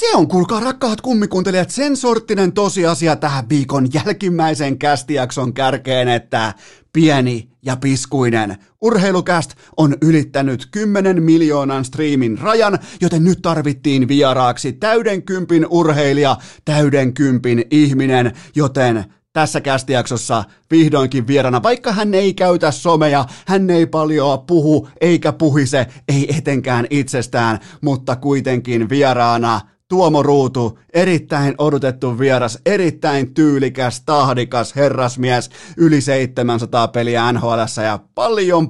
Se on, kuulkaa rakkaat kummikuuntelijat, sen sorttinen tosiasia tähän viikon jälkimmäisen kästijakson kärkeen, että pieni ja piskuinen urheilucast on ylittänyt 10 miljoonan striimin rajan, joten nyt tarvittiin vieraaksi täyden kympin urheilija, täyden kympin ihminen, joten tässä kästijaksossa vihdoinkin vierana, vaikka hän ei käytä someja, hän ei paljoa puhu eikä puhise, ei etenkään itsestään, mutta kuitenkin vieraana Tuomo Ruutu, erittäin odotettu vieras, erittäin tyylikäs, tahdikas herrasmies, yli 700 peliä NHL:ssä ja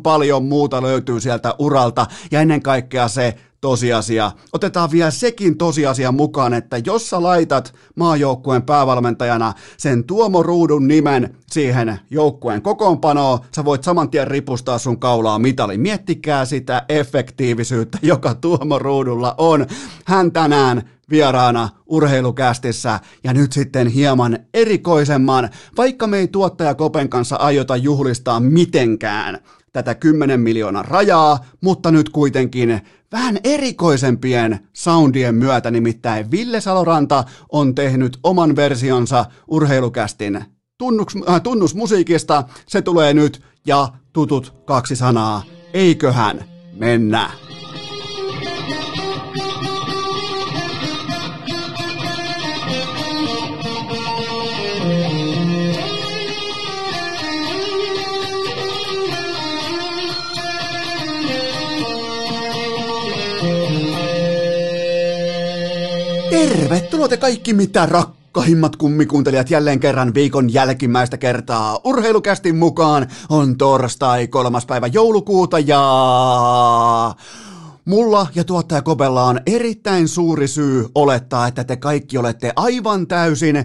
paljon muuta löytyy sieltä uralta ja ennen kaikkea se tosiasia. Otetaan vielä sekin tosiasia mukaan, että jos sä laitat maajoukkueen päävalmentajana sen Tuomo Ruudun nimen siihen joukkueen kokoonpanoon, sä voit saman tien ripustaa sun kaulaa mitalin. Miettikää sitä effektiivisyyttä, joka Tuomo Ruudulla on. Hän tänään vieraana urheilukästissä ja nyt sitten hieman erikoisemman, vaikka me ei tuottaja Kopen kanssa aiota juhlistaa mitenkään tätä 10 miljoonan rajaa, mutta nyt kuitenkin vähän erikoisempien soundien myötä, nimittäin Ville Saloranta on tehnyt oman versionsa urheilukästin tunnusmusiikista. Se tulee nyt ja tutut kaksi sanaa. Eiköhän mennä. Tervetuloa te kaikki mitä rakkahimmat kummikuuntelijat jälleen kerran viikon jälkimmäistä kertaa. Urheilukästin mukaan on torstai 3. päivä joulukuuta ja mulla ja tuottaja Kopella on erittäin suuri syy olettaa, että te kaikki olette aivan täysin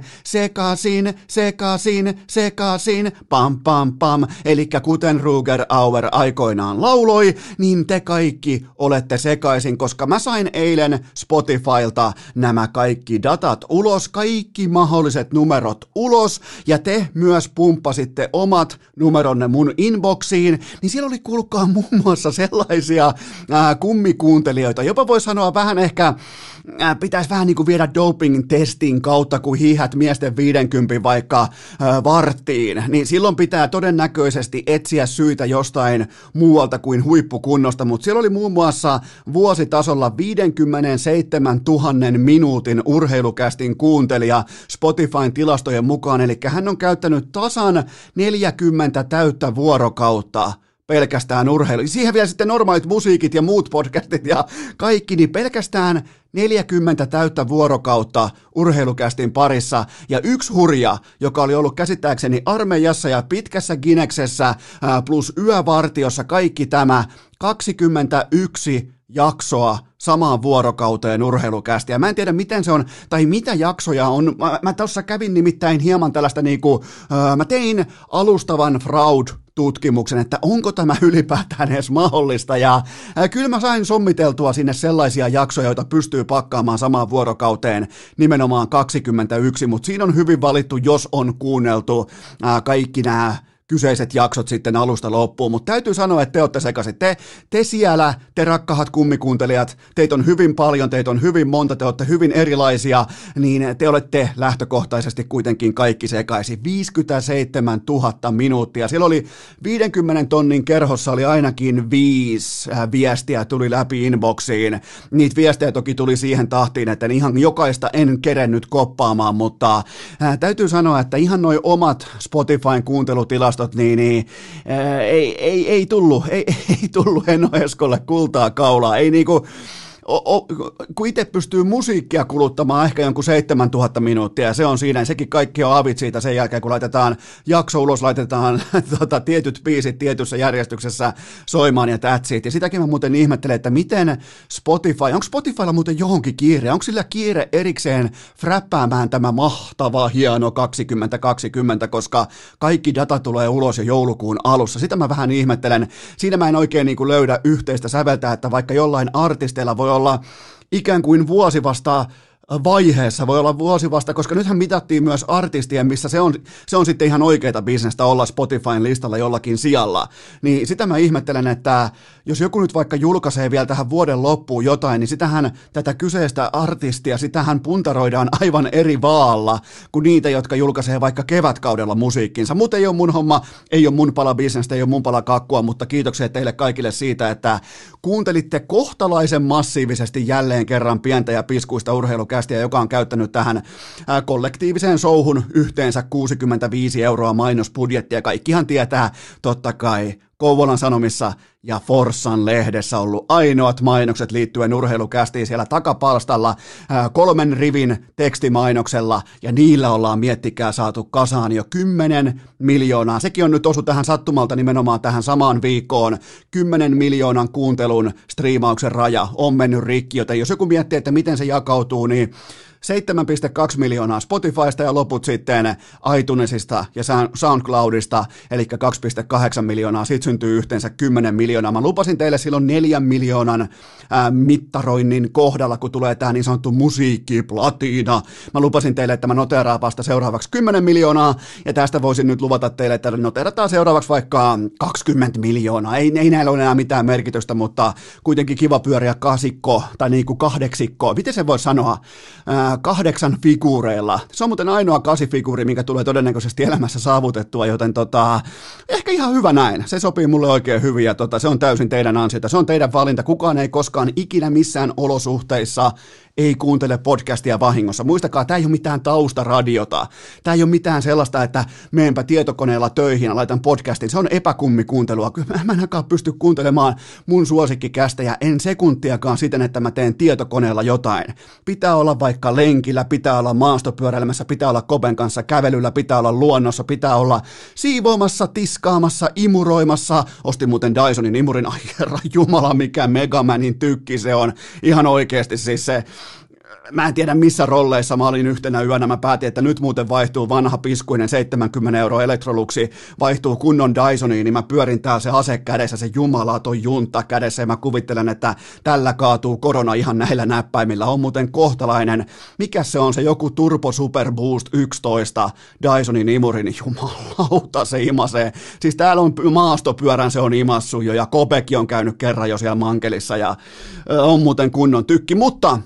sekaisin, pam pam pam. Elikkä kuten Ruger Auer aikoinaan lauloi, niin te kaikki olette sekaisin, koska mä sain eilen Spotifylta nämä kaikki datat ulos, kaikki mahdolliset numerot ulos, ja te myös pumppasitte omat numeronne mun inboxiin, niin siellä oli kuulkaa muun muassa sellaisia kummikuuntelijoita. Jopa voi sanoa vähän ehkä, pitäisi vähän niin kuin viedä doping-testin kautta, kun hiihät miesten 50 vaikka varttiin, niin silloin pitää todennäköisesti etsiä syitä jostain muualta kuin huippukunnosta, mutta siellä oli muun muassa vuositasolla 57 000 minuutin urheilukästin kuuntelija Spotifyn tilastojen mukaan, eli hän on käyttänyt tasan 40 täyttä vuorokautta pelkästään urheilu. Siihen vielä sitten normaalit musiikit ja muut podcastit ja kaikki, niin pelkästään 40 täyttä vuorokautta urheilukästin parissa. Ja yksi hurja, joka oli ollut käsittääkseni armeijassa ja pitkässä gineksessä plus yövartiossa kaikki tämä 21 jaksoa samaan vuorokauteen urheilukästiä. Mä en tiedä, miten se on, tai mitä jaksoja on. Mä tuossa kävin nimittäin hieman tällaista niinku, mä tein alustavan fraud-tutkimuksen, että onko tämä ylipäätään edes mahdollista, ja kyllä mä sain sommiteltua sinne sellaisia jaksoja, joita pystyy pakkaamaan samaan vuorokauteen, nimenomaan 21, mutta siinä on hyvin valittu, jos on kuunneltu kaikki nämä kyseiset jaksot sitten alusta loppuun, mutta täytyy sanoa, että te olette sekaisin. Te siellä, te rakkahat kummikuuntelijat, teitä on hyvin paljon, teitä on hyvin monta, te olette hyvin erilaisia, niin te olette lähtökohtaisesti kuitenkin kaikki sekaisin. 57 000 minuuttia. Siellä oli 50 tonnin kerhossa oli ainakin 5 viestiä tuli läpi inboxiin. Niitä viestejä toki tuli siihen tahtiin, että ihan jokaista en kerennyt koppaamaan, mutta täytyy sanoa, että ihan noi omat Spotifyn kuuntelutilastot ei tullut Henno Eskolle kultaa kaulaa, ei niinku, kun itse pystyy musiikkia kuluttamaan ehkä jonkun 7000 minuuttia, se on siinä, sekin kaikki on avit siitä sen jälkeen, kun laitetaan jakso ulos, laitetaan tietyt biisit tietyssä järjestyksessä soimaan ja that's it. Ja sitäkin mä muuten ihmettelen, että miten Spotify, onko Spotifylla muuten johonkin kiire, onko sillä kiire erikseen fräppäämään tämä mahtava hieno 2020, koska kaikki data tulee ulos jo joulukuun alussa. Sitä mä vähän ihmettelen, siinä mä en oikein niin kuin löydä yhteistä säveltä, että vaikka jollain artisteilla voi olla ikään kuin vuosi vasta vaiheessa, voi olla vuosi vasta, koska nythän mitattiin myös artistien, missä se on sitten ihan oikeita bisnestä olla Spotifyn listalla jollakin sijalla. Niin sitä mä ihmettelen, että jos joku nyt vaikka julkaisee vielä tähän vuoden loppuun jotain, niin sitähän tätä kyseistä artistia, sitähän puntaroidaan aivan eri vaalla kuin niitä, jotka julkaisee vaikka kevätkaudella musiikkinsa. Mutta ei ole mun homma, ei ole mun pala bisnestä, ei ole mun pala kakkua, mutta kiitoksia teille kaikille siitä, että kuuntelitte kohtalaisen massiivisesti jälleen kerran pientä ja piskuista urheilukästiä, joka on käyttänyt tähän kollektiiviseen showhun yhteensä 65 euroa mainosbudjettia. Kaikkihan tietää totta kai Kouvolan Sanomissa ja Forssan lehdessä ollut ainoat mainokset liittyen urheilukästiin siellä takapalstalla 3 rivin tekstimainoksella, ja niillä ollaan miettikää saatu kasaan jo 10 miljoonaa. Sekin on nyt osu tähän sattumalta nimenomaan tähän samaan viikkoon. 10 miljoonan kuuntelun striimauksen raja on mennyt rikki, joten jos joku miettii, että miten se jakautuu, niin 7,2 miljoonaa Spotifysta ja loput sitten iTunesista ja SoundCloudista, eli 2,8 miljoonaa, siitä syntyy yhteensä 10 miljoonaa. Mä lupasin teille silloin 4 miljoonan mittaroinnin kohdalla, kun tulee tää niin sanottu musiikkiplatina. Mä lupasin teille, että mä noteraan vasta seuraavaksi 10 miljoonaa, ja tästä voisin nyt luvata teille, että noterataan seuraavaksi vaikka 20 miljoonaa. Ei näillä ole enää mitään merkitystä, mutta kuitenkin kiva pyöriä kasikko, tai niin kuin kahdeksikko, miten se voi sanoa? 8 figuureilla. Se on muuten ainoa 8-figuuri, minkä tulee todennäköisesti elämässä saavutettua, joten ehkä ihan hyvä näin. Se sopii mulle oikein hyvin, ja se on täysin teidän ansiota. Se on teidän valinta. Kukaan ei koskaan ikinä missään olosuhteissa ei kuuntele podcastia vahingossa. Muistakaa, tämä ei ole mitään taustaradiota. Tämä ei ole mitään sellaista, että meenpä tietokoneella töihin ja laitan podcastin. Se on epäkummikuuntelua. Kyllä mä en ainakaan pysty kuuntelemaan mun suosikkikästejä en sekuntiakaan siten, että mä teen tietokoneella jotain. Pitää olla vaikka lenkillä, pitää olla maastopyöräilemässä, pitää olla Kopen kanssa kävelyllä, pitää olla luonnossa, pitää olla siivoamassa, tiskaamassa, imuroimassa. Ostin muuten Dysonin imurin. Ai herra jumala, mikä Megamanin tykki se on. Ihan oikeasti siis se. Mä en tiedä missä rolleissa mä olin yhtenä yönä, mä päätin, että nyt muuten vaihtuu vanha piskuinen 70 euroa Electroluxi, vaihtuu kunnon Dysoniin, niin mä pyörin täällä se ase kädessä, se jumalaton junta kädessä, ja mä kuvittelen, että tällä kaatuu korona ihan näillä näppäimillä. On muuten kohtalainen, mikä se on se joku Turbo Super Boost 11 Dysonin imuri, niin jumalauta se imasee. Siis täällä on maastopyörän, se on imassu jo, ja Kopekin on käynyt kerran jo siellä mankelissa, ja on muuten kunnon tykki, mutta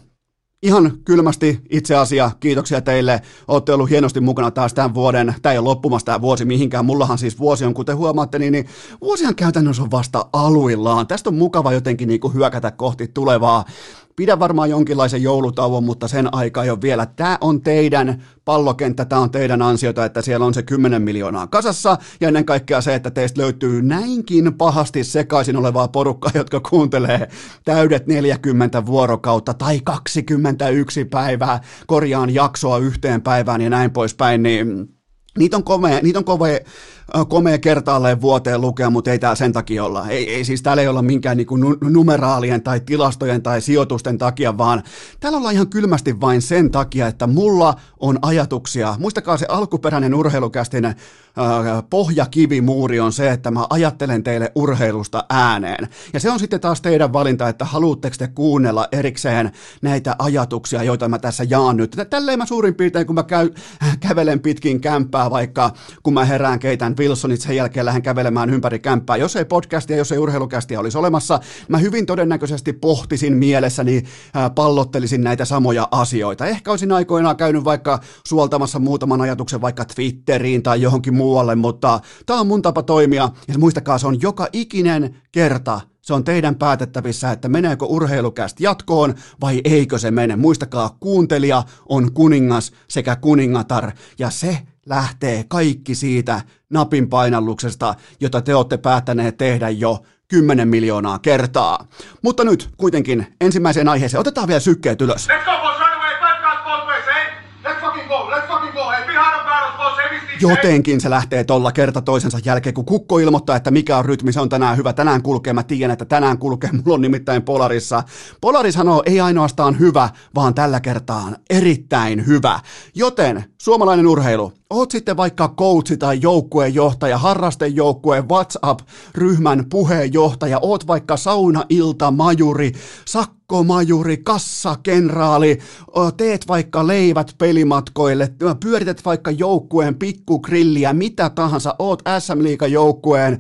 ihan kylmästi itse asia, kiitoksia teille, olette ollut hienosti mukana taas tämän vuoden, tämä ei ole loppumassa tämä vuosi mihinkään, mullahan siis vuosi on, kuten huomaatte, niin vuosihan käytännössä on vasta aluillaan, tästä on mukava jotenkin hyökätä kohti tulevaa. Pidä varmaan jonkinlaisen joulutauon, mutta sen aika ei ole vielä. Tämä on teidän pallokenttä, tämä on teidän ansiota, että siellä on se 10 miljoonaa kasassa, ja ennen kaikkea se, että teistä löytyy näinkin pahasti sekaisin olevaa porukkaa, jotka kuuntelee täydet 40 vuorokautta tai 21 päivää, korjaan jaksoa yhteen päivään ja näin poispäin, niin niitä on komea kertaalleen vuoteen lukea, mutta ei täällä sen takia olla. Ei siis täällä ei olla minkään numeraalien tai tilastojen tai sijoitusten takia, vaan täällä ollaan ihan kylmästi vain sen takia, että mulla on ajatuksia. Muistakaa, se alkuperäinen urheilukästin pohjakivimuuri on se, että mä ajattelen teille urheilusta ääneen. Ja se on sitten taas teidän valinta, että haluatteko te kuunnella erikseen näitä ajatuksia, joita mä tässä jaan nyt. Tälleen mä suurin piirtein, kun mä kävelen pitkin kämppää, vaikka kun mä herään keitän Wilsonit, sen jälkeen lähden kävelemään ympäri kämppää. Jos ei podcastia, jos ei urheilukästiä olisi olemassa, mä hyvin todennäköisesti pohtisin mielessäni, pallottelisin näitä samoja asioita. Ehkä olisin aikoinaan käynyt vaikka suoltamassa muutaman ajatuksen vaikka Twitteriin tai johonkin muualle, mutta tämä on mun tapa toimia, ja muistakaa, se on joka ikinen kerta. Se on teidän päätettävissä, että meneekö urheilukäst jatkoon vai eikö se mene. Muistakaa, kuuntelija on kuningas sekä kuningatar, ja se lähtee kaikki siitä napin painalluksesta, jota te olette päättäneet tehdä jo 10 miljoonaa kertaa. Mutta nyt kuitenkin ensimmäiseen aiheeseen, otetaan vielä sykkeet ylös. Jotenkin se lähtee tuolla kerta toisensa jälkeen, kun kukko ilmoittaa, että mikä on rytmi, se on tänään hyvä, tänään kulkee, mä tiedän, että tänään kulkee, mulla on nimittäin Polarissa. Polaris sanoo, ei ainoastaan hyvä, vaan tällä kertaa erittäin hyvä. Joten suomalainen urheilu, oot sitten vaikka coachi tai joukkueenjohtaja, harrastejoukkueen WhatsApp-ryhmän puheenjohtaja, oot vaikka saunailtamajuri, sakko, Pakkomajuri, kassakenraali, teet vaikka leivät pelimatkoille, pyörität vaikka joukkueen pikkugrilliä, mitä tahansa, oot SM-liigan joukkueen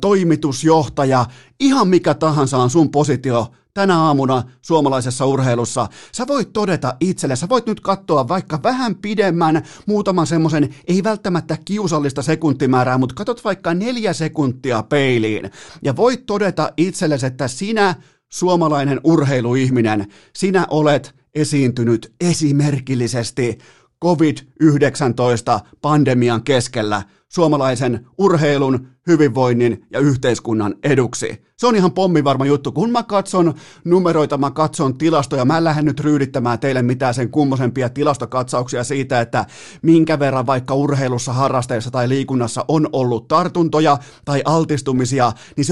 toimitusjohtaja, ihan mikä tahansa on sun positio tänä aamuna suomalaisessa urheilussa. Sä voit todeta itselle, sä voit nyt katsoa vaikka vähän pidemmän, muutaman semmoisen, ei välttämättä kiusallista sekuntimäärää, mutta katsot vaikka 4 sekuntia peiliin ja voit todeta itsellesi, että sinä suomalainen urheiluihminen, sinä olet esiintynyt esimerkillisesti COVID-19-pandemian keskellä suomalaisen urheilun, hyvinvoinnin ja yhteiskunnan eduksi. Se on ihan pommivarma juttu. Kun mä katson numeroita, mä katson tilastoja, mä en lähde nyt ryydittämään teille mitään sen kummosempia tilastokatsauksia siitä, että minkä verran vaikka urheilussa, harrasteissa tai liikunnassa on ollut tartuntoja tai altistumisia, niin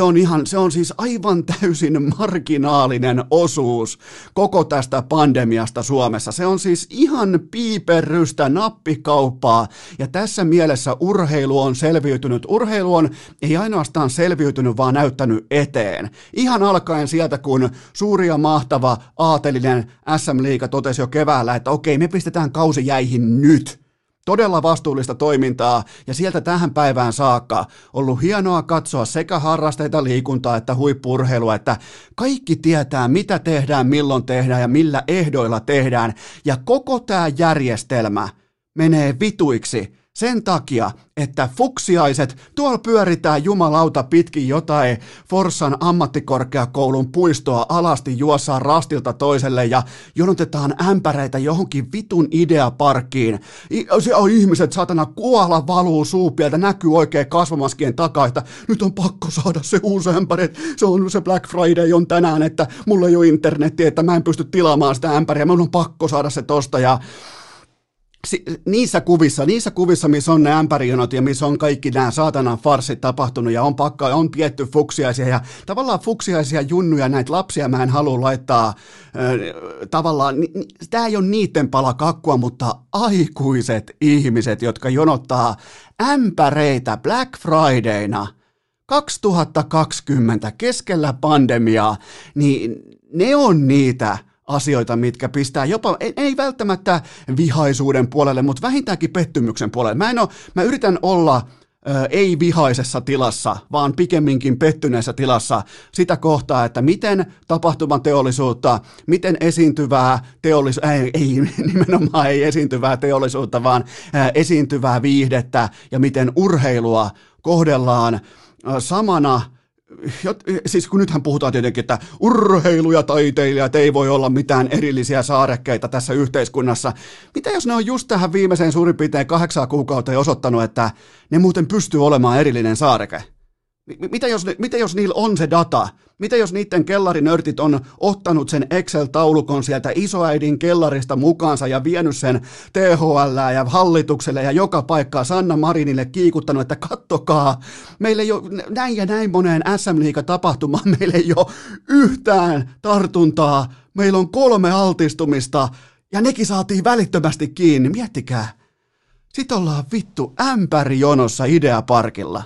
se on siis aivan täysin marginaalinen osuus koko tästä pandemiasta Suomessa. Se on siis ihan piiperrystä nappikauppaa, ja tässä mielessä urheilu on selviytynyt. Urheilu on ei ainoastaan selviytynyt, vaan näyttänyt eteen. Ihan alkaen sieltä, kun suuri ja mahtava aatelinen SM-liiga totesi jo keväällä, että okei, me pistetään kausi jäihin nyt. Todella vastuullista toimintaa, ja sieltä tähän päivään saakka ollut hienoa katsoa sekä harrasteita, liikuntaa että huippu-urheilua, että kaikki tietää, mitä tehdään, milloin tehdään ja millä ehdoilla tehdään, ja koko tämä järjestelmä menee vituiksi. Sen takia, että fuksiaiset, tuolla pyöritään jumalauta pitkin jotain Forssan ammattikorkeakoulun puistoa alasti, juossaan rastilta toiselle ja jonotetaan ämpäreitä johonkin vitun ideaparkkiin. Ihmiset, satana, kuola valuu suupieltä, näkyy oikein kasvomaskien takaa, että nyt on pakko saada se uusi ämpäri, se Black Friday on tänään, että mulla ei ole internetiä, että mä en pysty tilaamaan sitä ämpäriä, mun on pakko saada se tosta ja... Niissä kuvissa, missä on ne ämpärijonot ja missä on kaikki nämä saatanan farssit tapahtunut ja on pietty fuksiaisia ja tavallaan fuksiaisia junnuja, näitä lapsia mä en halua laittaa tavallaan, tämä ei ole niiden pala kakkua, mutta aikuiset ihmiset, jotka jonottaa ämpäreitä Black Fridayna 2020 keskellä pandemiaa, niin ne on niitä asioita, mitkä pistää jopa, ei välttämättä vihaisuuden puolelle, mutta vähintäänkin pettymyksen puolelle. Mä yritän olla ei-vihaisessa tilassa, vaan pikemminkin pettyneessä tilassa sitä kohtaa, että miten tapahtuman teollisuutta, miten esiintyvää viihdettä ja miten urheilua kohdellaan samana. Siis kun nythän puhutaan tietenkin, että urheilu ja taiteilijat ei voi olla mitään erillisiä saarekkeita tässä yhteiskunnassa. Mitä jos ne on just tähän viimeiseen suurin piirtein 8 kuukauteen osoittanut, että ne muuten pystyy olemaan erillinen saareke? Mitä jos niillä on se data? Mitä jos niiden kellarinörtit on ottanut sen Excel-taulukon sieltä isoäidin kellarista mukaansa ja vienyt sen THL ja hallitukselle ja joka paikkaa Sanna Marinille kiikuttanut, että kattokaa, meillä ei ole näin ja näin moneen SM-liigatapahtumaan, meillä ei ole yhtään tartuntaa, meillä on 3 altistumista ja nekin saatiin välittömästi kiinni, miettikää. Sitten ollaan vittu ämpärijonossa Ideaparkilla.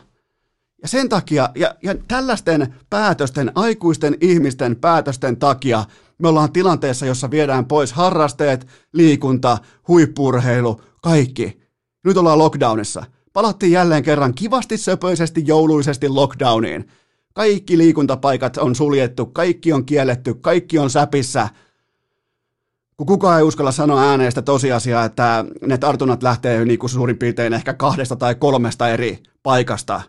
Ja sen takia, ja tällaisten päätösten, aikuisten ihmisten päätösten takia me ollaan tilanteessa, jossa viedään pois harrasteet, liikunta, huippu-urheilu, kaikki. Nyt ollaan lockdownissa. Palattiin jälleen kerran kivasti, söpöisesti, jouluisesti lockdowniin. Kaikki liikuntapaikat on suljettu, kaikki on kielletty, kaikki on säpissä. Kun kukaan ei uskalla sanoa ääneen sitä tosiasiaa, että ne tartunnat lähtee niin suurin piirtein ehkä 2 tai 3 eri paikasta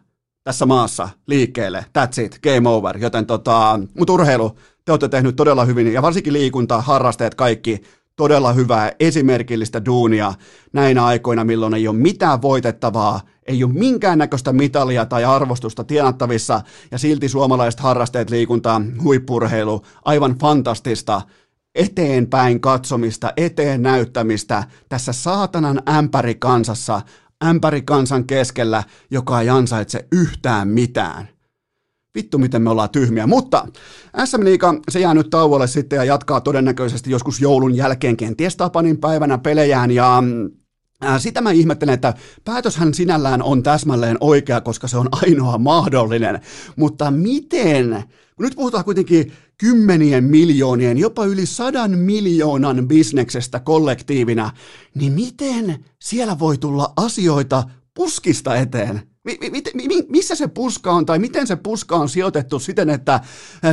tässä maassa liikkeelle, that's it, game over, joten mutta urheilu, te olette tehnyt todella hyvin, ja varsinkin liikunta, harrasteet, kaikki, todella hyvää, esimerkillistä duunia näinä aikoina, milloin ei ole mitään voitettavaa, ei ole minkäännäköistä mitalia tai arvostusta tienattavissa, ja silti suomalaiset harrasteet, liikunta, huippurheilu, aivan fantastista, eteenpäin katsomista, eteen näyttämistä tässä saatanan ämpärikansassa, ämpärikansan keskellä, joka ei ansaitse yhtään mitään. Vittu, miten me ollaan tyhmiä, mutta SM-liiga, se jää nyt tauolle sitten ja jatkaa todennäköisesti joskus joulun jälkeen, kenties Tapanin päivänä pelejään, ja sitä mä ihmettelen, että päätöshän sinällään on täsmälleen oikea, koska se on ainoa mahdollinen, mutta miten? Nyt puhutaan kuitenkin kymmenien miljoonien, jopa yli 100 miljoonan bisneksestä kollektiivina, niin miten siellä voi tulla asioita puskista eteen? Missä se puska on tai miten se puska on sijoitettu siten, että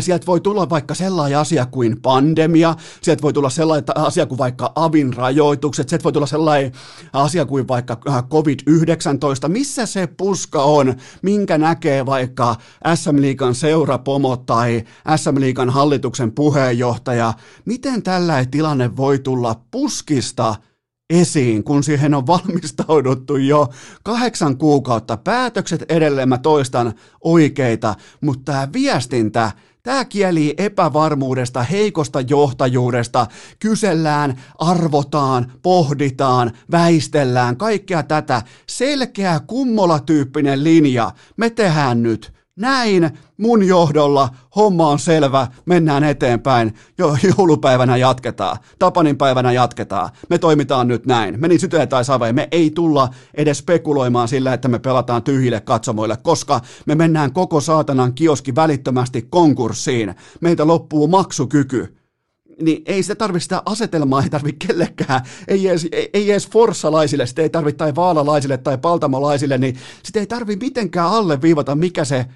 sieltä voi tulla vaikka sellainen asia kuin pandemia, sieltä voi tulla sellainen asia kuin vaikka avin rajoitukset, sieltä voi tulla sellainen asia kuin vaikka COVID-19. Missä se puska on, minkä näkee vaikka SM-liigan seurapomo tai SM-liigan hallituksen puheenjohtaja? Miten tällainen tilanne voi tulla puskista esiin, kun siihen on valmistauduttu jo 8 kuukautta. Päätökset edelleen, mä toistan, oikeita, mutta tämä viestintä, tämä kielii epävarmuudesta, heikosta johtajuudesta, kysellään, arvotaan, pohditaan, väistellään, kaikkea tätä. Selkeä kummolatyyppinen linja, me tehdään nyt näin, mun johdolla, homma on selvä, mennään eteenpäin, joulupäivänä jatketaan, tapaninpäivänä jatketaan, me toimitaan nyt näin, meni syteen tai saveen, me ei tulla edes spekuloimaan sillä, että me pelataan tyhjille katsomoille, koska me mennään koko saatanan kioski välittömästi konkurssiin, meiltä loppuu maksukyky. Niin ei sitä tarvitse, sitä asetelmaa ei tarvitse kellekään, ei edes forssalaisille, sitä ei tarvitse tai vaalalaisille tai paltamolaisille, niin sitä ei tarvitse mitenkään alleviivata, mikä se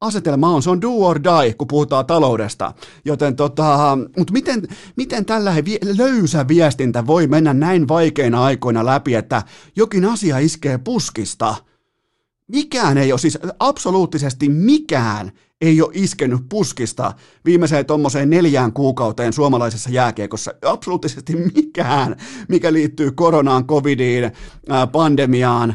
asetelma on. Se on do or die, kun puhutaan taloudesta. Joten mutta miten tällainen löysä viestintä voi mennä näin vaikeina aikoina läpi, että jokin asia iskee puskista? Mikään ei ole, siis absoluuttisesti mikään ei ole iskenyt puskista viimeiseen tuommoiseen 4 kuukauteen suomalaisessa jääkiekossa. Absoluuttisesti mikään, mikä liittyy koronaan, covidiin, pandemiaan,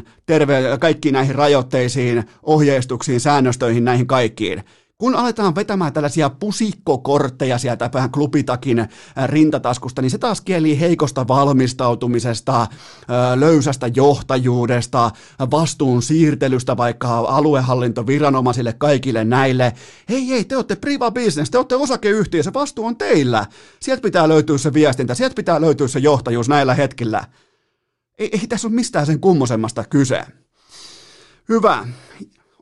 kaikkiin näihin rajoitteisiin, ohjeistuksiin, säännöstöihin, näihin kaikkiin. Kun aletaan vetämään tällaisia pusikkokortteja sieltä vähän klubitakin rintataskusta, niin se taas kielii heikosta valmistautumisesta, löysästä johtajuudesta, vastuun siirtelystä vaikka aluehallintoviranomaisille, kaikille näille. Hei, te olette priva business, te olette osakeyhtiö, se vastuu on teillä. Sieltä pitää löytyä se viestintä, sieltä pitää löytyä se johtajuus näillä hetkillä. Ei tässä ole mistään sen kummosemmasta kyse. Hyvä.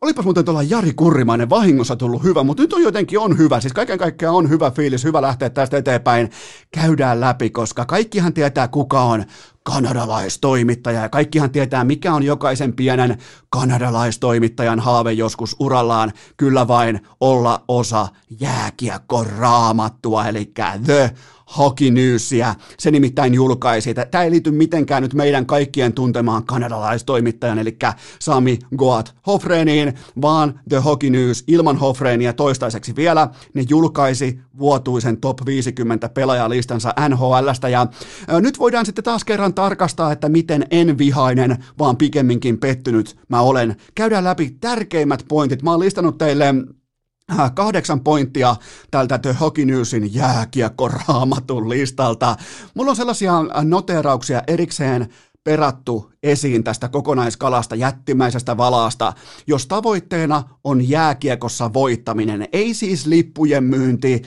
Olipas muuten tuolla Jari Kurrimainen vahingossa tullut hyvä, mutta nyt on jotenkin on hyvä. Siis kaiken kaikkiaan on hyvä fiilis, hyvä lähteä tästä eteenpäin. Käydään läpi, koska kaikkihan tietää, kuka on kanadalaistoimittaja ja kaikkihan tietää, mikä on jokaisen pienen kanadalaistoimittajan haave joskus urallaan. Kyllä vain olla osa jääkiekkoraamattua, eli The Hockey Newsia. Se nimittäin julkaisi. Tämä ei liity mitenkään nyt meidän kaikkien tuntemaan kanadalaistoimittajan, eli Sami Goat Hofreniin, vaan The Hockey News ilman Hofrenia toistaiseksi vielä. Ne julkaisi vuotuisen top 50 pelaajalistansa NHL:stä ja nyt voidaan sitten taas kerran tarkastaa, että miten en vihainen, vaan pikemminkin pettynyt mä olen. Käydään läpi tärkeimmät pointit. Mä oon listannut teille 8 pointtia tältä The Hockey Newsin jääkiekkoraamatun listalta. Mulla on sellaisia noteerauksia erikseen perattu esiin tästä kokonaiskalasta, jättimäisestä valaasta, jos tavoitteena on jääkiekossa voittaminen. Ei siis lippujen myynti,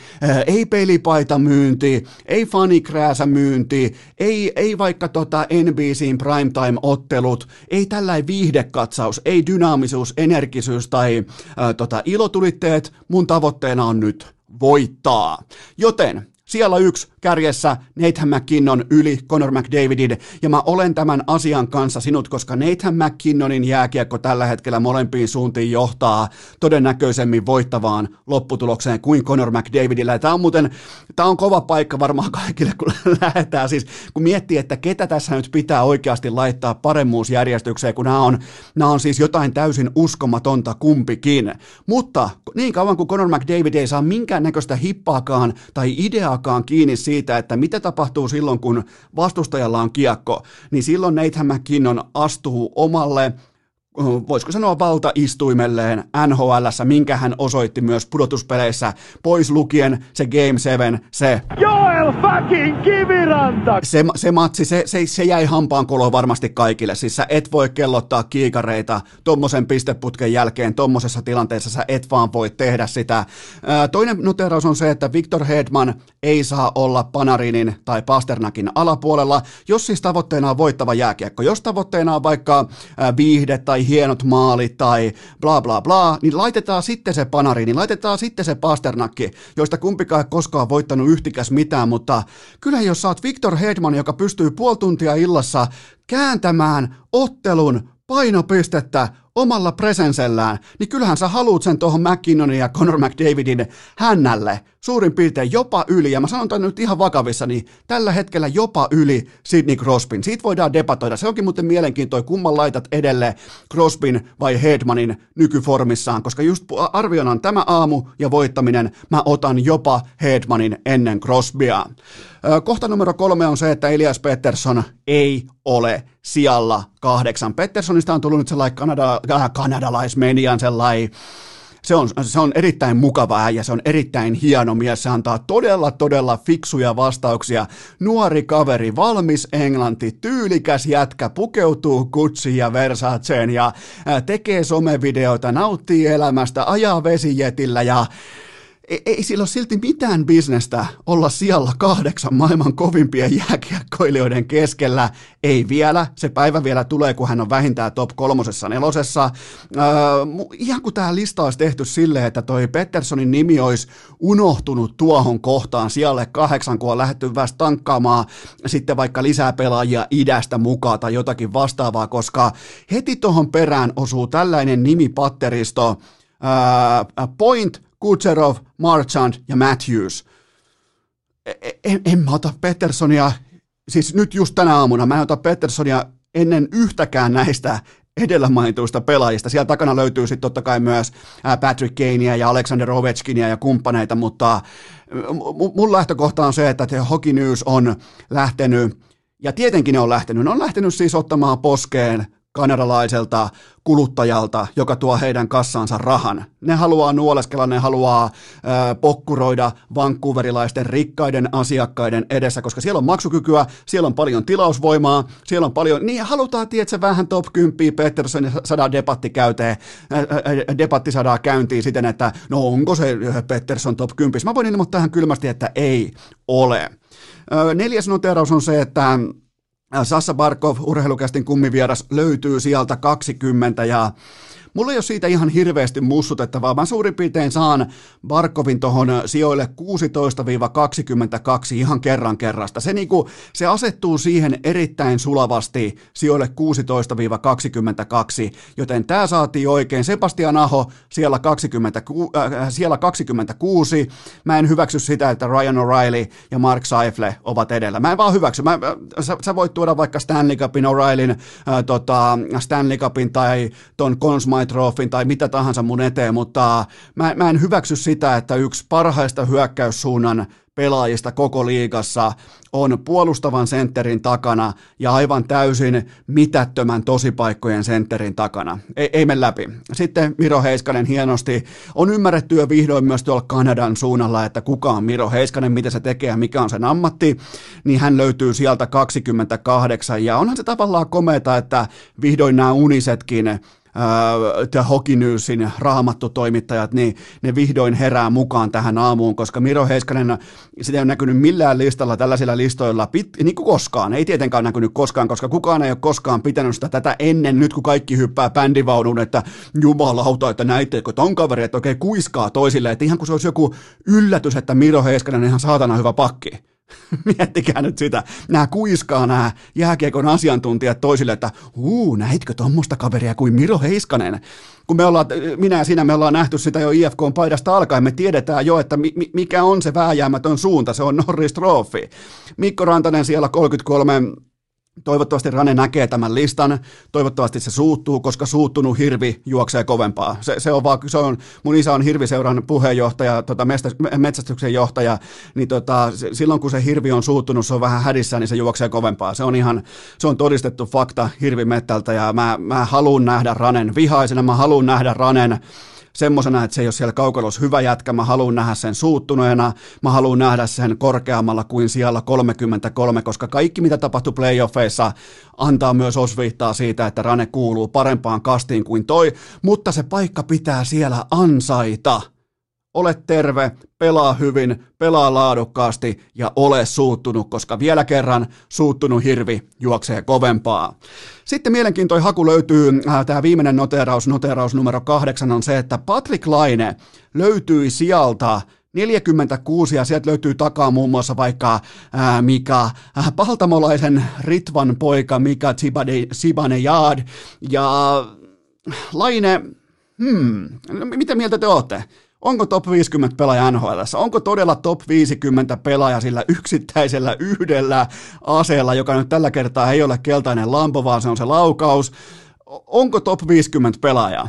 ei pelipaita myynti, ei fanikrääsä myynti, ei vaikka NBCin primetime-ottelut, ei tällainen viihdekatsaus, ei dynaamisuus, energisyys tai ilotulitteet. Mun tavoitteena on nyt voittaa. Joten siellä 1 kärjessä Nathan MacKinnon yli Connor McDavidin, ja mä olen tämän asian kanssa sinut, koska Nathan MacKinnonin jääkiekko tällä hetkellä molempiin suuntiin johtaa todennäköisemmin voittavaan lopputulokseen kuin Connor McDavidillä. Tämä on kova paikka varmaan kaikille, kun lähdetään, siis kun miettii, että ketä tässä nyt pitää oikeasti laittaa paremmuusjärjestykseen, kun nämä on siis jotain täysin uskomatonta kumpikin. Mutta niin kauan kuin Connor McDavid ei saa minkäännäköistä hippaakaan tai ideaa kiinni siitä, että mitä tapahtuu silloin, kun vastustajalla on kiekko, niin silloin Nathan MacKinnon astuu omalle, voisiko sanoa valtaistuimelleen NHL:ssä, minkä hän osoitti myös pudotuspeleissä, pois lukien se Game 7, se Joel Eero fucking Kiviranta! Se matsi, se jäi hampaankoloon varmasti kaikille. Siis sä et voi kellottaa kiikareita tommosen pisteputken jälkeen, tommosessa tilanteessa sä et vaan voi tehdä sitä. Toinen noteraus on se, että Viktor Hedman ei saa olla Panarinin tai Pasternakin alapuolella, jos siis tavoitteena on voittava jääkiekko. Jos tavoitteena on vaikka viihde tai hienot maalit tai bla bla bla, niin laitetaan sitten se Panarini, laitetaan sitten se Pasternakki, joista kumpikaan ei koskaan voittanut yhtikäs mitään, mutta kyllä jos saat Viktor Hedman, joka pystyy puoli tuntia illassa kääntämään ottelun painopistettä omalla presensellään, niin kyllähän sä haluut sen tuohon McKinnonin ja Conor McDavidin hännälle suurin piirtein jopa yli, ja mä sanon tämän nyt ihan vakavissani, niin tällä hetkellä jopa yli Sidney Crosbyn. Siitä voidaan debatoida. Se onkin muuten mielenkiintoinen, kumman laitat edelle, Crosbyn vai Hedmanin nykyformissaan, koska just arvioidaan tämä aamu ja voittaminen, mä otan jopa Hedmanin ennen Crosbya. Kohta numero 3 on se, että Elias Pettersson ei ole sijalla 8. Petterssonista on tullut nyt sellainen kanadalaismenian sellainen. Se on erittäin mukava ja se on erittäin hieno mies. Se antaa todella, todella fiksuja vastauksia. Nuori kaveri, valmis englanti, tyylikäs jätkä, pukeutuu Gucci ja Versaceen ja tekee somevideoita, nauttii elämästä, ajaa vesijetillä ja ei sillä ole silti mitään bisnestä olla siellä 8 maailman kovimpien jääkiekkoilijoiden keskellä. Ei vielä. Se päivä vielä tulee, kun hän on vähintään top 3, 4. Ihan kun tämä lista olisi tehty silleen, että toi Petterssonin nimi olisi unohtunut tuohon kohtaan sijalle 8, kun on lähdetty vasta tankkaamaan sitten vaikka lisää pelaajia idästä mukaan tai jotakin vastaavaa, koska heti tuohon perään osuu tällainen nimipatteristo Point, Kucherov, Marchand ja Matthews. En mä ota Petterssonia, siis nyt just tänä aamuna, mä en ota Petterssonia ennen yhtäkään näistä edellä mainituista pelaajista. Siellä takana löytyy sitten totta kai myös Patrick Kanea ja Alexander Ovechkinia ja kumppaneita, mutta mun lähtökohta on se, että Hockey News on lähtenyt, ja tietenkin ne on lähtenyt siis ottamaan poskeen kanadalaiselta kuluttajalta, joka tuo heidän kassaansa rahan. Ne haluaa nuoleskella, ne haluaa pokkuroida vancouverilaisten rikkaiden asiakkaiden edessä, koska siellä on maksukykyä, siellä on paljon tilausvoimaa, siellä on paljon, niin halutaan tietää vähän top 10 Pettersson saadaan debatti saadaan käyntiin siten, että no onko se Pettersson top 10? Mä voin ilmoittaa tähän kylmästi, että ei ole. 4. noteraus on se, että Sassa Barkov, urheilukästin kummivieras, löytyy sieltä 20 ja mulla ei ole siitä ihan hirveästi mussutettavaa. Mä suurin piirtein saan Barkovin tohon sijoille 16-22 ihan kerran kerrasta. Se, niinku, se asettuu siihen erittäin sulavasti sijoille 16-22, joten tää saatiin oikein. Sebastian Aho siellä 26. Mä en hyväksy sitä, että Ryan O'Reilly ja Mark Scheifele ovat edellä. Mä en vaan hyväksy. Sä voit tuoda vaikka Stanley Cupin, O'Reillyn, Stanley Cupin tai ton Consmite Trophyn tai mitä tahansa mun eteen, mutta mä en hyväksy sitä, että yksi parhaista hyökkäyssuunnan pelaajista koko liigassa on puolustavan sentterin takana ja aivan täysin mitättömän tosipaikkojen sentterin takana. Ei mene läpi. Sitten Miro Heiskanen hienosti. On ymmärretty jo vihdoin myös tuolla Kanadan suunnalla, että kuka on Miro Heiskanen, mitä se tekee ja mikä on sen ammatti, niin hän löytyy sieltä 28 ja onhan se tavallaan komeeta, että vihdoin nämä unisetkin The Hockey Newsin raamattutoimittajat, niin ne vihdoin herää mukaan tähän aamuun, koska Miro Heiskanen, sitä ei ole näkynyt millään listalla, tällaisilla listoilla, niin kuin koskaan, ei tietenkään näkynyt koskaan, koska kukaan ei ole koskaan pitänyt sitä tätä ennen, nyt kun kaikki hyppää bändivaunun, että jumalauta, että näittekö ton kaveri, että oikein kuiskaa toisille, että ihan kuin se olisi joku yllätys, että Miro Heiskanen on ihan saatana hyvä pakki. Miettikää nyt sitä. Nämä kuiskaa nämä jääkiekon asiantuntijat toisille, että näitkö tommoista kaveria kuin Miro Heiskanen? Kun minä ja sinä ollaan nähty sitä jo IFK:n paidasta alkaen, me tiedetään jo, että mikä on se vääjäämätön suunta, se on Norris Trophy. Mikko Rantanen siellä 33. Toivottavasti Rane näkee tämän listan, toivottavasti se suuttuu, koska suuttunut hirvi juoksee kovempaa. Se on, mun isä on hirviseuran puheenjohtaja, metsästyksen johtaja, niin silloin kun se hirvi on suuttunut, se on vähän hädissään, niin se juoksee kovempaa. Se on todistettu fakta hirvimettältä ja mä haluan nähdä Ranen vihaisena, mä haluan nähdä Ranen semmoisena, että se ei ole siellä kaukalossa hyvä jätkä, mä haluan nähdä sen suuttuneena, mä haluan nähdä sen korkeammalla kuin siellä 33, koska kaikki mitä tapahtui playoffeissa antaa myös osviittaa siitä, että Rane kuuluu parempaan kastiin kuin toi, mutta se paikka pitää siellä ansaita. Ole terve, pelaa hyvin, pelaa laadukkaasti ja ole suuttunut, koska vielä kerran suuttunut hirvi juoksee kovempaa. Sitten mielenkiintoinen haku löytyy, tämä viimeinen noteraus numero 8 on se, että Patrik Laine löytyi sieltä 46 ja sieltä löytyy takaa muun muassa vaikka Mika Paltamolaisen Ritvan poika Mika Zibanejad ja Laine, mitä mieltä te olette? Onko top 50 pelaaja NHL:ssä? Onko todella top 50 pelaaja sillä yksittäisellä yhdellä aseella, joka nyt tällä kertaa ei ole keltainen lampo, vaan se on se laukaus? Onko top 50 pelaaja?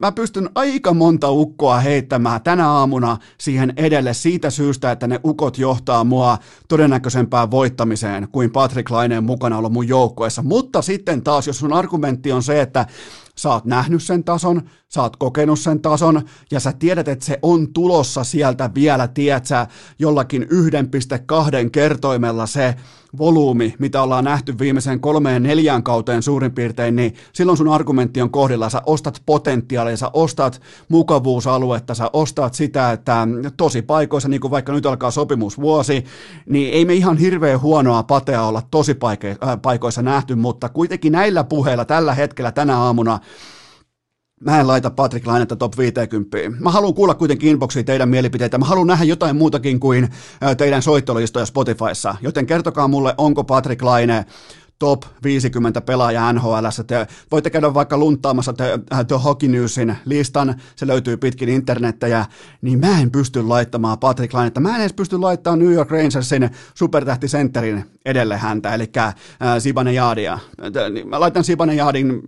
Mä pystyn aika monta ukkoa heittämään tänä aamuna siihen edelle siitä syystä, että ne ukot johtaa mua todennäköisempään voittamiseen kuin Patrik Laineen mukana ollut mun joukkueessa. Mutta sitten taas, jos sun argumentti on se, että sä oot nähnyt sen tason, sä oot kokenut sen tason ja sä tiedät, että se on tulossa sieltä vielä, tiedät sä, jollakin 1,2 kertoimella se volyymi, mitä ollaan nähty viimeiseen 3-4 kauteen suurin piirtein, niin silloin sun argumentti on kohdillaan. Sä ostat potentiaalia, sä ostat mukavuusaluetta, sä ostat sitä, että tosi paikoissa, niin kuin vaikka nyt alkaa sopimusvuosi, niin ei me ihan hirveän huonoa patea olla tosi paikoissa nähty, mutta kuitenkin näillä puheilla tällä hetkellä tänä aamuna mä en laita Patrik Lainetta top 50. Mä haluan kuulla kuitenkin inboxiin teidän mielipiteitä. Mä haluan nähdä jotain muutakin kuin teidän soittolistoja Spotifyssa. Joten kertokaa mulle, onko Patrik Laine top 50 pelaajaa NHL:ssä. Te voitte käydä vaikka lunttaamassa The Hockey Newsin listan. Se löytyy pitkin internettejä. Niin mä en pysty laittamaan Patrik Lainetta. Mä en edes pysty laittamaan New York Rangersin supertähtisentterin edelle häntä, eli Zibanejadia. Mä laitan Zibanejadin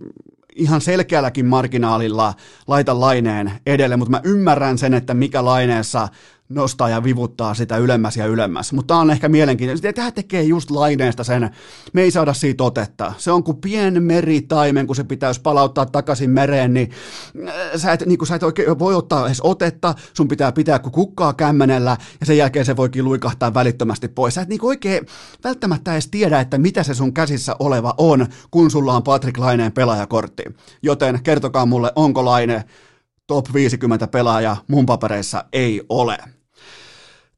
ihan selkeälläkin marginaalilla laita Laineen edelle, mutta mä ymmärrän sen, että mikä Laineessa nostaa ja vivuttaa sitä ylemmäs ja ylemmäs. Mutta tämä on ehkä mielenkiintoista. Tämä tekee just Laineesta sen, me ei saada siitä otetta. Se on kuin pien meritaimen, kun se pitäisi palauttaa takaisin mereen, niin sä et oikein voi ottaa edes otetta, sun pitää pitää kuin kukkaa kämmenellä, ja sen jälkeen se voikin luikahtaa välittömästi pois. Sä et niinku oikein välttämättä edes tiedä, että mitä se sun käsissä oleva on, kun sulla on Patrik Laineen pelaajakortti. Joten kertokaa mulle, onko Laine top 50 pelaaja mun papereissa ei ole.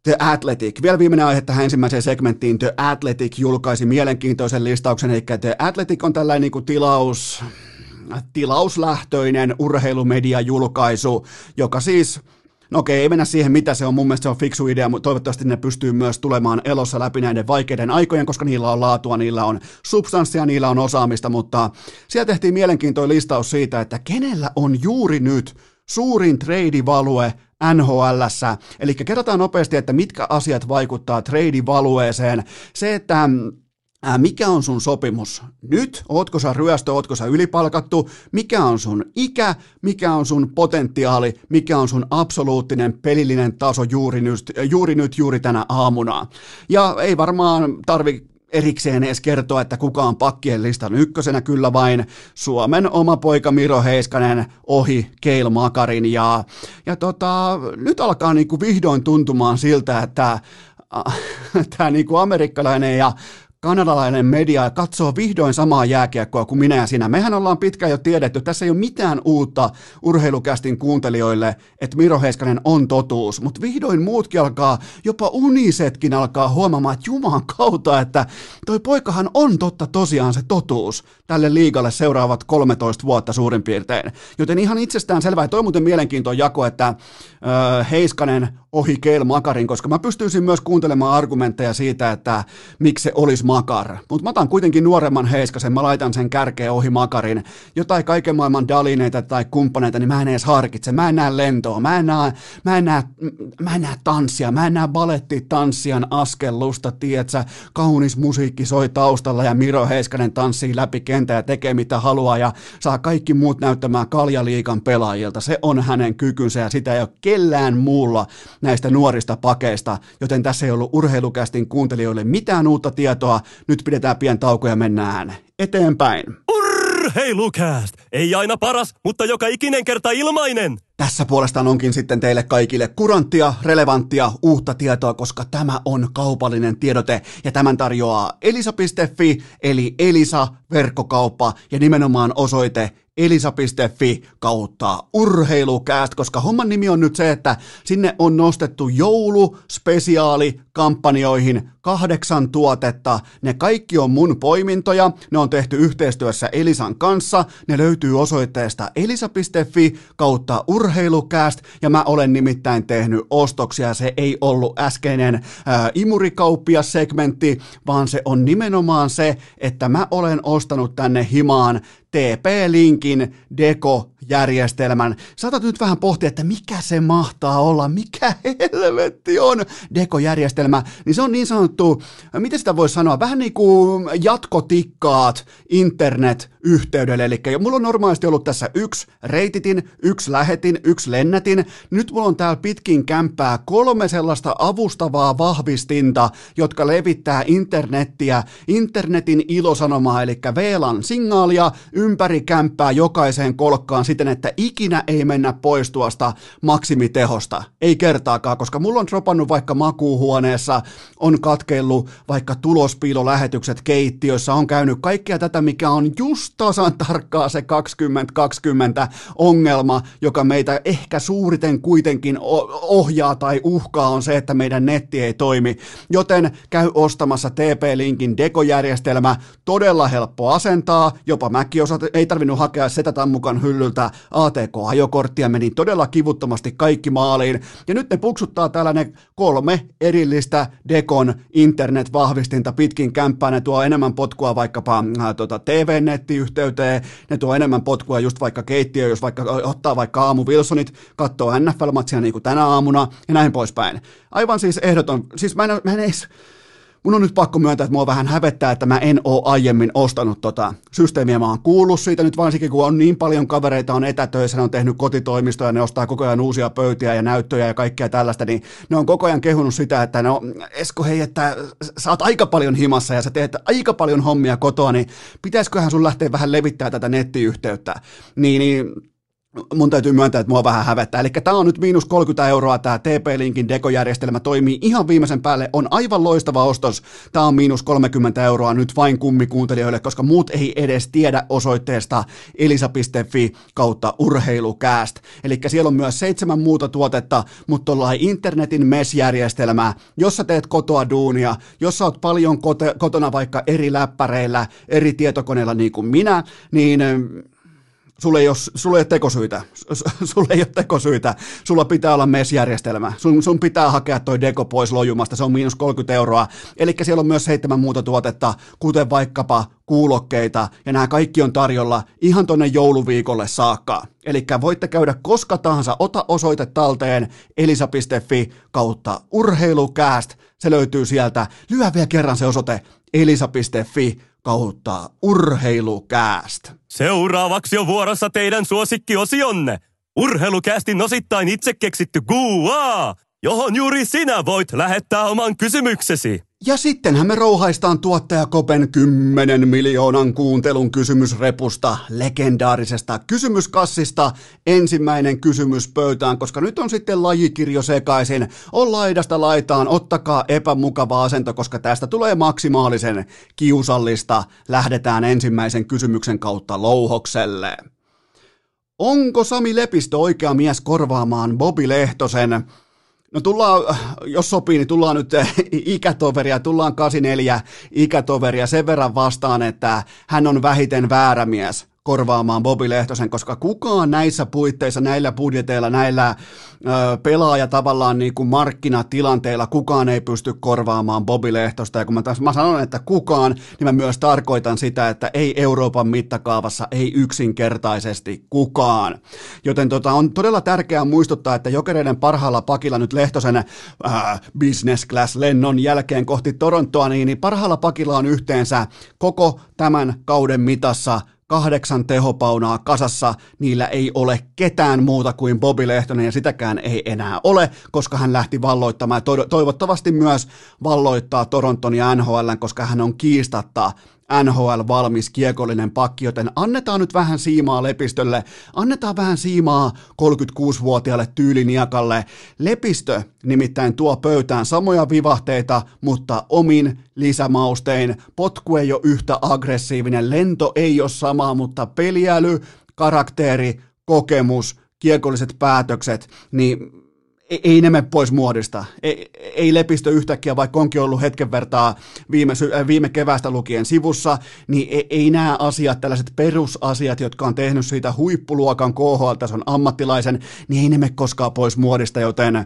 The Athletic. Vielä viimeinen aihe tähän ensimmäiseen segmenttiin. The Athletic julkaisi mielenkiintoisen listauksen, eli The Athletic on tällainen niin kuin tilauslähtöinen urheilumediajulkaisu, joka siis, no okei, ei mennä siihen mitä se on, mun mielestä se on fiksu idea, mutta toivottavasti ne pystyy myös tulemaan elossa läpi näiden vaikeiden aikojen, koska niillä on laatua, niillä on substanssia, niillä on osaamista, mutta siellä tehtiin mielenkiintoinen listaus siitä, että kenellä on juuri nyt suurin treidivalue NHL:ssä. Eli kerrotaan nopeasti, että mitkä asiat vaikuttaa treidivalueeseen. Se, että mikä on sun sopimus nyt, ootko sä ryöstö, ootko sä ylipalkattu, mikä on sun ikä, mikä on sun potentiaali, mikä on sun absoluuttinen pelillinen taso juuri tänä aamuna. Ja ei varmaan tarvitse erikseen edes kertoa, että kuka on pakkien listan ykkösenä, kyllä vain Suomen oma poika Miro Heiskanen ohi Cale Makarin. Ja nyt alkaa niinku vihdoin tuntumaan siltä, että tämä niinku amerikkalainen ja kanadalainen media katsoo vihdoin samaa jääkiekkoa kuin minä ja sinä. Mehän ollaan pitkään jo tiedetty, tässä ei ole mitään uutta urheilukästin kuuntelijoille, että Miro Heiskanen on totuus, mutta vihdoin muutkin alkaa, jopa unisetkin alkaa huomaamaan, että juman kautta, että toi poikahan on totta tosiaan se totuus tälle liigalle seuraavat 13 vuotta suurin piirtein. Joten ihan itsestään selvää, toi muuten mielenkiintoinen jako, että Heiskanen ohi Cale Makarin, koska mä pystyisin myös kuuntelemaan argumentteja siitä, että miksi se olisi Makar. Mutta mä otan kuitenkin nuoremman Heiskasen, mä laitan sen kärkeen ohi Makarin. Jotain kaiken maailman dalineita tai kumppaneita, niin mä en edes harkitse. Mä en näe lentoa, mä en näe tanssia, mä en näe balettitanssijan askellusta, tietsä, kaunis musiikki soi taustalla ja Miro Heiskanen tanssii läpi kentää ja tekee mitä haluaa ja saa kaikki muut näyttämään kaljaliikan pelaajilta. Se on hänen kykynsä ja sitä ei ole kellään muulla näistä nuorista pakeista, joten tässä ei ollut urheilukästin kuuntelijoille mitään uutta tietoa. Nyt pidetään pieni tauko ja mennään eteenpäin. Urheilukääst! Ei aina paras, mutta joka ikinen kerta ilmainen! Tässä puolestaan onkin sitten teille kaikille kuranttia, relevanttia, uutta tietoa, koska tämä on kaupallinen tiedote ja tämän tarjoaa elisa.fi eli Elisa verkkokauppa ja nimenomaan osoite elisa.fi kautta urheilukääst, koska homman nimi on nyt se, että sinne on nostettu jouluspesiaali kampanjoihin 8 tuotetta. Ne kaikki on mun poimintoja, ne on tehty yhteistyössä Elisan kanssa, ne löytyy osoitteesta elisa.fi kautta urheilukääst ja mä olen nimittäin tehnyt ostoksia, se ei ollut äskeinen imurikauppiassegmentti, vaan se on nimenomaan se, että mä olen ostanut tänne himaan TP-linkin Deko-järjestelmän. Saatat nyt vähän pohtia, että mikä se mahtaa olla, mikä helvetti on Deko-järjestelmä, niin se on niin sanottu, miten sitä voisi sanoa, vähän niin kuin jatkotikkaat internet-yhteydelle, eli mulla on normaalisti ollut tässä 1 reititin, 1 lähetin, 1 lennätin, nyt mulla on täällä pitkin kämppää 3 sellaista avustavaa vahvistinta, jotka levittää internettiä, internetin ilosanomaa, eli VLAN-signaalia, ympäri kämppää jokaiseen kolkkaan siten, että ikinä ei mennä pois tuosta maksimitehosta. Ei kertaakaan, koska mulla on dropannut vaikka makuuhuoneessa, on katkeillut vaikka tulospiilolähetykset keittiössä, on käynyt kaikkea tätä, mikä on just tasan tarkkaa se 2020 ongelma, joka meitä ehkä suuriten kuitenkin ohjaa tai uhkaa on se, että meidän netti ei toimi. Joten käy ostamassa TP-linkin dekojärjestelmä, todella helppo asentaa, jopa mäkin ei tarvinnut hakea Setätammukan hyllyltä ATK-ajokorttia, meni todella kivuttomasti kaikki maaliin. Ja nyt ne puksuttaa täällä ne 3 erillistä Dekon internet-vahvistinta pitkin kämppää. Ne tuo enemmän potkua vaikkapa TV-nettiyhteyteen, ne tuo enemmän potkua just vaikka keittiö, jos vaikka ottaa vaikka aamu Wilsonit, katsoo NFL-matsia niin kuin tänä aamuna ja näin poispäin. Aivan siis ehdoton, siis mä en edes... Mun on nyt pakko myöntää, että mua vähän hävettää, että mä en oo aiemmin ostanut tota systeemiä. Mä oon kuullut siitä nyt varsinkin, kun on niin paljon kavereita, on etätöissä, ne on tehnyt kotitoimistoja, ne ostaa koko ajan uusia pöytiä ja näyttöjä ja kaikkea tällaista, niin ne on koko ajan kehunut sitä, että no Esko hei, että sä oot aika paljon himassa ja sä teet aika paljon hommia kotoa, niin pitäisköhän sun lähteä vähän levittää tätä nettiyhteyttä, niin mun täytyy myöntää, että mua vähän hävettää. Eli tää on nyt miinus 30 euroa, tää TP-linkin dekojärjestelmä toimii ihan viimeisen päälle, on aivan loistava ostos. Tää on miinus 30 euroa nyt vain kummikuuntelijoille, koska muut ei edes tiedä osoitteesta elisa.fi kautta urheilukääst. Eli siellä on myös 7 muuta tuotetta, mutta ollaan internetin mesjärjestelmää, jos sä teet kotoa duunia, jos sä oot paljon kotona vaikka eri läppäreillä, eri tietokoneilla niin kuin minä, niin... Sulla ei ole tekosyitä, sulla pitää olla mesjärjestelmä, sun pitää hakea toi deko pois lojumasta, se on miinus 30 euroa, eli siellä on myös 7 muuta tuotetta, kuten vaikkapa kuulokkeita, ja nämä kaikki on tarjolla ihan tonne jouluviikolle saakka. Eli voitte käydä koska tahansa, ota osoite talteen elisa.fi kautta urheilukääst, se löytyy sieltä, lyö vielä kerran se osoite elisa.fi kautta urheilukääst. Seuraavaksi on vuorossa teidän suosikkiosionne. Urheilukäästin osittain itse keksitty QA, johon juuri sinä voit lähettää oman kysymyksesi. Ja sittenhän me rouhaistaan tuottajakopen 10 miljoonan kuuntelun kysymysrepusta, legendaarisesta kysymyskassista. Ensimmäinen kysymys pöytään, koska nyt on sitten lajikirjo sekaisin. On laidasta laitaan, ottakaa epämukava asento, koska tästä tulee maksimaalisen kiusallista. Lähdetään ensimmäisen kysymyksen kautta louhokselle. Onko Sami Lepistö oikea mies korvaamaan Bobi Lehtosen? No tullaan, jos sopii, niin tullaan nyt ikätoveria, tullaan 84 ikätoveria sen verran vastaan, että hän on vähiten väärä mies korvaamaan Bobi Lehtosen, koska kukaan näissä puitteissa, näillä budjeteilla, näillä pelaaja tavallaan niin kuin markkinatilanteilla, kukaan ei pysty korvaamaan Bobi Lehtosta. Ja kun mä sanon, että kukaan, niin mä myös tarkoitan sitä, että ei Euroopan mittakaavassa, ei yksinkertaisesti kukaan. Joten on todella tärkeää muistuttaa, että Jokereiden parhaalla pakilla nyt Lehtosen business class lennon jälkeen kohti Torontoa, niin parhaalla pakilla on yhteensä koko tämän kauden mitassa 8 tehopaunaa kasassa, niillä ei ole ketään muuta kuin Bobi Lehtonen ja sitäkään ei enää ole, koska hän lähti valloittamaan ja toivottavasti myös valloittaa Toronton ja NHL:n, koska hän on kiistatta NHL-valmis kiekollinen pakki, joten annetaan nyt vähän siimaa Lepistölle, annetaan vähän siimaa 36-vuotiaalle tyyliniekalle. Lepistö nimittäin tuo pöytään samoja vivahteita, mutta omin lisämaustein. Potku ei ole yhtä aggressiivinen, lento ei ole samaa, mutta peliäly, karakteeri, kokemus, kiekolliset päätökset, niin ei ne mene pois muodista. Ei Lepistö yhtäkkiä, vaikka onkin ollut hetken vertaa viime keväästä lukien sivussa, niin ei nämä asiat, tällaiset perusasiat, jotka on tehnyt siitä huippuluokan KHL-tason ammattilaisen, niin ei ne mene koskaan pois muodista, joten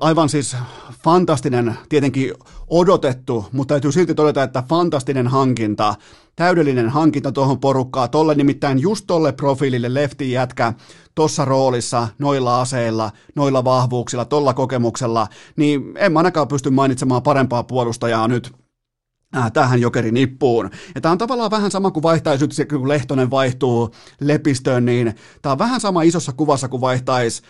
aivan siis fantastinen, tietenkin odotettu, mutta täytyy silti todeta, että fantastinen hankinta, täydellinen hankinta tuohon porukkaan, tolle nimittäin just tolle profiilille leftin jätkä, tuossa roolissa, noilla aseilla, noilla vahvuuksilla, tolla kokemuksella, niin en mä ainakaan pysty mainitsemaan parempaa puolustajaa nyt tähän Jokerin nippuun. Ja tämä on tavallaan vähän sama kuin vaihtaisi nyt, kun Lehtonen vaihtuu Lepistöön, niin tämä on vähän sama isossa kuvassa kuin vaihtaisi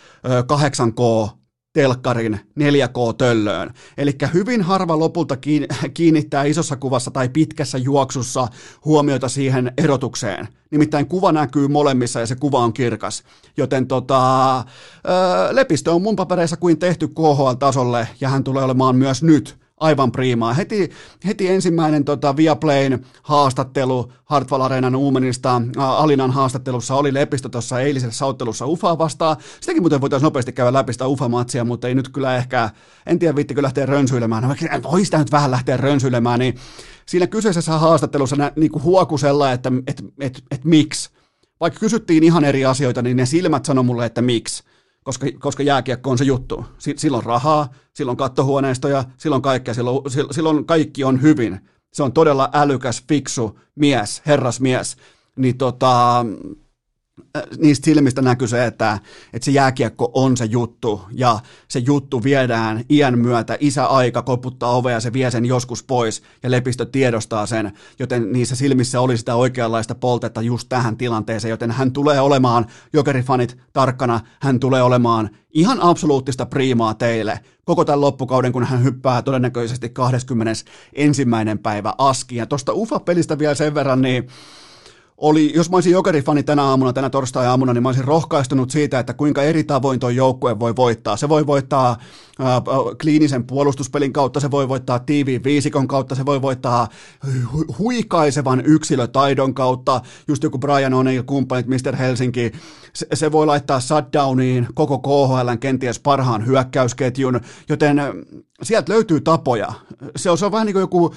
8K telkkarin 4K-töllöön. Eli hyvin harva lopulta kiinnittää isossa kuvassa tai pitkässä juoksussa huomiota siihen erotukseen. Nimittäin kuva näkyy molemmissa ja se kuva on kirkas. Joten Lepistö on mun papereissa kuin tehty KHL-tasolle ja hän tulee olemaan myös nyt aivan priimaa. Heti ensimmäinen Viaplayn haastattelu Hartwall Areenan Uumenista, Alinan haastattelussa oli Lepistö tuossa eilisessä ottelussa Ufaa vastaan. Sitäkin muuten voitaisiin nopeasti käydä läpi sitä Ufa-matsia, mutta ei nyt kyllä ehkä, en tiedä viittikö lähteä rönsyilemään. No, voi sitä nyt vähän lähteä rönsyilemään, niin siinä kyseisessä haastattelussa niin huokusella, että miksi. Vaikka kysyttiin ihan eri asioita, niin ne silmät sanoi mulle, että miksi. Koska jääkiekko on se juttu. Silloin rahaa, silloin kattohuoneistoja, silloin kaikkea, silloin kaikki on hyvin. Se on todella älykäs, fiksu mies, herrasmies. Niin niistä silmistä näkyy se, että se jääkiekko on se juttu ja se juttu viedään iän myötä, isäaika koputtaa ovea ja se vie sen joskus pois ja Lepistö tiedostaa sen, joten niissä silmissä oli sitä oikeanlaista poltetta just tähän tilanteeseen, joten hän tulee olemaan, Jokerifanit tarkkana, hän tulee olemaan ihan absoluuttista priimaa teille koko tämän loppukauden, kun hän hyppää todennäköisesti 21. päivä askiin. Ja tuosta Ufa-pelistä vielä sen verran, niin jos mä olisin Jokerifani tänä torstai-aamuna, niin mä olisin rohkaistunut siitä, että kuinka eri tavoin tuo joukkue voi voittaa. Se voi voittaa kliinisen puolustuspelin kautta, se voi voittaa tiiviin viisikon kautta, se voi voittaa huikaisevan yksilötaidon kautta, just joku Brian O'Neill kumppanit, Mr. Helsinki, se voi laittaa shutdowniin koko KHL:n kenties parhaan hyökkäysketjun, joten sieltä löytyy tapoja. Se on vähän niin kuin joku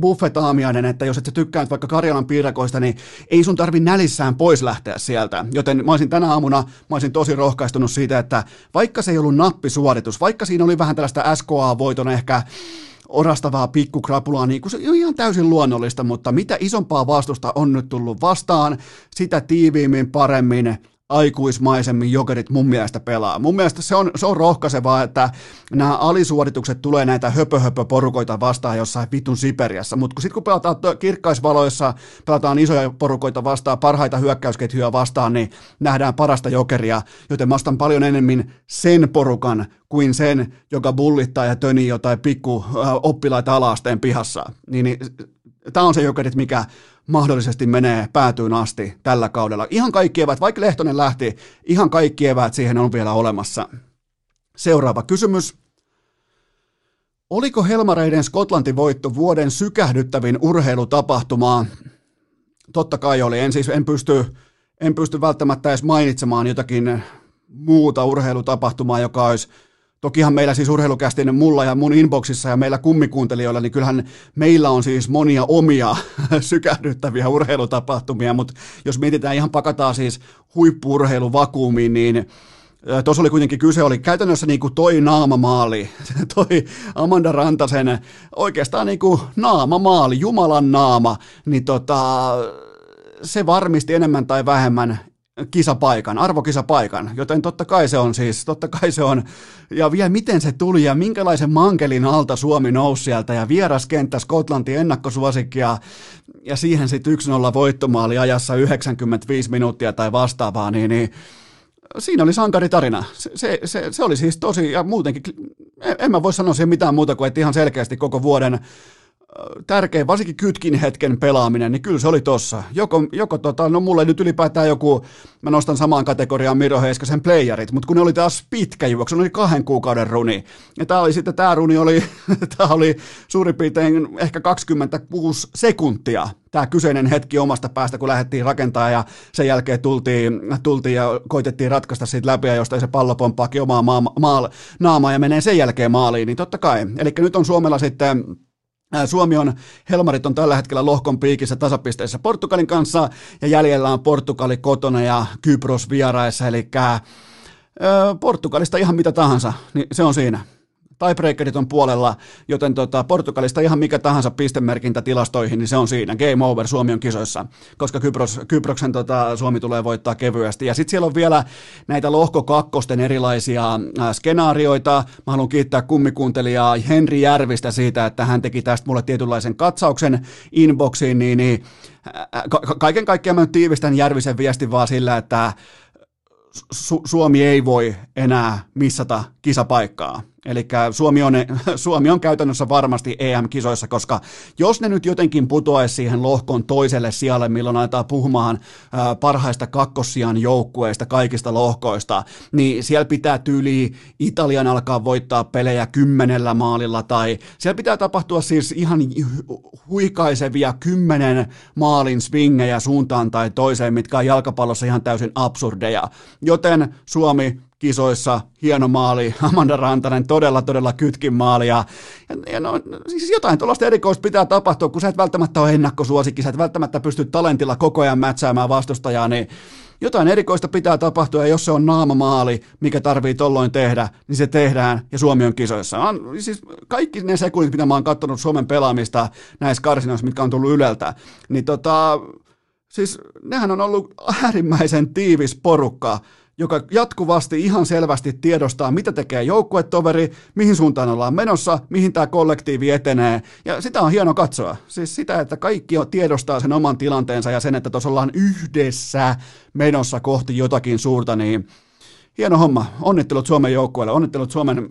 buffetaamiainen, että jos et sä tykkää vaikka Karjalan piirakoista, niin ei sun tarvi nälissään pois lähteä sieltä. Joten tänä aamuna mä olisin tosi rohkaistunut siitä, että vaikka se ei ollut nappisuoritus, vaikka siinä oli vähän tällaista SKA-voiton ehkä orastavaa pikkukrapulaa, niin kuin se on ihan täysin luonnollista, mutta mitä isompaa vastusta on nyt tullut vastaan, sitä tiiviimmin, paremmin, aikuismaisemmin Jokerit mun mielestä pelaa. Mun mielestä se on rohkaisevaa, että nämä alisuoritukset tulee näitä höpö-höpö-porukoita vastaan jossain vitun Siperiassa, mutta sitten kun pelataan kirkkaisvaloissa, pelataan isoja porukoita vastaan, parhaita hyökkäysketjuja vastaan, niin nähdään parasta Jokeria, joten mä astan paljon enemmän sen porukan kuin sen, joka bullittaa ja tönii jotain pikku oppilaita ala-asteen pihassa. Niin tämä on se Jokerit, mikä mahdollisesti menee päätyyn asti tällä kaudella. Ihan kaikki eväät, vaikka Lehtonen lähti, ihan kaikki eväät siihen on vielä olemassa. Seuraava kysymys. Oliko Helmareiden Skotlanti-voitto vuoden sykähdyttävin urheilutapahtuma? Totta kai oli. En pysty välttämättä edes mainitsemaan jotakin muuta urheilutapahtumaa, joka olisi. Tokihan meillä siis urheilukästin mulla ja mun inboxissa ja meillä kummikuuntelijoilla, niin kyllähän meillä on siis monia omia sykähdyttäviä urheilutapahtumia, mutta jos mietitään ihan pakataan siis huippu-urheiluvakuumiin, niin tuossa oli kuitenkin kyse, oli käytännössä niin kuin toi naamamaali, toi Amanda Rantasen oikeastaan niin kuin naamamaali, Jumalan naama, niin se varmisti enemmän tai vähemmän kisapaikan, arvokisapaikan, joten totta kai se on, ja vielä miten se tuli ja minkälaisen mankelin alta Suomi nousi sieltä ja vieraskenttä Skotlanti ennakkosuosikki ja siihen sitten 1-0 voittomaali ajassa 95 minuuttia tai vastaavaa, niin siinä oli sankaritarina. Se oli siis tosi, ja muutenkin, en mä voi sanoa siihen mitään muuta kuin, että ihan selkeästi koko vuoden tärkein, varsinkin kytkin hetken pelaaminen, niin kyllä se oli tossa. No mulle nyt ylipäätään joku, mä nostan samaan kategoriaan Miro Heiskasen playerit, mutta kun ne oli taas pitkä juoksu, ne oli 2 kuukauden runi. Ja tää oli sitten, tää runi oli suurin piirtein ehkä 26 sekuntia. Tämä kyseinen hetki omasta päästä, kun lähdettiin rakentamaan ja sen jälkeen tultiin ja koitettiin ratkaista siitä läpi ja jostain se pallo pomppaakin omaa naamaa ja menee sen jälkeen maaliin, niin totta kai. Eli nyt on Suomella sitten, Helmarit on tällä hetkellä lohkon piikissä tasapisteessä Portugalin kanssa ja jäljellä on Portugali kotona ja Kypros vieraissa, eli Portugalista ihan mitä tahansa, niin se on siinä. Tiebreakerit on puolella, joten Portugalista ihan mikä tahansa pistemerkintä tilastoihin, niin se on siinä. Game over, Suomi on kisoissa, koska Kyproksen Suomi tulee voittaa kevyesti. Ja sitten siellä on vielä näitä lohkokakkosten erilaisia skenaarioita. Mä haluan kiittää kummikuuntelijaa Henri Järvistä siitä, että hän teki tästä mulle tietynlaisen katsauksen inboxiin. Niin kaiken kaikkiaan mä tiivistän Järvisen viestin vaan sillä, että Suomi ei voi enää missata kisapaikkaa. Eli Suomi on käytännössä varmasti EM-kisoissa, koska jos ne nyt jotenkin putoaisi siihen lohkon toiselle sijalle, milloin aletaan puhumaan parhaista kakkossijan joukkueista kaikista lohkoista, niin siellä pitää tyyliin Italian alkaa voittaa pelejä 10 maalilla, tai siellä pitää tapahtua siis ihan huikaisevia 10 maalin swingejä suuntaan tai toiseen, mitkä on jalkapallossa ihan täysin absurdeja, joten Suomi kisoissa, hieno maali, Amanda Rantanen todella kytkin maali ja no, siis jotain tuollaista erikoista pitää tapahtua, kun sä et välttämättä ole ennakkosuosikki, sä et välttämättä pysty talentilla koko ajan mätsäämään vastustajaa, niin jotain erikoista pitää tapahtua ja jos se on naamamaali, mikä tarvii tolloin tehdä, niin se tehdään ja Suomi on kisoissa. Siis kaikki ne sekunnit, mitä mä oon katsonut Suomen pelaamista näissä karsinoissa, mitkä on tullut Yleltä, niin siis nehän on ollut äärimmäisen tiivis porukka, joka jatkuvasti ihan selvästi tiedostaa, mitä tekee joukkuetoveri, mihin suuntaan ollaan menossa, mihin tämä kollektiivi etenee. Ja sitä on hieno katsoa. Siis sitä, että kaikki tiedostaa sen oman tilanteensa ja sen, että tuossa ollaan yhdessä menossa kohti jotakin suurta. Niin hieno homma. Onnittelut Suomen joukkueelle, onnittelut Suomen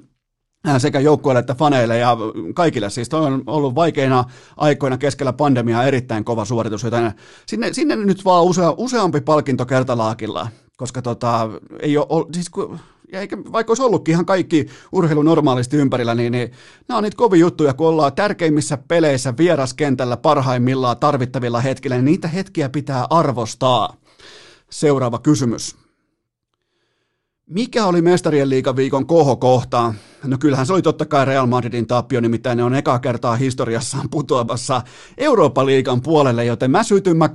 sekä joukkueelle että faneille ja kaikille. Siis toi on ollut vaikeina aikoina keskellä pandemiaa erittäin kova suoritus, joten sinne nyt vaan useampi palkinto kertalaakilla. Koska ei ole, siis vaikka olisi ollutkin ihan kaikki urheilu normaalisti ympärillä, niin nämä on niitä kovia juttuja, kun ollaan tärkeimmissä peleissä vieraskentällä parhaimmillaan tarvittavilla hetkillä, niin niitä hetkiä pitää arvostaa. Seuraava kysymys. Mikä oli Mestarien liigan viikon kohokohta? No kyllähän se oli totta kai Real Madridin tappio, nimittäin ne on ekaa kertaa historiassaan putoamassa Eurooppa-liigan puolelle, joten mä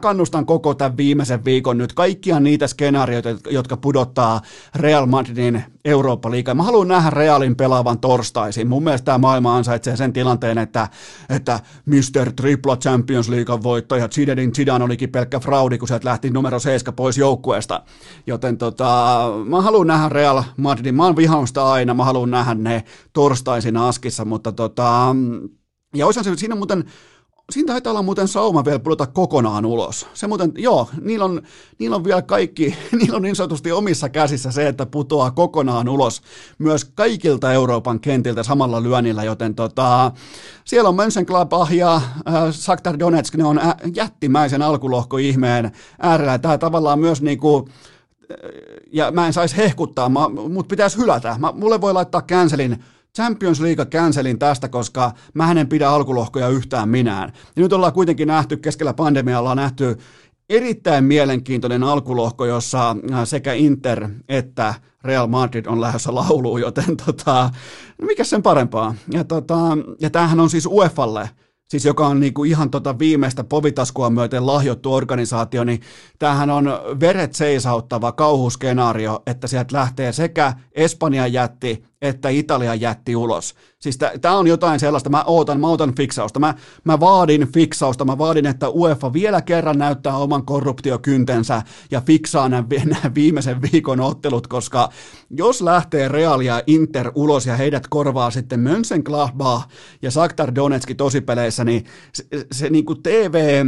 kannustan koko tämän viimeisen viikon nyt kaikkia niitä skenaarioita, jotka pudottaa Real Madridin Eurooppa-liigan. Mä haluan nähdä Realin pelaavan torstaisin. Mun mielestä tämä maailma ansaitsee sen tilanteen, että Mr. Tripla Champions Leaguean voittaja Zidane olikin pelkkä fraudi, kun sieltä lähti numero 7 pois joukkueesta, joten mä haluan nähdä Real Madridin, mä oon vihausta aina, mä haluan nähdä ne torstaisin askissa, mutta ja olisihan se, siinä taitaa olla muuten sauma vielä pudota kokonaan ulos. Se muuten, joo, niillä on vielä kaikki, niillä on niin sanotusti omissa käsissä se, että putoaa kokonaan ulos myös kaikilta Euroopan kentiltä samalla lyönnillä, joten siellä on Mönchengladbach ja Shakhtar Donetsk, ne on jättimäisen alkulohkoihmeen äärellä. Tämä tavallaan myös niinku, ja mä en saisi hehkuttaa, mut pitäisi hylätä. Mulle voi laittaa cancelin, Champions League cancelin tästä, koska mähän en pidä alkulohkoja yhtään minään. Ja nyt ollaan kuitenkin nähty, keskellä pandemiaa ollaan nähty erittäin mielenkiintoinen alkulohko, jossa sekä Inter että Real Madrid on lähdössä lauluun, joten mikä sen parempaa. Ja tämähän on siis UEFalle. Siis joka on niinku ihan viimeistä povitaskua myöten lahjottu organisaatio, niin tämähän on veret seisauttava kauhuskenaario, että sieltä lähtee sekä Espanjan jätti että Italian jätti ulos. Siis tämä on jotain sellaista, mä odotan fiksausta, mä vaadin fiksausta, mä vaadin, että UEFA vielä kerran näyttää oman korruptiokyntensä ja fiksaa nämä viimeisen viikon ottelut, koska jos lähtee Real ja Inter ulos ja heidät korvaa sitten Mönchengladbach ja Shakhtar Donetsk tosipeleissä, niin se niinku TV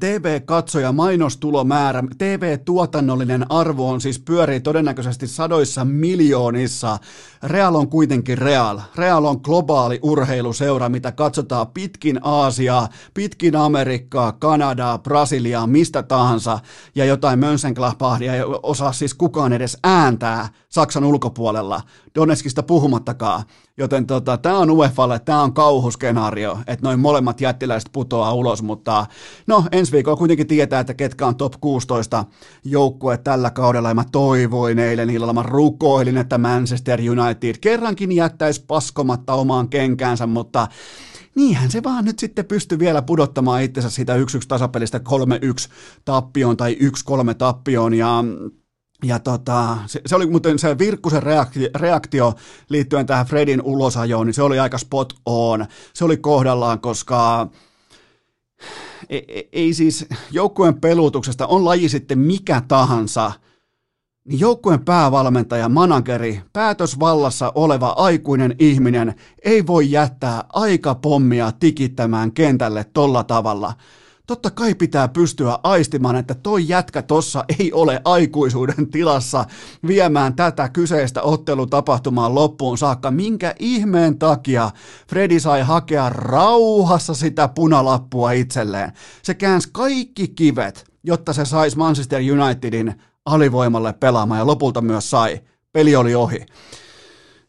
TV-katsoja mainostulomäärä, TV-tuotannollinen arvo on siis pyörii todennäköisesti sadoissa miljoonissa. Real on kuitenkin Real. Real on globaali urheiluseura, mitä katsotaan pitkin Aasiaa, pitkin Amerikkaa, Kanadaa, Brasiliaa, mistä tahansa. Ja jotain Mönchengladbachia ei osaa siis kukaan edes ääntää Saksan ulkopuolella, Donetskista puhumattakaan. Joten tämä on UEFAlle, tämä on kauhuskenaario, että noin molemmat jättiläiset putoaa ulos, mutta no ensi viikolla kuitenkin tietää, että ketkä on top 16 joukkue tällä kaudella, ja mä toivoin eilen illalla, mä rukoilin, että Manchester United kerrankin jättäisi paskomatta omaan kenkäänsä, mutta niinhän se vaan nyt sitten pystyi vielä pudottamaan itsensä siitä 1-1 tasapelistä 3-1 tappioon tai 1-3 tappioon, se oli muuten se Virkkusen reaktio liittyen tähän Fredin ulosajoon, niin se oli aika spot on. Se oli kohdallaan, koska ei siis joukkueen pelutuksesta, on laji sitten mikä tahansa, niin joukkueen päävalmentaja, manageri, päätösvallassa oleva aikuinen ihminen ei voi jättää aikapommia tikittämään kentälle tolla tavalla. Totta kai pitää pystyä aistimaan, että toi jätkä tossa ei ole aikuisuuden tilassa viemään tätä kyseistä ottelutapahtumaa loppuun saakka. Minkä ihmeen takia Fredi sai hakea rauhassa sitä punalappua itselleen? Se käänsi kaikki kivet, jotta se saisi Manchester Unitedin alivoimalle pelaamaan, ja lopulta myös sai. Peli oli ohi.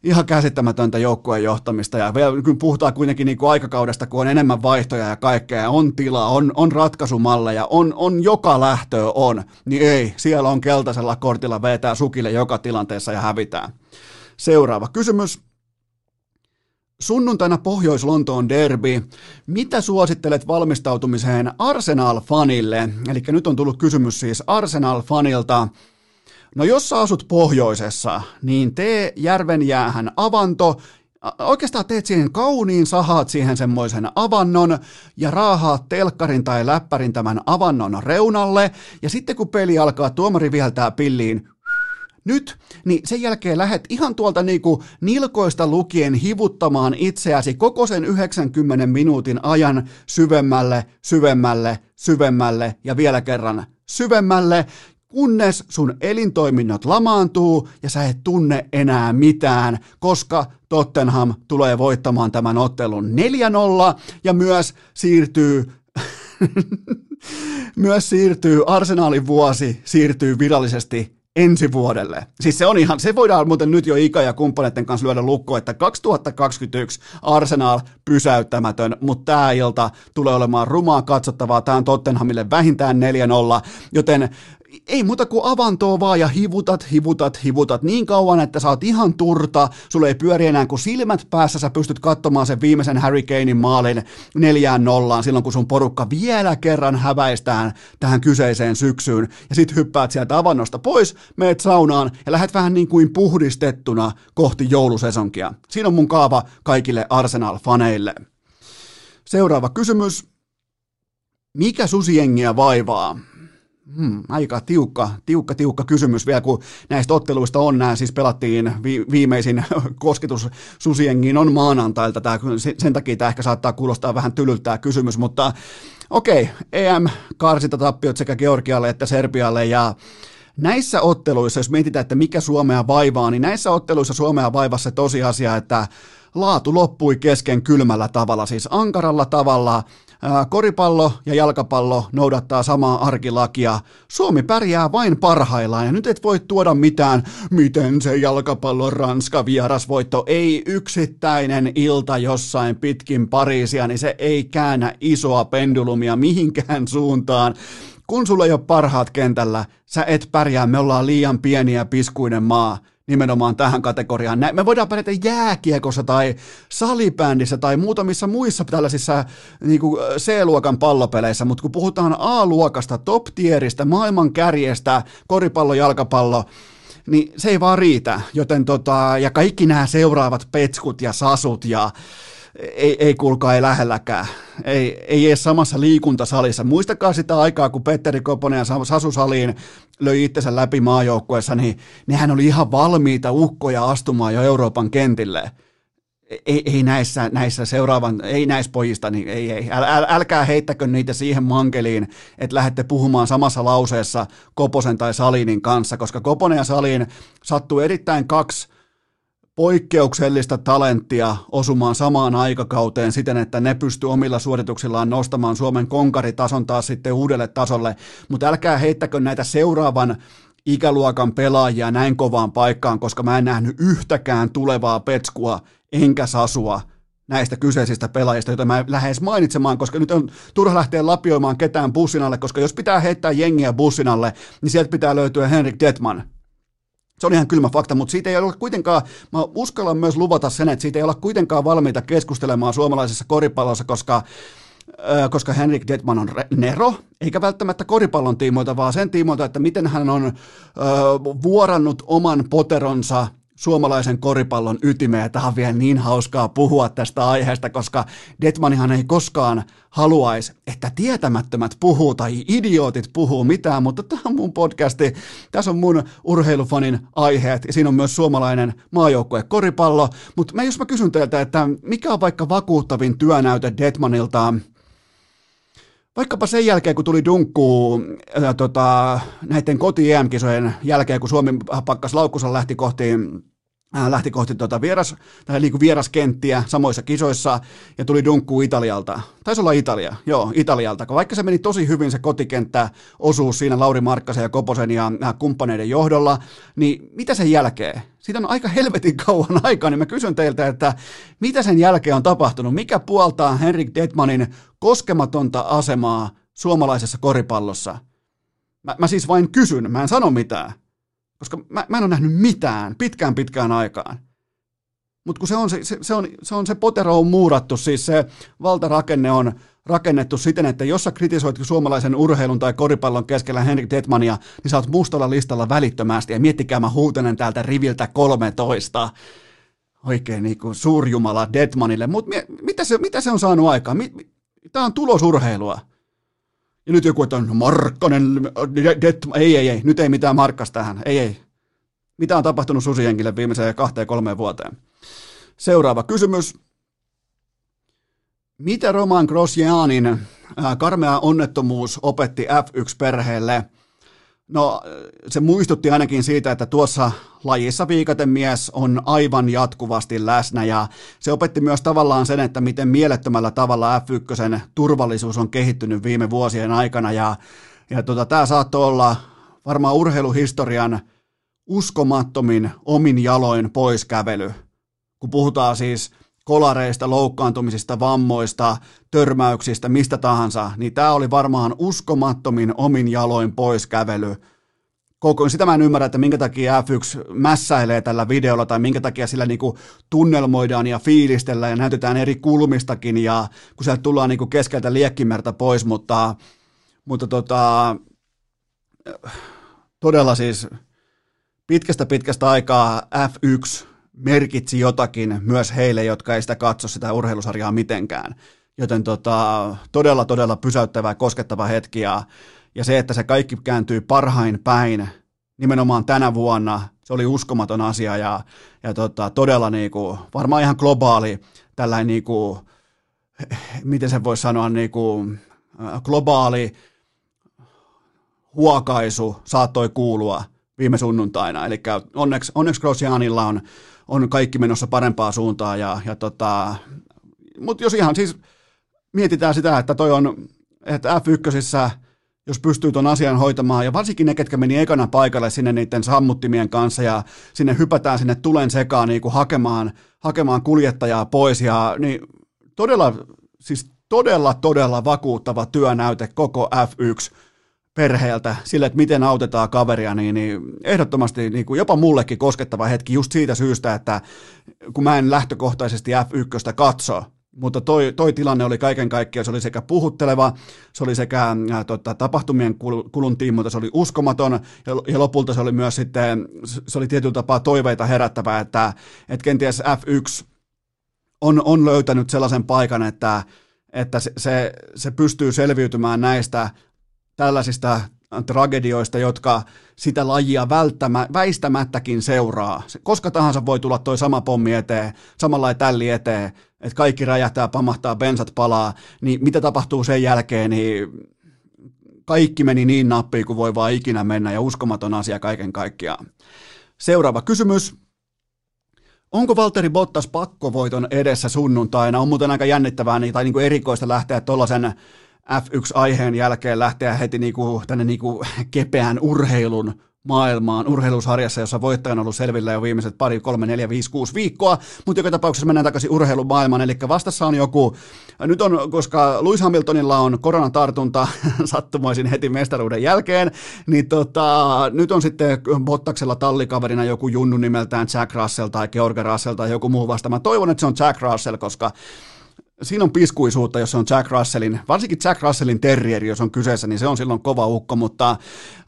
Ihan käsittämätöntä joukkueen johtamista, ja kun puhutaan kuitenkin niin kuin aikakaudesta, kun on enemmän vaihtoja ja kaikkea, on tilaa, on ratkaisumalleja, on joka lähtöä on, niin ei, siellä on keltaisella kortilla, vetää sukille joka tilanteessa ja hävitään. Seuraava kysymys. Sunnuntaina Pohjois-Lontoon derby. Mitä suosittelet valmistautumiseen Arsenal-fanille? Eli nyt on tullut kysymys siis Arsenal-fanilta. No jos sä asut pohjoisessa, niin tee järvenjäähän avanto, oikeastaan teet siihen kauniin, sahaat siihen semmoisen avannon ja raahaat telkkarin tai läppärin tämän avannon reunalle, ja sitten kun peli alkaa, tuomari viheltää pilliin nyt, niin sen jälkeen lähdet ihan tuolta niinku nilkoista lukien hivuttamaan itseäsi koko sen 90 minuutin ajan syvemmälle, syvemmälle, syvemmälle ja vielä kerran syvemmälle, kunnes sun elintoiminnot lamaantuu ja sä et tunne enää mitään, koska Tottenham tulee voittamaan tämän ottelun 4-0 ja myös siirtyy Arsenalin vuosi, siirtyy virallisesti ensi vuodelle. Siis se on ihan, se voidaan muuten nyt jo Ika ja kumppaneiden kanssa lyödä lukko, että 2021 Arsenal pysäyttämätön, mutta tämä ilta tulee olemaan rumaa katsottavaa, tämä on Tottenhamille vähintään 4-0, joten ei muuta kuin avantoa vaan ja hivutat niin kauan, että sä oot ihan turta, sulle ei pyöri enää kuin silmät päässä, sä pystyt katsomaan sen viimeisen Harry Kanein maalin 4-0 silloin, kun sun porukka vielä kerran häväistään tähän kyseiseen syksyyn, ja sit hyppäät sieltä avannosta pois, meet saunaan ja lähet vähän niin kuin puhdistettuna kohti joulusesonkia. Siinä on mun kaava kaikille Arsenal-faneille. Seuraava kysymys. Mikä susiengiä vaivaa? Aika tiukka kysymys vielä, kun näistä otteluista on nämä, siis pelattiin viimeisin kosketus susiengiin on maanantailta, sen takia tämä ehkä saattaa kuulostaa vähän tylyltää kysymys, mutta okei, EM-karsintatappiot sekä Georgialle että Serbialle, ja näissä otteluissa, jos mietitään, että mikä Suomea vaivaa, niin näissä otteluissa Suomea vaivasi se tosiasia, että laatu loppui kesken kylmällä tavalla, siis ankaralla tavalla. Koripallo ja jalkapallo noudattaa samaa arkilakia. Suomi pärjää vain parhaillaan, ja nyt et voi tuoda mitään, miten se jalkapallon Ranska vierasvoitto, ei yksittäinen ilta jossain pitkin Pariisia, niin se ei käännä isoa pendulumia mihinkään suuntaan. Kun sulla ei ole parhaat kentällä, sä et pärjää, me ollaan liian pieni ja piskuinen maa. Nimenomaan tähän kategoriaan. Me voidaan pärjätä jääkiekossa tai salibändissä tai muutamissa muissa tällaisissa niin kuin C-luokan pallopeleissä, mutta kun puhutaan A-luokasta, top-tieristä, maailman kärjestä, koripallo, jalkapallo, niin se ei vaan riitä. Joten ja kaikki nämä seuraavat petskut ja sasut ja ei kuulkaa, ei lähelläkään. Ei edes samassa liikuntasalissa. Muistakaa sitä aikaa, kun Petteri Koponen ja Sasu Salin löi itsensä läpi maajoukkueessa, niin nehän oli ihan valmiita ukkoja astumaan jo Euroopan kentille. Ei näissä seuraavan, ei näissä pojista, niin älkää heittäkö niitä siihen mankeliin, että lähdette puhumaan samassa lauseessa Koposen tai Salinin kanssa, koska Koponen ja Salin sattuu erittäin kaksi poikkeuksellista talenttia osumaan samaan aikakauteen siten, että ne pystyy omilla suorituksillaan nostamaan Suomen konkaritason taas sitten uudelle tasolle, mutta älkää heittäkö näitä seuraavan ikäluokan pelaajia näin kovaan paikkaan, koska mä en nähnyt yhtäkään tulevaa petskua enkä sasua näistä kyseisistä pelaajista, joita mä en lähde edes mainitsemaan, koska nyt on turha lähteä lapioimaan ketään bussin alle, koska jos pitää heittää jengiä bussin alle, niin sieltä pitää löytyä Henrik Detman. Se on ihan kylmä fakta, mutta siitä ei olla kuitenkaan, mä uskallan myös luvata sen, että siitä ei olla kuitenkaan valmiita keskustelemaan suomalaisessa koripallossa, koska Henrik Detman on nero, eikä välttämättä koripallon tiimoilta, vaan sen tiimoilta, että miten hän on vuorannut oman poteronsa suomalaisen koripallon ytimeen. Tähän on vielä niin hauskaa puhua tästä aiheesta, koska Detmanihan ei koskaan haluaisi, että tietämättömät puhuu tai idiootit puhuu mitään, mutta tämä on mun podcasti, tässä on mun urheilufanin aiheet ja siinä on myös suomalainen maajoukkue koripallo, mutta jos mä kysyn teiltä, että mikä on vaikka vakuuttavin työnäyte Detmanilta, vaikkapa sen jälkeen, kun tuli dunkkuu näiden koti-EM-kisojen jälkeen, kun Suomi pakkas laukkusa lähti kohti vieraskenttiä samoissa kisoissa ja tuli dunkkuu Italialta. Taisi olla Italia, joo, Italialta. Vaikka se meni tosi hyvin se kotikenttä osuus siinä Lauri Markkasen ja Koposen ja kumppaneiden johdolla, niin mitä sen jälkeen? Siitä on aika helvetin kauan aikaa, niin mä kysyn teiltä, että mitä sen jälkeen on tapahtunut? Mikä puoltaa Henrik Detmanin koskematonta asemaa suomalaisessa koripallossa? Mä siis vain kysyn, mä en sano mitään. Koska mä en ole nähnyt mitään pitkään aikaan. Mutta kun se potero on muurattu, siis se valtarakenne on rakennettu siten, että jos sä kritisoit suomalaisen urheilun tai koripallon keskellä Henrik Detmania, niin sä oot mustalla listalla välittömästi. Ja miettikää, mä huutelen täältä riviltä 13. Oikein niin kuin suurjumala Detmanille. Mutta mitä se on saanut aikaan? Tää on tulosurheilua. Ja nyt joku, että on Markkanen, ei, nyt ei mitään Markkas tähän, ei. Mitä on tapahtunut Susihenkille viimeiseen 2-3 vuoteen? Seuraava kysymys. Mitä Roman Grosjeanin karmea onnettomuus opetti F1-perheelle? No, se muistutti ainakin siitä, että tuossa lajissa viikaten mies on aivan jatkuvasti läsnä ja se opetti myös tavallaan sen, että miten mielettömällä tavalla F1:n turvallisuus on kehittynyt viime vuosien aikana ja tämä saattoi olla varmaan urheiluhistorian uskomattomin omin jaloin poiskävely, kun puhutaan siis kolareista, loukkaantumisista, vammoista, törmäyksistä, mistä tahansa, niin tämä oli varmaan uskomattomin omin jaloin poiskävely. Sitä mä en ymmärrä, että minkä takia F1 mässäilee tällä videolla tai minkä takia sillä niinku tunnelmoidaan ja fiilistellään ja näytetään eri kulmistakin ja kun sieltä tullaan niinku keskeltä liekkimerta pois, mutta todella siis pitkästä aikaa F1 merkitsi jotakin myös heille, jotka ei sitä katso sitä urheilusarjaa mitenkään. Joten todella pysäyttävä, koskettava hetki ja se, että se kaikki kääntyy parhain päin nimenomaan tänä vuonna, se oli uskomaton asia ja todella niinku, varmaan ihan globaali tällainen niinku, miten sen voisi sanoa, niinku, globaali huokaisu saattoi kuulua viime sunnuntaina. Eli onneksi Grosjeanilla on kaikki menossa parempaa suuntaan, mutta jos ihan siis mietitään sitä, että toi on, että F1:ssä, jos pystyy ton asian hoitamaan, ja varsinkin ne, ketkä meni ekana paikalle sinne niiden sammuttimien kanssa, ja sinne hypätään sinne tulen sekaan niin kuin hakemaan kuljettajaa pois, ja niin todella vakuuttava työnäyte koko F1 perheeltä sille, että miten autetaan kaveria, niin ehdottomasti niin kuin jopa mullekin koskettava hetki just siitä syystä, että kun mä en lähtökohtaisesti F1:stä katso, mutta toi tilanne oli kaiken kaikkiaan, se oli sekä puhutteleva, se oli sekä tapahtumien kulun tiimoilta, se oli uskomaton ja lopulta se oli myös sitten, se oli tietyllä tapaa toiveita herättävää, että kenties F1 on löytänyt sellaisen paikan, että se pystyy selviytymään näistä tällaisista tragedioista, jotka sitä lajia väistämättäkin seuraa. Koska tahansa voi tulla toi sama pommi eteen, samanlainen tälli eteen, että kaikki räjähtää, pamahtaa, bensat palaa, niin mitä tapahtuu sen jälkeen, niin kaikki meni niin nappiin kuin voi vaan ikinä mennä ja uskomaton asia kaiken kaikkiaan. Seuraava kysymys. Onko Valtteri Bottas pakkovoiton edessä sunnuntaina? On muuten aika jännittävää tai niin kuin erikoista lähteä tuollaisen F1-aiheen jälkeen lähteä heti niin kuin tänne niin kuin kepeän urheilun maailmaan urheilusarjassa, jossa voittaja on ollut selvillä jo viimeiset pari, 3, 4, 5, 6 viikkoa, mutta joka tapauksessa mennään takaisin urheilumaailmaan, eli vastassa on joku, nyt on, koska Lewis Hamiltonilla on koronatartunta sattumoisin heti mestaruuden jälkeen, niin nyt on sitten Bottaksella tallikaverina joku junnu nimeltään Jack Russell tai George Russell tai joku muu vasta. Mä toivon, että se on Jack Russell, koska siinä on piskuisuutta, jos se on Jack Russellin, varsinkin Jack Russellin terrieri, jos on kyseessä, niin se on silloin kova ukko, mutta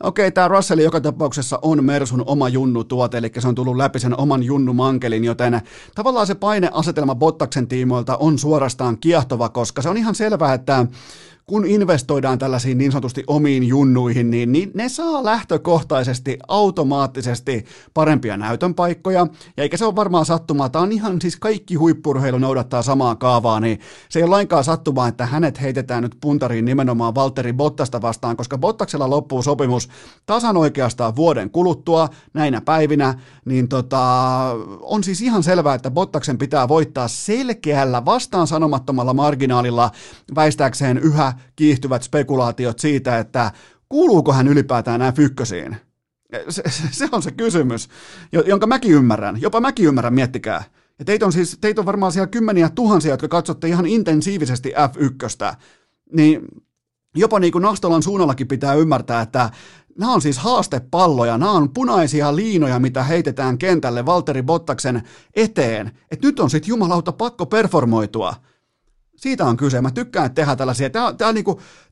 okei, tämä Russell joka tapauksessa on Mersun oma junnutuote, eli se on tullut läpi sen oman junnumankelin, joten tavallaan se paineasetelma Bottaksen tiimoilta on suorastaan kiehtova, koska se on ihan selvää, että kun investoidaan tällaisiin niin sanotusti omiin junnuihin, niin ne saa lähtökohtaisesti automaattisesti parempia näytönpaikkoja, ja eikä se ole varmaan sattumaa, tämä on ihan siis kaikki huippurheilu noudattaa samaa kaavaa, niin se ei ole lainkaan sattumaa, että hänet heitetään nyt puntariin nimenomaan Valtteri Bottasta vastaan, koska Bottaksella loppuu sopimus tasan oikeastaan vuoden kuluttua näinä päivinä, niin on siis ihan selvää, että Bottaksen pitää voittaa selkeällä vastaan sanomattomalla marginaalilla väistääkseen yhä kiihtyvät spekulaatiot siitä, että kuuluuko hän ylipäätään F1:iin. Se on se kysymys, jonka mäkin ymmärrän. Jopa mäkin ymmärrän, miettikää. Ja teitä on varmaan siellä kymmeniä tuhansia, jotka katsotte ihan intensiivisesti F1:stä. Niin jopa niin kuin Nastolan suunnallakin pitää ymmärtää, että nämä on siis haastepalloja, nämä on punaisia liinoja, mitä heitetään kentälle Valtteri Bottaksen eteen. Että nyt on sitten jumalauta pakko performoitua. Siitä on kyse. Mä tykkään tehdä tällaisia.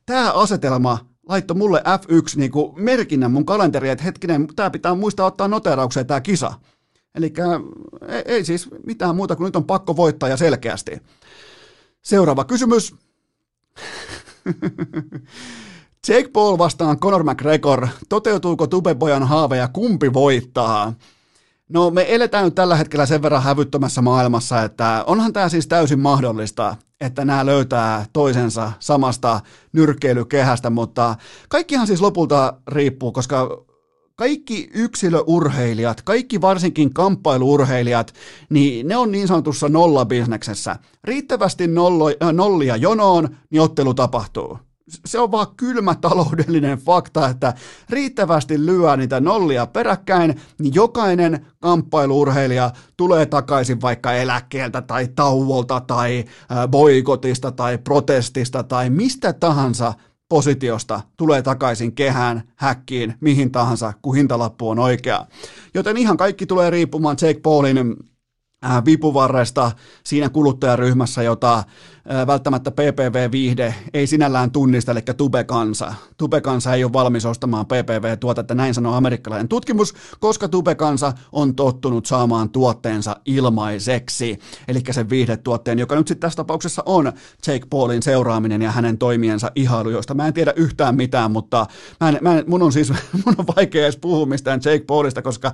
Tämä asetelma laittoi mulle F1 niinku merkinnän mun kalenteriin, että hetkinen, tämä pitää muistaa ottaa noteeraukseen tämä kisa. Eli ei siis mitään muuta kuin nyt on pakko voittaa ja selkeästi. Seuraava kysymys. Jake Paul vastaan Conor McGregor. Toteutuuko Tubepojan haave ja kumpi voittaa? No me eletään nyt tällä hetkellä sen verran hävyttömässä maailmassa, että onhan tämä siis täysin mahdollista, että nämä löytää toisensa samasta nyrkkeilykehästä, mutta kaikkihan siis lopulta riippuu, koska kaikki yksilöurheilijat, kaikki varsinkin kamppailuurheilijat, niin ne on niin sanotussa nollabisneksessä. Riittävästi nollia jonoon, niin ottelu tapahtuu. Se on vaan kylmä taloudellinen fakta, että riittävästi lyö niitä nollia peräkkäin, niin jokainen kamppailuurheilija tulee takaisin vaikka eläkkeeltä tai tauolta tai boikotista tai protestista tai mistä tahansa positiosta tulee takaisin kehään, häkkiin, mihin tahansa, kun hintalappu on oikea. Joten ihan kaikki tulee riippumaan Jake Paulin vipuvarresta siinä kuluttajaryhmässä, jota välttämättä PPV-viihde ei sinällään tunnista, eli Tube-kansa. Tube-kansa ei ole valmis ostamaan PPV-tuotetta, näin sanoo amerikkalainen tutkimus, koska Tube-kansa on tottunut saamaan tuotteensa ilmaiseksi, eli sen viihdetuotteen, joka nyt sitten tässä tapauksessa on Jake Paulin seuraaminen ja hänen toimiensa ihailu, josta mä en tiedä yhtään mitään, mutta mun on vaikea edes puhua mistään Jake Paulista, koska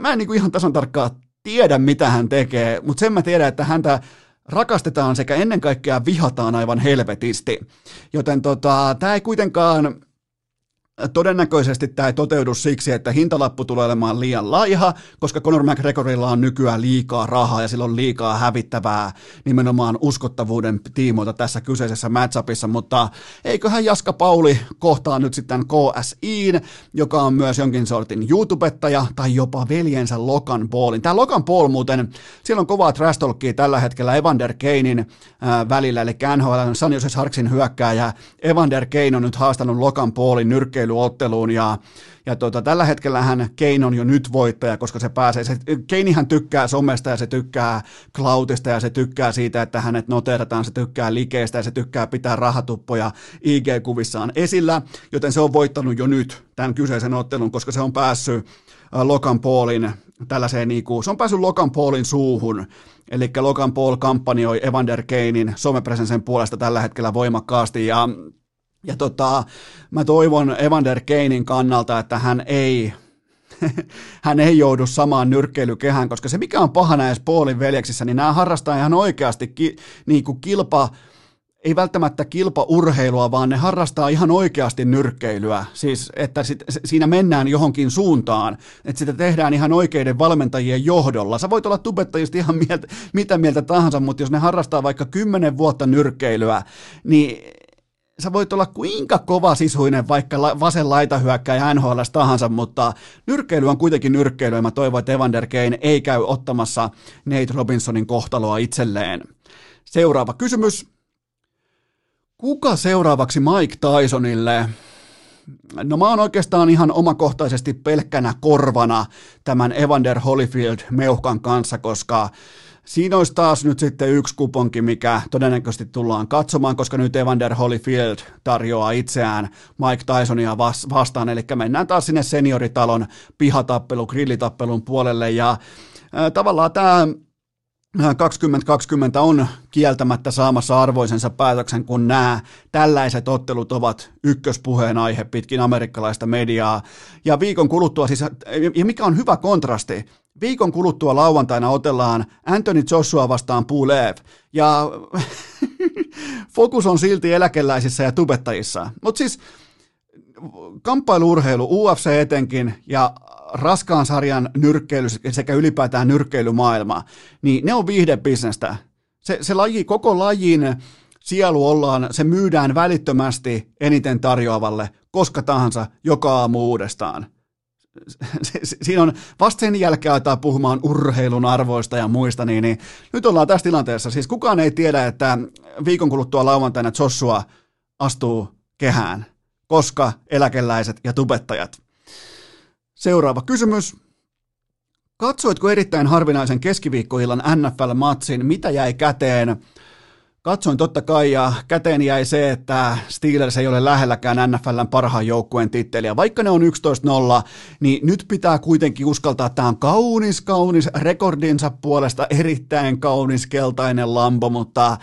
mä en niin kuin ihan tasan tarkkaan tiedä, mitä hän tekee, mutta sen mä tiedän, että häntä rakastetaan sekä ennen kaikkea vihataan aivan helvetisti. Joten tämä ei kuitenkaan, todennäköisesti tämä ei toteudu siksi, että hintalappu tulee olemaan liian laiha, koska Conor McGregorilla on nykyään liikaa rahaa ja sillä on liikaa hävittävää nimenomaan uskottavuuden tiimoilta tässä kyseisessä matchupissa, mutta eiköhän Jaska Pauli kohtaa nyt sitten KSIin, joka on myös jonkin sortin YouTubettaja tai jopa veljensä Logan Paulin. Tämä Logan Paul muuten, siellä on kovaa trash talkia tällä hetkellä Evander Kanein välillä, eli NHL:n San Jose Sharksin hyökkääjä Evander Kane on nyt haastanut Logan Paulin nyrkkeily otteluun ja tällä hetkellä hän Kane on jo nyt voittaja, koska se pääsee, Kanehän tykkää somesta ja se tykkää cloudista ja se tykkää siitä, että hänet noteerataan, se tykkää likeistä ja se tykkää pitää rahatuppoja IG-kuvissaan esillä, joten se on voittanut jo nyt tämän kyseisen ottelun, koska se on päässyt Logan Paulin tällaiseen se on päässyt Logan Paulin suuhun, eli Logan Paul kampanjoi Evander Kanein somepresensen puolesta tällä hetkellä voimakkaasti ja Ja mä toivon Evander Kanein kannalta, että hän ei joudu samaan nyrkkeilykehään, koska se mikä on paha näissä Paulin veljeksissä, niin nämä harrastaa ihan oikeasti niin kuin ei välttämättä kilpaurheilua, vaan ne harrastaa ihan oikeasti nyrkkeilyä, siis että siinä mennään johonkin suuntaan, että sitä tehdään ihan oikeiden valmentajien johdolla. Sä voit olla tubettajista ihan mitä mieltä tahansa, mutta jos ne harrastaa vaikka 10 vuotta nyrkkeilyä, niin sä voit olla kuinka kovasisuinen vaikka vasen laitahyökkäjä NHL tahansa, mutta nyrkkeily on kuitenkin nyrkkeily, ja mä toivon, että Evander Kane ei käy ottamassa Nate Robinsonin kohtaloa itselleen. Seuraava kysymys. Kuka seuraavaksi Mike Tysonille? No mä oon oikeastaan ihan omakohtaisesti pelkkänä korvana tämän Evander Holyfield-meuhkan kanssa, koska siinä olisi taas nyt sitten yksi kuponki, mikä todennäköisesti tullaan katsomaan, koska nyt Evander Holyfield tarjoaa itseään Mike Tysonia vastaan, eli mennään taas sinne senioritalon pihatappelu, grillitappelun puolelle, ja tavallaan tämä 2020 on kieltämättä saamassa arvoisensa päätöksen, kun nämä tällaiset ottelut ovat ykköspuheenaihe pitkin amerikkalaista mediaa. Ja viikon kuluttua siis, ja mikä on hyvä kontrasti, viikon kuluttua lauantaina otellaan Anthony Joshua vastaan Pulev, ja fokus on silti eläkeläisissä ja tubettajissa. Mutta siis kamppailuurheilu, UFC etenkin, ja raskaan sarjan nyrkkeily sekä ylipäätään nyrkkeilymaailma, niin ne on viihdebisnestä. Se laji, koko lajin sielu se myydään välittömästi eniten tarjoavalle, koska tahansa, joka aamu uudestaan. Siinä on vasta sen jälkeen aletaan puhumaan urheilun arvoista ja muista, niin nyt ollaan tässä tilanteessa. Siis kukaan ei tiedä, että viikon kuluttua lauantaina Joshua astuu kehään, koska eläkeläiset ja tubettajat. Seuraava kysymys. Katsoitko erittäin harvinaisen keskiviikkoillan NFL-matsin? Mitä jäi käteen? Katsoin totta kai, ja käteen jäi se, että Steelers ei ole lähelläkään NFL:n parhaan joukkueen titteliä. Vaikka ne on 11-0, niin nyt pitää kuitenkin uskaltaa, että tämä on kaunis rekordinsa puolesta erittäin kaunis keltainen lampo, mutta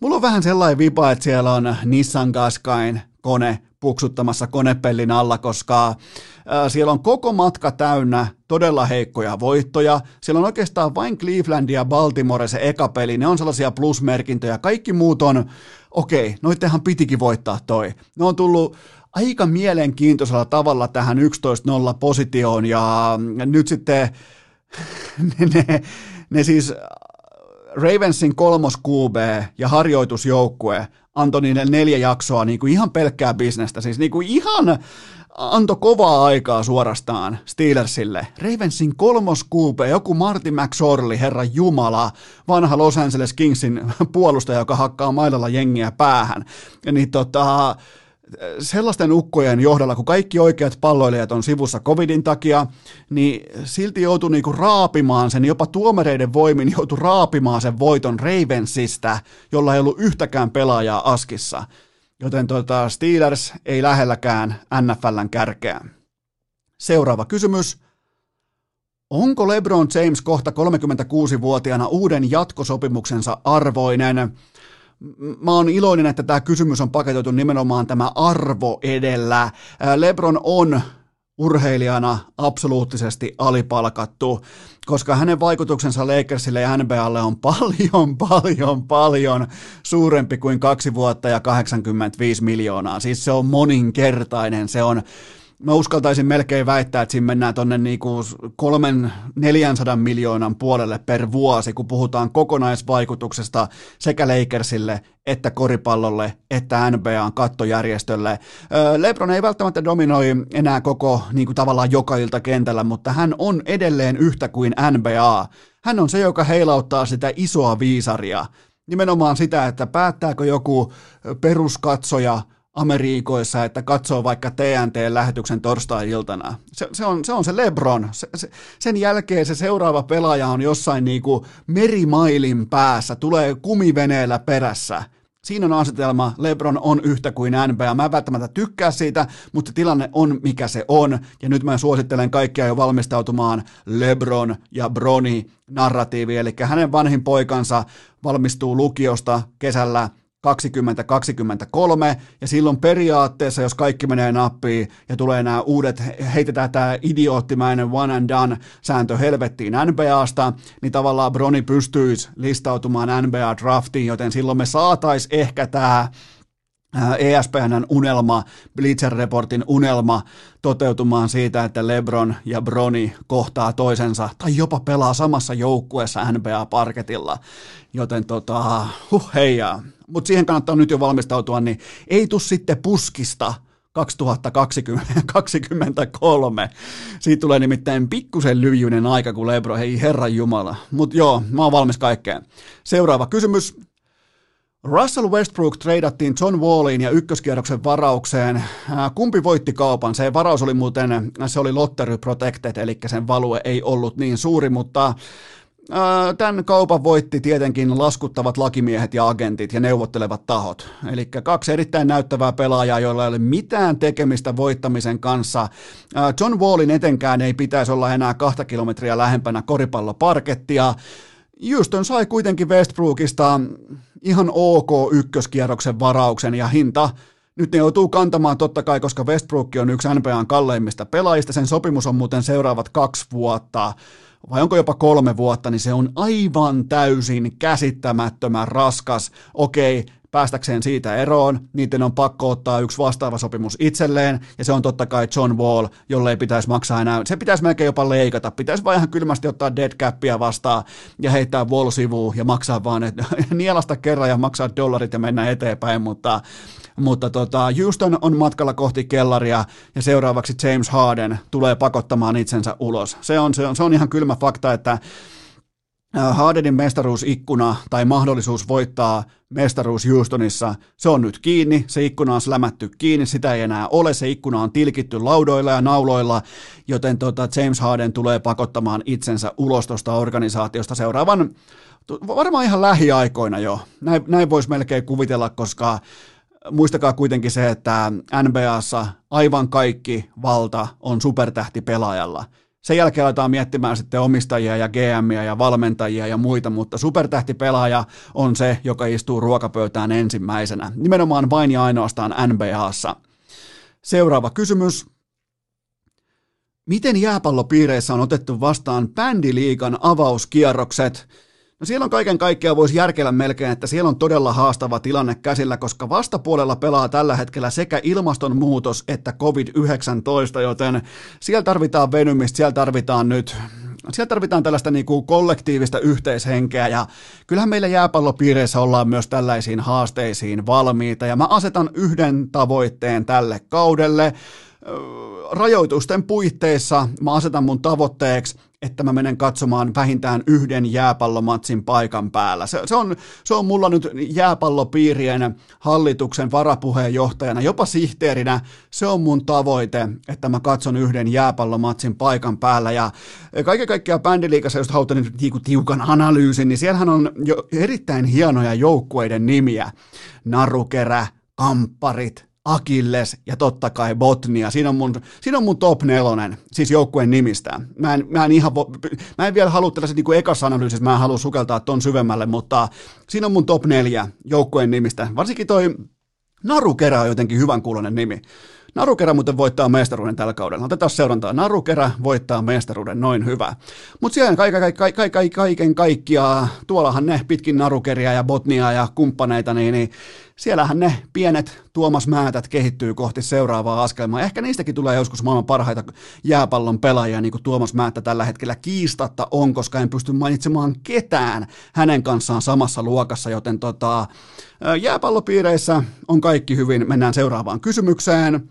mulla on vähän sellainen vipa, että siellä on Nissan Qashqain kone puksuttamassa konepellin alla, koska siellä on koko matka täynnä todella heikkoja voittoja. Siellä on oikeastaan vain Cleveland ja Baltimore se eka peli. Ne on sellaisia plusmerkintöjä. Kaikki muut on, okei, noittenhan pitikin voittaa toi. Ne on tullut aika mielenkiintoisella tavalla tähän 11-0 positioon, ja nyt sitten ne siis Ravensin 3. QB ja harjoitusjoukkue antoi niille 4 jaksoa niin kuin ihan pelkkää bisnestä, siis niin kuin ihan antoi kovaa aikaa suorastaan Steelersille. Ravensin 3. QB, joku Marty McSorley, herra jumala, vanha Los Angeles Kingsin puolustaja, joka hakkaa mailalla jengiä päähän, niin sellaisten ukkojen johdolla, kun kaikki oikeat palloilijat on sivussa covidin takia, niin silti joutui niinku raapimaan sen, jopa tuomareiden voimin joutui raapimaan sen voiton Ravensista, jolla ei ollut yhtäkään pelaajaa askissa. Joten Steelers ei lähelläkään NFL:n kärkeä. Seuraava kysymys. Onko LeBron James kohta 36-vuotiaana uuden jatkosopimuksensa arvoinen? Mä oon iloinen, että tämä kysymys on paketoitu nimenomaan tämä arvo edellä. LeBron on urheilijana absoluuttisesti alipalkattu, koska hänen vaikutuksensa Lakersille ja NBAlle on paljon suurempi kuin 2 vuotta ja 85 miljoonaa. Siis se on moninkertainen, se on. Mä uskaltaisin melkein väittää, että siinä mennään tuonne niinku 300-400 miljoonan puolelle per vuosi, kun puhutaan kokonaisvaikutuksesta sekä Lakersille, että koripallolle, että NBAn kattojärjestölle. LeBron ei välttämättä dominoi enää koko niinku tavallaan joka ilta kentällä, mutta hän on edelleen yhtä kuin NBA. Hän on se, joka heilauttaa sitä isoa viisaria. Nimenomaan sitä, että päättääkö joku peruskatsoja Amerikoissa, että katsoo vaikka TNT-lähetyksen torstai-iltana. Se on se LeBron. Sen jälkeen se seuraava pelaaja on jossain niinku merimailin päässä, tulee kumiveneellä perässä. Siinä on asetelma, LeBron on yhtä kuin NBA. Mä en välttämättä tykkää siitä, mutta tilanne on mikä se on. Ja nyt mä suosittelen kaikkia jo valmistautumaan LeBron ja Broni narratiiviin. Eli hänen vanhin poikansa valmistuu lukiosta kesällä 2023, ja silloin periaatteessa, jos kaikki menee nappiin ja tulee nämä uudet, heitetään tämä idioottimäinen one and done sääntö helvettiin NBAsta, niin tavallaan Broni pystyisi listautumaan NBA-draftiin, joten silloin me saataisiin ehkä tämä ESPN:n unelma, Bleacher Reportin unelma toteutumaan siitä, että LeBron ja Broni kohtaa toisensa tai jopa pelaa samassa joukkueessa NBA-parketilla, joten heijaa. Mutta siihen kannattaa nyt jo valmistautua, niin ei tule sitten puskista 2023. Siitä tulee nimittäin pikkusen lyijyinen aika, kun LeBron, hei herranjumala. Mutta joo, mä oon valmis kaikkeen. Seuraava kysymys. Russell Westbrook treidattiin John Walliin ja ykköskierroksen varaukseen. Kumpi voitti kaupan? Se varaus oli muuten, se oli lottery protected, eli sen value ei ollut niin suuri, mutta tämän kaupan voitti tietenkin laskuttavat lakimiehet ja agentit ja neuvottelevat tahot. Eli kaksi erittäin näyttävää pelaajaa, joilla ei ole mitään tekemistä voittamisen kanssa. John Wallin etenkään ei pitäisi olla enää 2 kilometriä lähempänä koripalloparkettia. Houston sai kuitenkin Westbrookista ihan ok ykköskierroksen varauksen ja hinta. Nyt ne joutuu kantamaan totta kai, koska Westbrook on yksi NBAn kalleimmista pelaajista. Sen sopimus on muuten seuraavat 2 vuotta. Vai onko jopa 3 vuotta, niin se on aivan täysin käsittämättömän raskas. Okei, päästäkseen siitä eroon, niiden on pakko ottaa yksi vastaava sopimus itselleen, ja se on totta kai John Wall, jolle ei pitäisi maksaa enää. Se pitäisi melkein jopa leikata, pitäisi vaan ihan kylmästi ottaa deadcappia vastaan ja heittää Wall sivuun ja maksaa vaan, että nielasta kerran ja maksaa dollarit ja mennä eteenpäin, mutta Houston on matkalla kohti kellaria, ja seuraavaksi James Harden tulee pakottamaan itsensä ulos. Se on ihan kylmä fakta, että Hardenin mestaruusikkuna tai mahdollisuus voittaa mestaruus Houstonissa, se on nyt kiinni, se ikkuna on slämätty kiinni, sitä ei enää ole, se ikkuna on tilkitty laudoilla ja nauloilla, joten James Harden tulee pakottamaan itsensä ulos tuosta organisaatiosta seuraavan, varmaan ihan lähiaikoina jo, näin voisi melkein kuvitella, koska muistakaa kuitenkin se, että NBAssa aivan kaikki valta on supertähtipelaajalla. Sen jälkeen aletaan miettimään sitten omistajia ja GM:iä ja valmentajia ja muita, mutta supertähtipelaaja on se, joka istuu ruokapöytään ensimmäisenä. Nimenomaan vain ja ainoastaan NBA:ssa. Seuraava kysymys. Miten jääpallopiireissä on otettu vastaan bändiliigan avauskierrokset? No siellä on kaiken kaikkiaan, voisi järkeillä melkein, että siellä on todella haastava tilanne käsillä, koska vastapuolella pelaa tällä hetkellä sekä ilmastonmuutos että COVID-19, joten siellä tarvitaan venymistä, siellä tarvitaan tällaista niin kuin kollektiivista yhteishenkeä, ja kyllähän meillä jääpallopiireissä ollaan myös tällaisiin haasteisiin valmiita, ja mä asetan yhden tavoitteen tälle kaudelle. Rajoitusten puitteissa mä asetan mun tavoitteeksi, että mä menen katsomaan vähintään 1 jääpallomatsin paikan päällä. Se on mulla nyt jääpallopiirien hallituksen varapuheenjohtajana, jopa sihteerinä. Se on mun tavoite, että mä katson 1 jääpallomatsin paikan päällä. Ja kaiken kaikkiaan bändiliigassa, jos halutaan nyt tiukan analyysin, niin siellähän on jo erittäin hienoja joukkueiden nimiä. Narukerä, Kampparit, Akilles ja totta kai Botnia. Siinä on mun top 4, siis joukkueen nimistä. Mä en vielä halua tällaiset niin kuin ekassa analyysissä, mä en halua sukeltaa ton syvemmälle, mutta siinä on mun top 4 joukkueen nimistä. Varsinkin toi Narukerä on jotenkin hyvän kuuloinen nimi. Narukerä muuten voittaa mestaruuden tällä kaudella. Otetaan seurantaa. Narukerä voittaa mestaruuden, noin hyvä. Mutta siellä kaiken kaikkiaan, tuollahan ne pitkin Narukeria ja Botniaa ja kumppaneita, niin siellähän ne pienet Tuomas Määtät kehittyy kohti seuraavaa askelmaa. Ehkä niistäkin tulee joskus maailman parhaita jääpallon pelaajia, niin kuin Tuomas Määttä tällä hetkellä kiistatta on, koska en pysty mainitsemaan ketään hänen kanssaan samassa luokassa, joten jääpallopiireissä on kaikki hyvin. Mennään seuraavaan kysymykseen.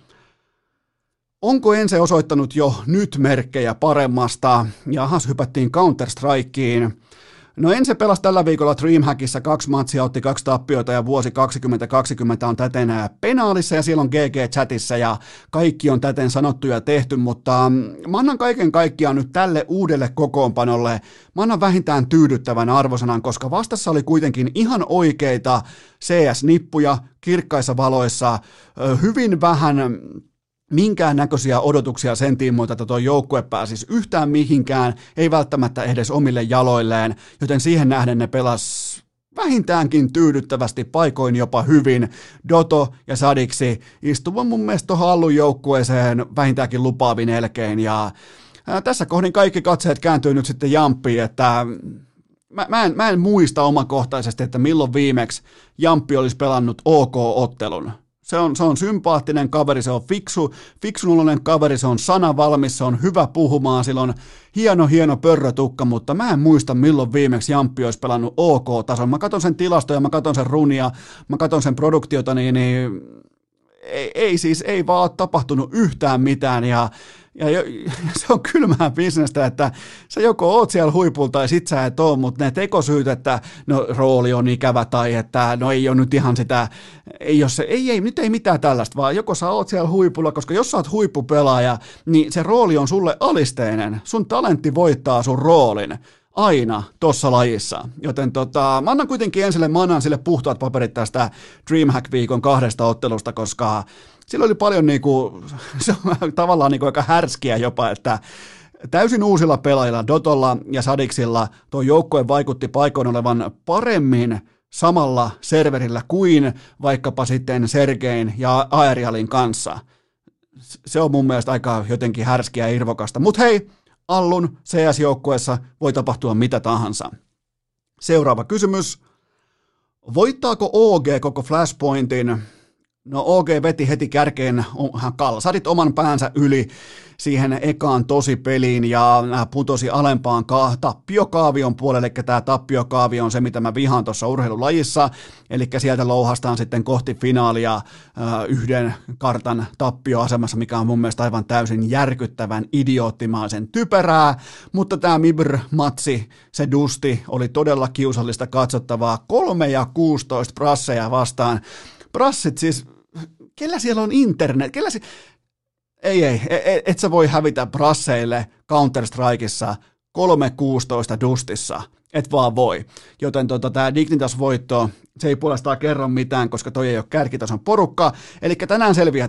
Onko Ense osoittanut jo nyt merkkejä paremmasta? Jahas, hypättiin Counter-Strikeen. No Ense pelasi tällä viikolla Dreamhackissa 2 matsia, otti 2 tappioita ja vuosi 2020 on täten penaalissa ja siellä on GG-chatissa ja kaikki on täten sanottu ja tehty, mutta mä annan kaiken kaikkiaan nyt tälle uudelle kokoonpanolle, mä annan vähintään tyydyttävän arvosanan, koska vastassa oli kuitenkin ihan oikeita CS-nippuja kirkkaissa valoissa, hyvin vähän minkäännäköisiä odotuksia sen tiimoilta, että tuo joukkue pääsisi yhtään mihinkään, ei välttämättä edes omille jaloilleen, joten siihen nähden ne pelasi vähintäänkin tyydyttävästi, paikoin jopa hyvin. Doto ja Sadiksi istuvan mun mielestä tuohon Allun joukkueeseen vähintäänkin lupaavin elkein, ja tässä kohdin kaikki katseet kääntyy nyt sitten Jamppiin, että mä en muista omakohtaisesti, että milloin viimeksi Jamppi olisi pelannut OK-ottelun. Se on sympaattinen kaveri, se on fiksunoloinen kaveri, se on sanavalmis, se on hyvä puhumaan, sillä on hieno pörrötukka, mutta mä en muista milloin viimeksi Jamppi olisi pelannut OK-tason. Mä katson sen tilastoja, mä katson sen runia, mä katson sen produktiota, niin ei vaan ole tapahtunut yhtään mitään, ja se on kylmää bisnestä, että sä joko oot siellä huipulla tai sit sä et oo, mutta ne tekosyyt, että no rooli on ikävä tai että no ei ole nyt ihan sitä, nyt ei mitään tällaista, vaan joko sä oot siellä huipulla, koska jos sä oot huippupelaaja, niin se rooli on sulle alisteinen, sun talentti voittaa sun roolin. Aina tuossa lajissa, joten mä annan kuitenkin sille puhtaat paperit tästä Dreamhack-viikon 2 ottelusta, koska sillä oli paljon se on tavallaan aika härskiä jopa, että täysin uusilla pelaajilla, Dotolla ja Sadiksilla, tuo joukkue vaikutti paikoin olevan paremmin samalla serverillä kuin vaikkapa sitten Sergein ja Aerialin kanssa. Se on mun mielestä aika jotenkin härskiä ja irvokasta, mutta hei, Allun CS-joukkueessa voi tapahtua mitä tahansa. Seuraava kysymys. Voittaako OG koko Flashpointin? No OG veti heti kärkeen kalsarit oman päänsä yli siihen ekaan tosipeliin ja putosi alempaan tappiokaavion puolelle, eli tämä tappiokaavio on se, mitä mä vihaan tuossa urheilulajissa, eli sieltä louhastaan sitten kohti finaalia yhden kartan tappioasemassa, mikä on mun mielestä aivan täysin järkyttävän idioottimaisen typerää, mutta tämä Mibr-matsi, se dusti, oli todella kiusallista katsottavaa 3-16 Brasseja vastaan. Brassit siis, kellä siellä on internet, et sä voi hävitä Brasseille Counter-Strikeissa 3-16 dustissa, et vaan voi. Joten tämä Dignitas-voitto, se ei puolestaan kerro mitään, koska toi ei ole kärkitason porukka. Eli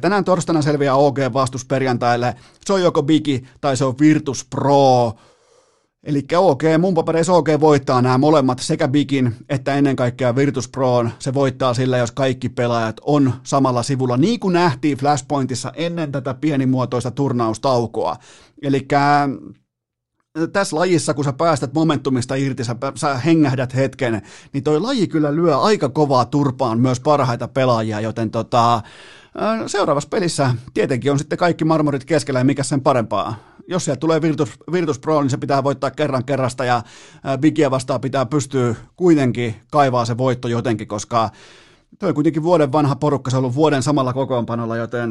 tänään torstaina selviää OG-vastus perjantaille, se on joko Bigi tai se on Virtus Pro. Eli OK, mun papereissa OK voittaa nämä molemmat, sekä Bigin että ennen kaikkea Virtus Proon. Se voittaa sillä, jos kaikki pelaajat on samalla sivulla, niin kuin nähtiin Flashpointissa ennen tätä pienimuotoista turnaustaukoa. Eli tässä lajissa, kun sä päästät momentumista irti, sä hengähdät hetken, niin toi laji kyllä lyö aika kovaa turpaan myös parhaita pelaajia, joten seuraavassa pelissä tietenkin on sitten kaikki marmorit keskellä ja mikä sen parempaa. Jos siellä tulee Virtus Pro, niin se pitää voittaa kerran kerrasta ja Bigia vastaan pitää pystyä kuitenkin kaivaa se voitto jotenkin, koska toi kuitenkin vuoden vanha porukka, se on ollut vuoden samalla kokoonpanolla, joten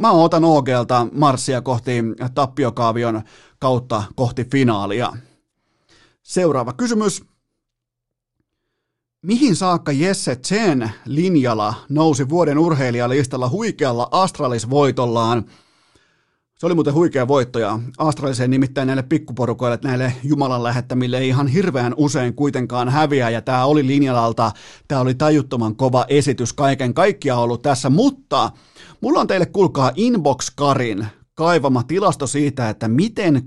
mä otan OGlta marssia kohti tappiokaavion kautta kohti finaalia. Seuraava kysymys. Mihin saakka Jesse Chen linjalla nousi vuoden urheilijalistalla huikealla Astralis-voitollaan? Se oli muuten huikea voitto ja Astraliseen nimittäin näille pikkuporukoille, näille Jumalan lähettämille ei ihan hirveän usein kuitenkaan häviä ja tämä oli linjalalta, tämä oli tajuttoman kova esitys kaiken kaikkiaan ollut tässä, mutta mulla on teille kuulkaa Inbox Karin kaivama tilasto siitä, että miten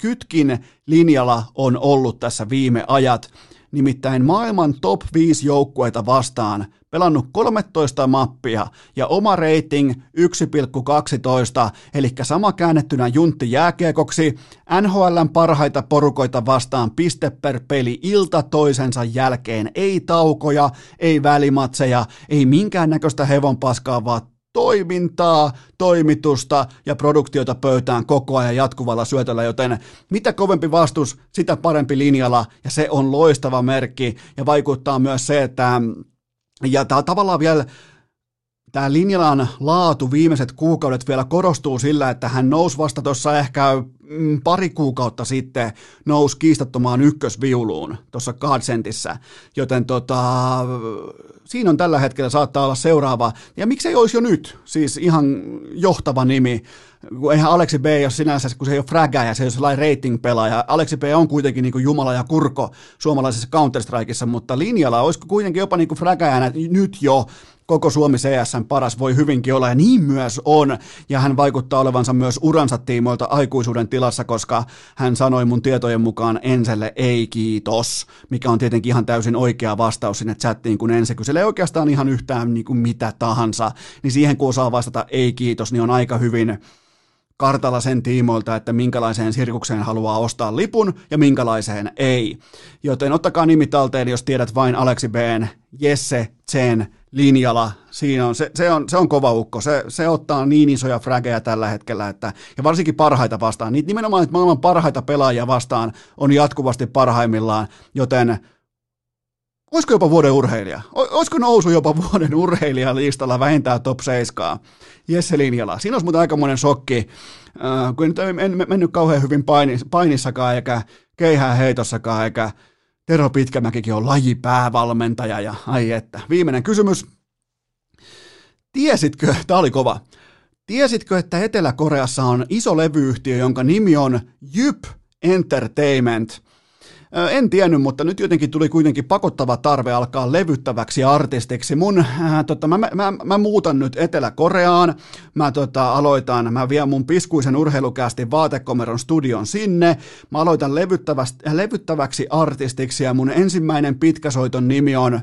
kytkin linjalla on ollut tässä viime ajat, nimittäin maailman top 5 joukkueita vastaan. Pelannut 13 mappia ja oma rating 1,12, eli sama käännettynä juntti jääkiekoksi, NHL:n parhaita porukoita vastaan piste per peli ilta toisensa jälkeen, ei taukoja, ei välimatseja, ei minkäännäköistä hevonpaskaa, vaan toimintaa, toimitusta ja produktiota pöytään koko ajan jatkuvalla syötöllä, joten mitä kovempi vastus, sitä parempi linjalla ja se on loistava merkki ja vaikuttaa myös se, että ja tämä tavallaan vielä, tämä Linjalan laatu viimeiset kuukaudet vielä korostuu sillä, että hän nousi vasta tuossa ehkä pari kuukautta sitten, nousi kiistattomaan ykkösviuluun tuossa Godsentissä, joten siinä on tällä hetkellä saattaa olla seuraava, ja miksei olisi jo nyt, siis ihan johtava nimi, eihän Aleksi B ei ole sinänsä, kun se ei ole frägäjä, se ei ole sellainen rating-pelaaja, Aleksi B on kuitenkin niin kuin jumala ja kurko suomalaisessa Counter-Strikeissa, mutta linjalla olisiko kuitenkin jopa niin kuin frägäjänä nyt jo, koko Suomi CS:n paras voi hyvinkin olla, ja niin myös on, ja hän vaikuttaa olevansa myös uransa tiimoilta aikuisuuden tiimoilta, tilassa, koska hän sanoi mun tietojen mukaan Enselle ei kiitos, mikä on tietenkin ihan täysin oikea vastaus sinne chattiin, kun Ense kyselee oikeastaan ihan yhtään niin kuin mitä tahansa, niin siihen kun osaa vastata ei kiitos, niin on aika hyvin kartalla sen tiimoilta, että minkälaiseen sirkukseen haluaa ostaa lipun ja minkälaiseen ei. Joten ottakaa nimi talteen, jos tiedät vain Aleksi B:n, Jesse Chen, Linjala. Siinä on, se on kova ukko. Se ottaa niin isoja frägejä tällä hetkellä, että, ja varsinkin parhaita vastaan. Niitä nimenomaan että maailman parhaita pelaajia vastaan on jatkuvasti parhaimmillaan, joten olisiko jopa vuoden urheilija? Olisiko nousu jopa vuoden urheilijalistalla vähintään top 7? Jesse Linjala. Siinä olisi muuten aikamoinen shokki, kun nyt en mennyt kauhean hyvin painissakaan, eikä keihään heitossakaan, eikä Tero Pitkämäkikin on lajipäävalmentaja. Ja ai että. Viimeinen kysymys. Tiesitkö, tämä oli kova, tiesitkö, että Etelä-Koreassa on iso levyyhtiö, jonka nimi on Jyp Entertainment? En tiennyt, mutta nyt jotenkin tuli kuitenkin pakottava tarve alkaa levyttäväksi artistiksi. Mä muutan nyt Etelä-Koreaan, mä vien mun piskuisen urheilukästi vaatekomeron studion sinne, mä aloitan levyttäväksi artistiksi ja mun ensimmäinen pitkäsoiton nimi on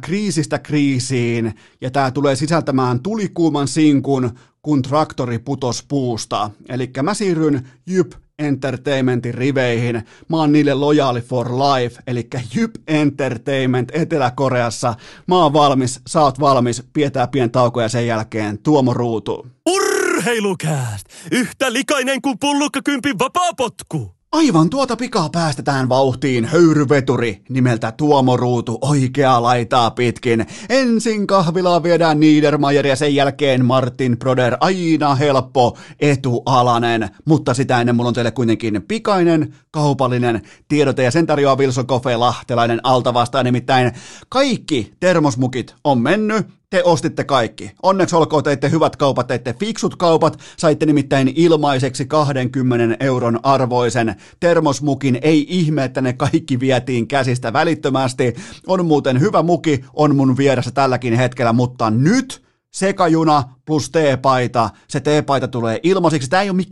Kriisistä kriisiin ja tää tulee sisältämään tulikuuman sinkun, kun traktori putos puusta. Elikkä mä siirryn Jyp Entertainmentin riveihin. Mä oon niille lojaali for life, eli Jyp Entertainment Etelä-Koreassa. Mä oon valmis, sä oot valmis, pidetään pieni tauko ja sen jälkeen Tuomo Ruutu. Urheilukääst! Yhtä likainen kuin pullukkakympin vapaapotku! Aivan tuota pikaa päästetään vauhtiin höyryveturi nimeltä Tuomo Ruutu oikeaa laitaa pitkin. Ensin kahvilaa viedään Niedermayer ja sen jälkeen Martin Broder, aina helppo etualainen. Mutta sitä ennen mulla on teille kuitenkin pikainen kaupallinen tiedote ja sen tarjoaa Wilson Coffee lahtelainen altavastaan. Nimittäin kaikki termosmukit on mennyt. Te ostitte kaikki. Onneksi olkoon, teitte hyvät kaupat, teitte fiksut kaupat. Saitte nimittäin ilmaiseksi 20 € arvoisen termosmukin. Ei ihme, että ne kaikki vietiin käsistä välittömästi. On muuten hyvä muki, on mun vieressä tälläkin hetkellä, mutta nyt sekajuna plus teepaita. Se teepaita tulee ilmaiseksi. Tämä ei ole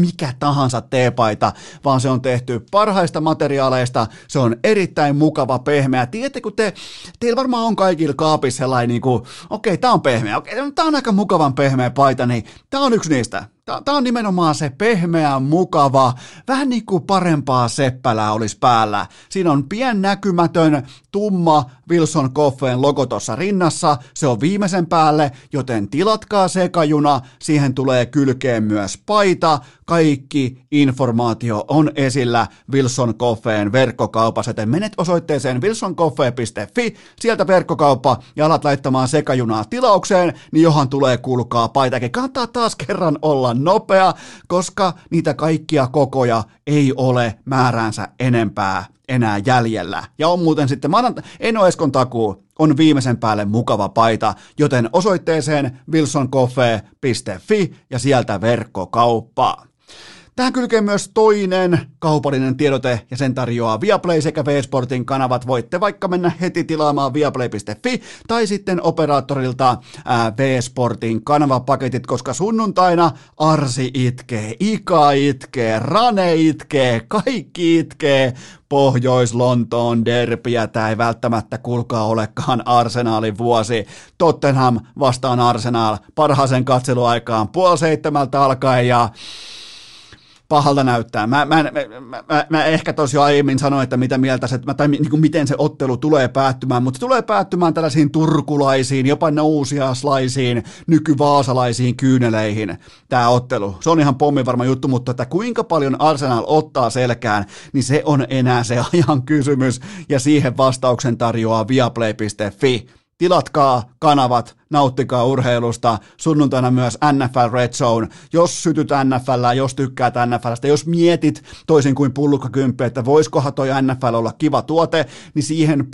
mikä tahansa teepaita, vaan se on tehty parhaista materiaaleista. Se on erittäin mukava, pehmeä. Tiedätte, kun teillä varmaan on kaikilla kaapissa sellainen, niin kuin, okei, tämä on pehmeä. Okei, no, tämä on aika mukavan pehmeä paita, niin tämä on yksi niistä. Tämä on nimenomaan se pehmeä, mukava, vähän niin kuin parempaa seppälää olisi päällä. Siinä on pien näkymätön, tumma Wilson Coffeen logo tuossa rinnassa. Se on viimeisen päälle, joten tilatkaa sekajuna, siihen tulee kylkeen myös paita. Kaikki informaatio on esillä Wilson Coffeen verkkokaupassa, joten menet osoitteeseen wilsoncoffee.fi, sieltä verkkokauppa ja alat laittamaan sekajunaa tilaukseen, niin johan tulee kuulkaa paitakin. Kannattaa taas kerran olla nopea, koska niitä kaikkia kokoja ei ole määräänsä enempää enää jäljellä. Ja on muuten sitten, en ole Eskon takuu, on viimeisen päälle mukava paita, joten osoitteeseen wilsoncoffee.fi ja sieltä verkkokauppaa. Tähän kylkee myös toinen kaupallinen tiedote ja sen tarjoaa Viaplay sekä V-Sportin kanavat. Voitte vaikka mennä heti tilaamaan viaplay.fi tai sitten operaattorilta V-Sportin kanavapaketit, koska sunnuntaina Arsi itkee, Ika itkee, Rane itkee, kaikki itkee. Pohjois-Lontoon derpiä, tämä ei välttämättä kuulkaa olekaan Arsenaalin vuosi. Tottenham vastaan Arsenal parhaaseen katseluaikaan 6:30 alkaen ja pahalta näyttää. Mä ehkä tosi jo aiemmin sanoin, että mitä mieltä se, tai niin kuin miten se ottelu tulee päättymään, mutta se tulee päättymään tällaisiin turkulaisiin, jopa nousiaslaisiin, nykyvaasalaisiin kyyneleihin tämä ottelu. Se on ihan pomminvarma juttu, mutta että kuinka paljon Arsenal ottaa selkään, niin se on enää se ajan kysymys, ja siihen vastauksen tarjoaa viaplay.fi. Tilatkaa kanavat, nauttikaa urheilusta, sunnuntaina myös NFL Red Zone, jos sytyt NFL:ää, jos tykkäät NFL:stä, jos mietit toisin kuin pullukkakymppi, että voisikohan toi NFL olla kiva tuote, niin siihen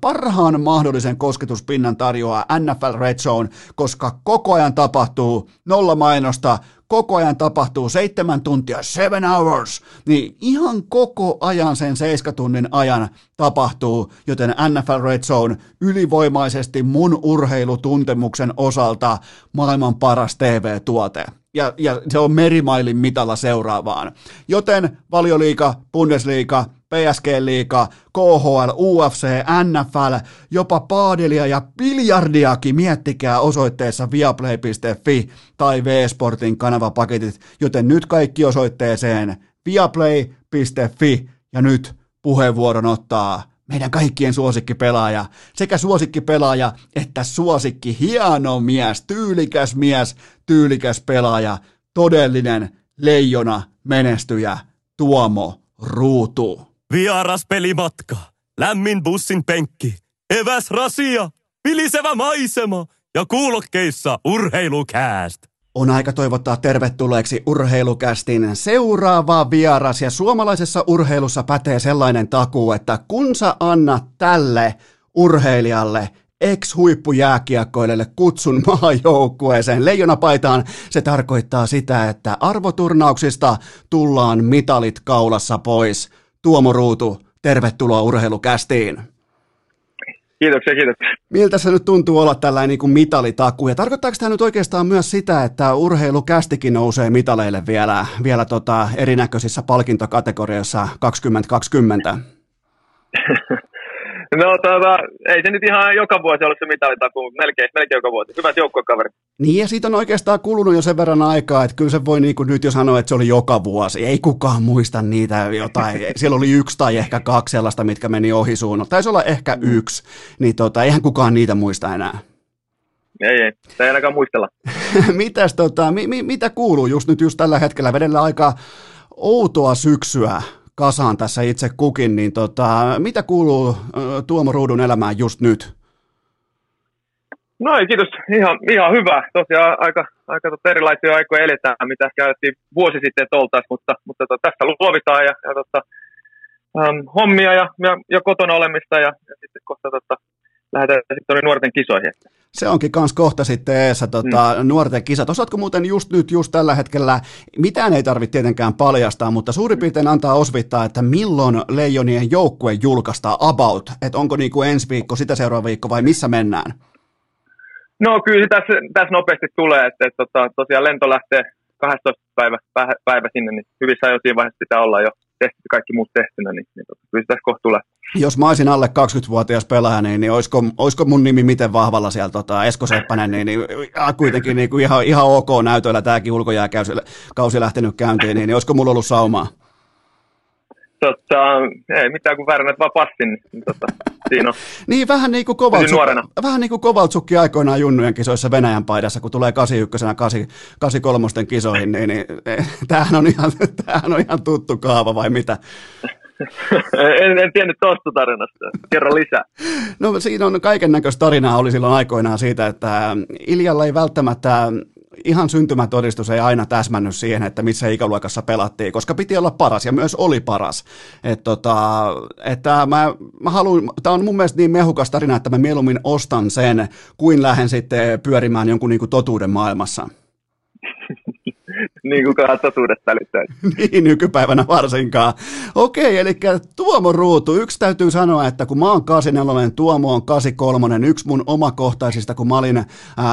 parhaan mahdollisen kosketuspinnan tarjoaa NFL Red Zone, koska koko ajan tapahtuu 0 mainosta, koko ajan tapahtuu 7 tuntia, 7 hours, niin ihan koko ajan sen 7 tunnin ajan tapahtuu, joten NFL Red Zone ylivoimaisesti mun urheilutuntemuksen osalta maailman paras TV-tuote. ja se on merimailin mitalla seuraavaan. Joten Valioliiga, Bundesliga, PSG-liiga, KHL, UFC, NFL, jopa paadelia ja biljardiakin miettikää osoitteessa viaplay.fi tai V-Sportin kanavapaketit, joten nyt kaikki osoitteeseen viaplay.fi ja nyt puheenvuoron ottaa meidän kaikkien suosikkipelaaja, sekä suosikkipelaaja että suosikki hieno mies, tyylikäs mies, tyylikäs pelaaja, todellinen leijona menestyjä Tuomo Ruutu. Vieras pelimatka, lämmin bussin penkki, eväs rasia, vilisevä maisema ja kuulokkeissa urheilukääst. On aika toivottaa tervetulleeksi Urheilukästin seuraava vieras, ja suomalaisessa urheilussa pätee sellainen takuu, että kun sä annat tälle urheilijalle, ex-huippujääkiekkoilijalle kutsun maajoukkueeseen leijonapaitaan, se tarkoittaa sitä, että arvoturnauksista tullaan mitalit kaulassa pois. Tuomo Ruutu, tervetuloa Urheilukästiin. Kiitoksia, kiitoksia. Miltä se nyt tuntuu olla tällainen niin kuin mitalitakuu? Ja tarkoittaako tämä nyt oikeastaan myös sitä, että Urheilukästikin nousee mitaleille vielä erinäköisissä palkintokategorioissa 2020? No ei se nyt ihan joka vuosi ollut se mitalitakuu, mutta melkein joka vuosi. Hyvät joukkuekaverit. Niin, ja siitä on oikeastaan kulunut jo sen verran aikaa, että kyllä se voi niin kuin nyt jo sanoa, että se oli joka vuosi. Ei kukaan muista niitä jotain. Siellä oli yksi tai ehkä kaksi sellaista, mitkä meni ohi suunnon. Taisi olla ehkä yksi, niin eihän kukaan niitä muista enää. Ei, sitä ei ainakaan muistella. Mitäs, mitä kuuluu just tällä hetkellä? Vedellä aika outoa syksyä kasaan tässä itse kukin, niin mitä kuuluu Tuomo Ruudun elämään just nyt? No ei, kiitos. Ihan hyvä. Tosiaan aika erilaisia aikoja eletään, mitä käytiin vuosi sitten, että oltaisiin, mutta tässä luovitaan ja hommia ja kotona olemista ja sitten kohta lähdetään sitten nuorten kisoihin. Se onkin kans kohta sitten eessä nuorten kisat. Osaatko muuten just tällä hetkellä, mitään ei tarvitse tietenkään paljastaa, mutta suurin piirtein antaa osvittaa, että milloin Leijonien joukkue julkaistaan about, että onko niinku ensi viikko, sitä seuraava viikko vai missä mennään? No kyllä tässä nopeasti tulee, että tosiaan lento lähtee 12 päivä sinne, niin hyvissä ajoin siinä vaiheessa pitää olla jo tehty, kaikki muut tehtynä, niin kyllä tässä kohta. Jos mä olisin alle 20-vuotias pelaaja, niin olisiko mun nimi miten vahvalla siellä Esko Seppänen, niin kuitenkin niin kuin ihan ok näytöllä tämäkin ulkojääkausi lähtenyt käyntiin, niin olisiko mulla ollut saumaa? Ei mitään kuin vääränät vaan passin, siinä on. Niin, vähän niin kuin Kovaltsukki aikoinaan junnujen kisoissa Venäjän paidassa, kun tulee 81-83 kisoihin, niin tämähän on ihan tuttu kaava, vai mitä? En tiennyt tuosta tarinasta. Kerro lisää. No siinä on kaiken näköistä tarinaa oli silloin aikoinaan siitä, että Iljalla ei välttämättä ihan syntymätodistus ei aina täsmännyt siihen, että missä ikäluokassa pelattiin, koska piti olla paras ja myös oli paras. Että mä haluan, tämä on mun mielestä niin mehukas tarina, että mä mieluummin ostan sen, kuin lähden sitten pyörimään jonkun niin kuin totuuden maailmassa. Niin kukaan totuudet välittää. Niin, nykypäivänä varsinkaan. Okei, eli Tuomo Ruutu, yksi täytyy sanoa, että kun mä oon 84, Tuomo on 83, yksi mun omakohtaisista, kun mä olin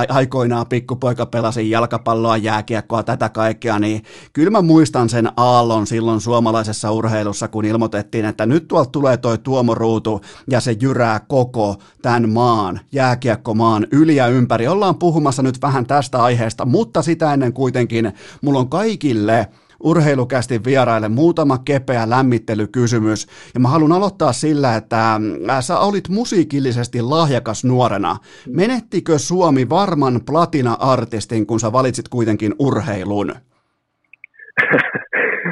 aikoinaan pikkupoika, pelasin jalkapalloa, jääkiekkoa, tätä kaikkea, niin kyllä mä muistan sen aallon silloin suomalaisessa urheilussa, kun ilmoitettiin, että nyt tuolta tulee toi Tuomo Ruutu ja se jyrää koko tämän maan, jääkiekkomaan yli ja ympäri. Ollaan puhumassa nyt vähän tästä aiheesta, mutta sitä ennen kuitenkin mulla on kaikille Urheilukästin vieraille muutama kepeä lämmittelykysymys, ja mä haluan aloittaa sillä, että sä olit musiikillisesti lahjakas nuorena. Menettikö Suomi varman platina-artistin, kun sä valitsit kuitenkin urheilun?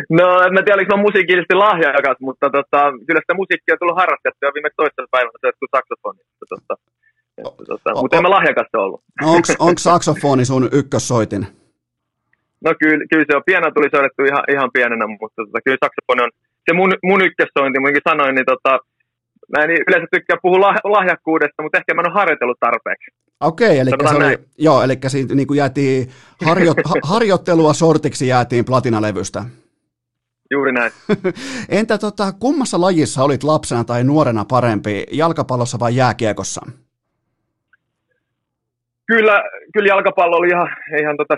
No en mä tiedä, oliko mä musiikillisesti lahjakas, mutta kyllä sitä musiikkia on tullut harrastettua viimeksi toisessa päivänä, se on saksofoni. Mutta en mä lahjakasta ollut. No, onko saksofoni sun ykkössoitin? No kyllä se on. Piano tuli soidettu ihan pienenä, mutta kyllä saksofoni on se mun ykkössointi, minkä sanoin, niin mä en yleensä tykkää puhua lahjakkuudesta, mutta ehkä mä en ole harjoitellut tarpeeksi. Okei, eli siinä niin kuin jäätiin harjoittelua sortiksi jäätiin platinalevystä. Juuri näin. Entä kummassa lajissa olit lapsena tai nuorena parempi, jalkapallossa vai jääkiekossa? Kyllä jalkapallo oli ihan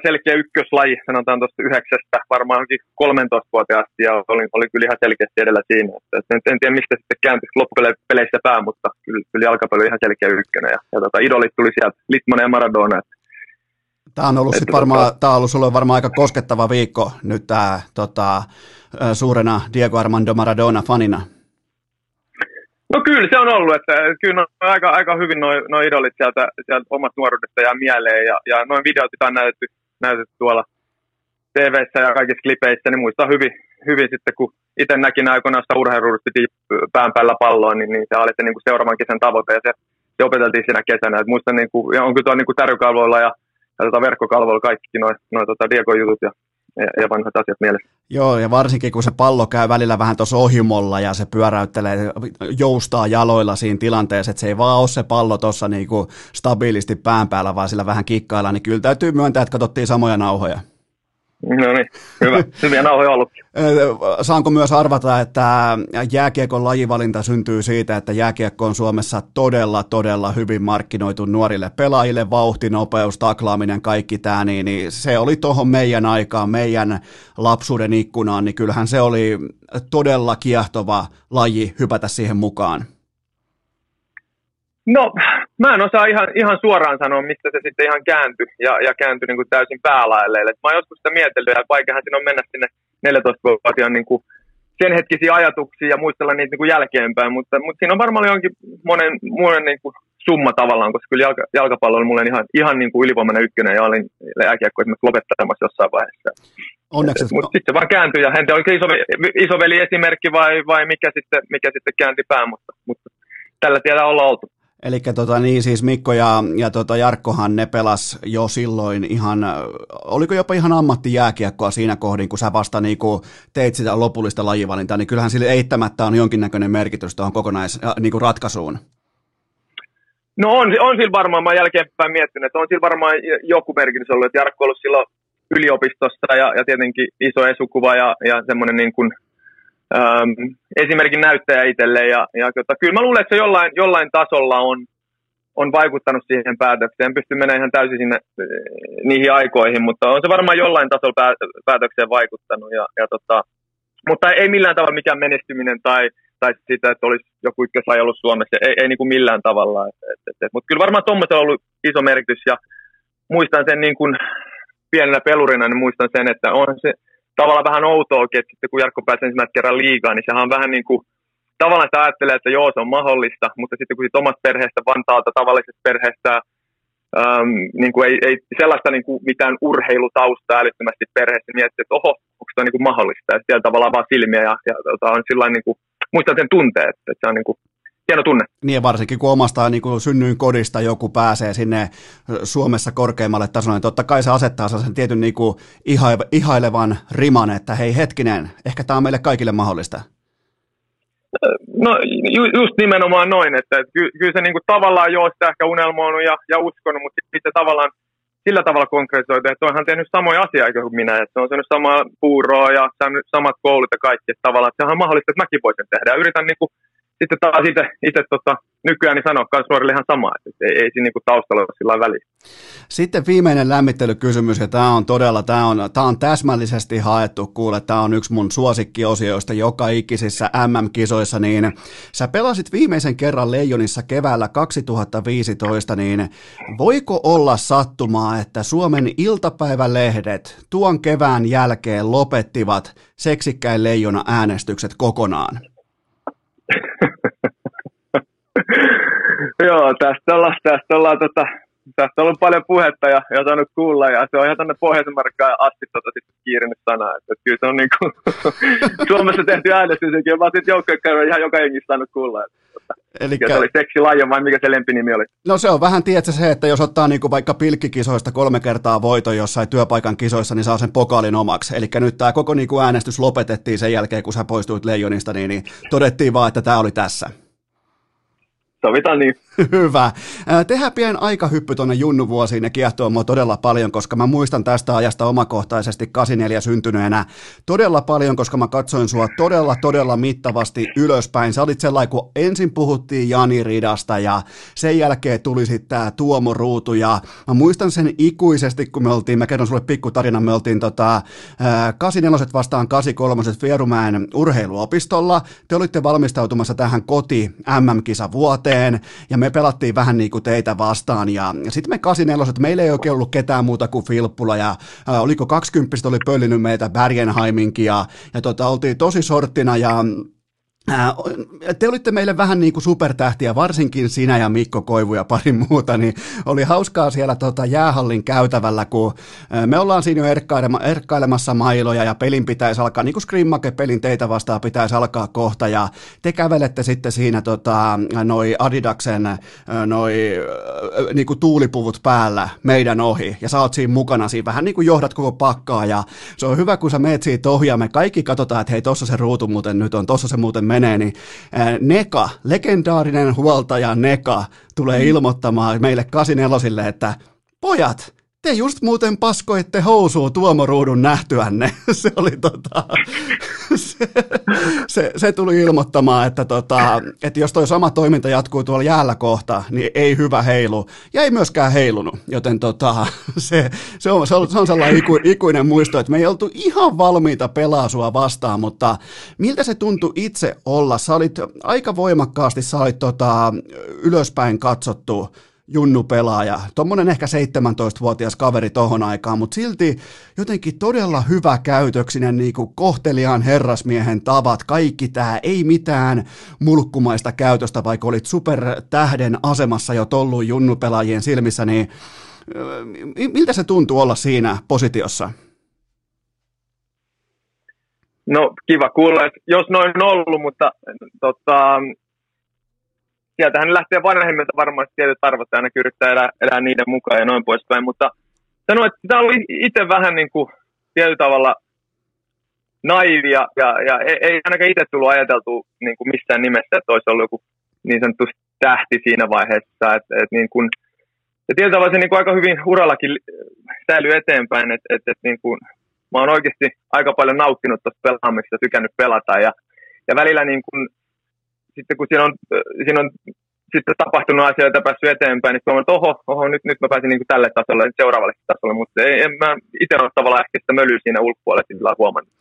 selkeä ykköslaji, sanotaan tuosta 9 varmaankin 13-vuoteen asti, ja olin kyllä ihan selkeästi edellä siinä. Että en tiedä, mistä sitten kääntyisi loppupeleissä pää, mutta kyllä jalkapallo oli ihan selkeä ykkönen, ja idolit tuli sieltä, Litmanen ja Maradona. Tämä on ollut sinulle varmaan aika koskettava viikko nyt tämä suurena Diego Armando Maradona-fanina. No kyllä se on ollut, että kyllä on aika hyvin nuo idolit sieltä omat nuoruudesta jää mieleen, ja noin videot on näytetty tuolla TV-ssä ja kaikissa klipeissä, niin muistaa hyvin sitten, kun itse näkin aikoinaan sitä urheiluudesta pään päällä palloa, niin se oli se niin kuin seuraavan kesän tavoite, ja se opeteltiin siinä kesänä. Et muistan, niin kuin, on kyllä tuolla niin kuin tärykalvoilla ja verkkokalvoilla kaikki nuo Diego-jutut ja vanhat asiat mielessä. Joo, ja varsinkin kun se pallo käy välillä vähän tuossa ohjumolla ja se pyöräyttelee, joustaa jaloilla siinä tilanteessa, että se ei vaan ole se pallo tuossa niinku stabiilisti pään päällä, vaan sillä vähän kikkailla, niin kyllä täytyy myöntää, että katsottiin samoja nauhoja. No niin, hyvä. Hyviä nauhoja ollutkin. Saanko myös arvata, että jääkiekon lajivalinta syntyy siitä, että jääkiekko on Suomessa todella hyvin markkinoitu nuorille pelaajille, vauhti, nopeus, taklaaminen, kaikki tämä, niin se oli tuohon meidän aikaan, meidän lapsuuden ikkunaan, niin kyllähän se oli todella kiehtova laji hypätä siihen mukaan. No, mä en osaa ihan suoraan sanoa, mistä se sitten ihan kääntyi ja kääntyi niin kuin täysin päälaelleille. Mä oon joskus sitä mietellyt, ja vaikeahan siinä on mennä sinne 14-vuotiaan niin kuin sen hetkisiä ajatuksia ja muistella niitä niin kuin jälkeenpäin, mutta siinä on varmaan jonkin monen niin kuin summa tavallaan, koska kyllä jalkapallo oli mulle ihan niin kuin ylivoimainen ykkönen, ja olin jääkiekkoa esimerkiksi lopettamassa jossain vaiheessa. Mutta sitten se vaan kääntyi, ja häntä oliko isoveli esimerkki vai mikä sitten käänti pää, mutta tällä tiellä ollaan oltu. Eli siis Mikko ja Jarkkohan ne pelas jo silloin ihan, oliko jopa ihan ammattijääkiekkoa siinä kohdin, kun sä vasta niinku teit sitä lopullista lajivalintaa, niin kyllähän sille eittämättä on jonkinnäköinen merkitys tuohon niinku ratkaisuun. No on sillä varmaan, mä oon jälkeenpäin miettinyt, että on sillä varmaan joku merkitys ollut, että Jarkko on ollut silloin yliopistossa ja tietenkin iso esikuva ja semmoinen niin kuin esimerkin näyttäjä itselleen, ja kyllä mä luulen, että se jollain tasolla on vaikuttanut siihen päätökseen. En pysty menemään ihan täysin sinne niihin aikoihin, mutta on se varmaan jollain tasolla päätökseen vaikuttanut, mutta ei millään tavalla mikään menestyminen tai sitä, että olisi joku ykköslaji ollut Suomessa, ei niin kuin millään tavalla, mutta kyllä varmaan tuommoisella on ollut iso merkitys, ja muistan sen niin kuin pienenä pelurina, niin muistan sen, että on se tavallaan vähän outoakin, että sitten kun Jarkko pääsi ensimmäisen kerran liigaan, niin sehän on vähän niin kuin, tavallaan sitä ajattelee, että joo, se on mahdollista, mutta sitten kun siitä omasta perheestä, Vantaalta, tavallisesta perheestä, niin kuin ei sellaista niin kuin mitään urheilutaustaa älyttömästi perheessä, niin miettii, että oho, onko se niin kuin mahdollista, ja siellä tavallaan vaan silmiä, ja on sillain niin kuin, muistan sen tunteen, että se on niin kuin hieno tunne. Niin, varsinkin kun omasta niin kuin synnyin kodista joku pääsee sinne Suomessa korkeammalle tasolle, niin totta kai se asettaa sen tietyn niin kuin ihailevan riman, että hei hetkinen, ehkä tämä on meille kaikille mahdollista. No just nimenomaan noin, että kyllä se niin kuin tavallaan joo sitä ehkä unelmoinut ja uskonut, mutta sitten tavallaan sillä tavalla konkretisoitu, että onhan tehnyt samoja asioita kuin minä, että on tehnyt samaa puuroa ja samat koulut ja kaikki, että tavallaan että sehän on mahdollista, että mäkin voisin tehdä ja yritän niin kuin sitten taas itse nykyään niin sanoa myös nuorille ihan samaa, että ei siinä niinku taustalla ole sillä väliä. Sitten viimeinen lämmittelykysymys, ja tämä on täsmällisesti haettu, kuule, tämä on yksi mun suosikkiosioista joka ikisissä MM-kisoissa, niin sä pelasit viimeisen kerran Leijonissa keväällä 2015, niin voiko olla sattumaa, että Suomen iltapäivälehdet tuon kevään jälkeen lopettivat seksikkäin leijona äänestykset kokonaan? Joo, tästä ollaan paljon puhetta ja saanut kuulla, ja se on ihan tänne Pohjois-Amerikkaan asti sitten kiirinyt sanaa, että kyllä se on niin kuin Suomessa tehty äänestys, vaan sitten joukkojen käydä ihan joka jengi saanut kuulla. Elikkä se oli seksilaji, vai mikä se lempinimi oli? No se on vähän tietysti se, että jos ottaa niinku vaikka pilkkikisoista 3 kertaa voiton jossain työpaikan kisoissa, niin saa sen pokaalin omaksi. Elikkä nyt tämä koko niinku äänestys lopetettiin sen jälkeen, kun sä poistuit Leijonista, niin todettiin vaan, että tämä oli tässä. Sovitaan niin. Hyvä. Tehdään pieni aikahyppy tuonne junnuvuosiin ja kiehtoo mua todella paljon, koska mä muistan tästä ajasta omakohtaisesti 84 syntyneenä todella paljon, koska mä katsoin sua todella mittavasti ylöspäin. Sä olit sellainen, kun ensin puhuttiin Jani Ridasta ja sen jälkeen tuli sitten tämä Tuomo Ruutu ja mä muistan sen ikuisesti, kun me oltiin, mä kerron sulle pikkutarinan, me oltiin 84 vastaan 83 Vierumäen urheiluopistolla. Te olitte valmistautumassa tähän koti MM-kisa vuoteen. Ja me pelattiin vähän niin kuin teitä vastaan ja sitten me 84-oset, meillä ei oikein ollut ketään muuta kuin Filppula ja oliko 20 oli pöllinyt meitä Bergenheiminkin ja oltiin tosi sorttina ja te olitte meille vähän niin kuin supertähtiä, varsinkin sinä ja Mikko Koivu ja pari muuta, niin oli hauskaa siellä jäähallin käytävällä, kun me ollaan siinä jo erkkailemassa mailoja ja pelin pitäisi alkaa, niin kuin Skrimmake-pelin teitä vastaan pitäisi alkaa kohta ja te kävelette sitten siinä noi Adidaksen noi niin kuin tuulipuvut päällä meidän ohi ja sä oot siinä mukana, siinä vähän niin kuin johdat koko pakkaa ja se on hyvä, kun sä meet siitä ohi ja me kaikki katsotaan, että hei tossa se ruutu muuten nyt on, tossa se muuten menee, niin Neka, legendaarinen huoltaja Neka, tulee ilmoittamaan meille 84-sille, että pojat, te just muuten paskoitte housuun Tuomo Ruudun nähtyänne. Se oli se tuli ilmoittamaan, että jos toi sama toiminta jatkuu tuolla jäällä kohta, niin ei hyvä heilu. Ja ei myöskään heilunut, joten se on sellainen ikuinen muisto, että me ei oltu ihan valmiita pelaa sua vastaan, mutta miltä se tuntui itse olla? Sä olit aika voimakkaasti, ylöspäin katsottu junnupelaaja, tuommoinen ehkä 17-vuotias kaveri tohon aikaan, mutta silti jotenkin todella hyvä käytöksinen, niin kuin kohteliaan herrasmiehen tavat, kaikki tämä, ei mitään mulkkumaista käytöstä, vaikka olit supertähden asemassa jo tolluun junnupelaajien silmissä, niin miltä se tuntuu olla siinä positiossa? No kiva kuulla, jos noin ollut, mutta sieltähän lähtee vanhemmilta varmaan tietyt arvot, aina yrittää elää niiden mukaan ja noin poispäin, mutta sanoin, että sitä oli itse vähän niin kuin tietyllä tavalla naivi ja ei ainakaan itse tullut ajateltua niin kuin missään nimessä, että olisi ollut joku niin sanottu tähti siinä vaiheessa, että niin kuin, ja tietyllä tavalla se niin kuin aika hyvin urallakin säilyy eteenpäin, että niin kuin, mä oon oikeasti aika paljon nauttinut tuosta pelaamisesta, tykännyt pelata ja välillä niin kuin, sitten kun siinä on sitten tapahtunut asioita päässyt eteenpäin, niin mä oho, nyt mä pääsin niin kuin tälle tasolle, seuraavalle tasolle, mutta en mä itse ole tavallaan ehkä sitä mölyä siinä ulkopuolella sillä huomannut.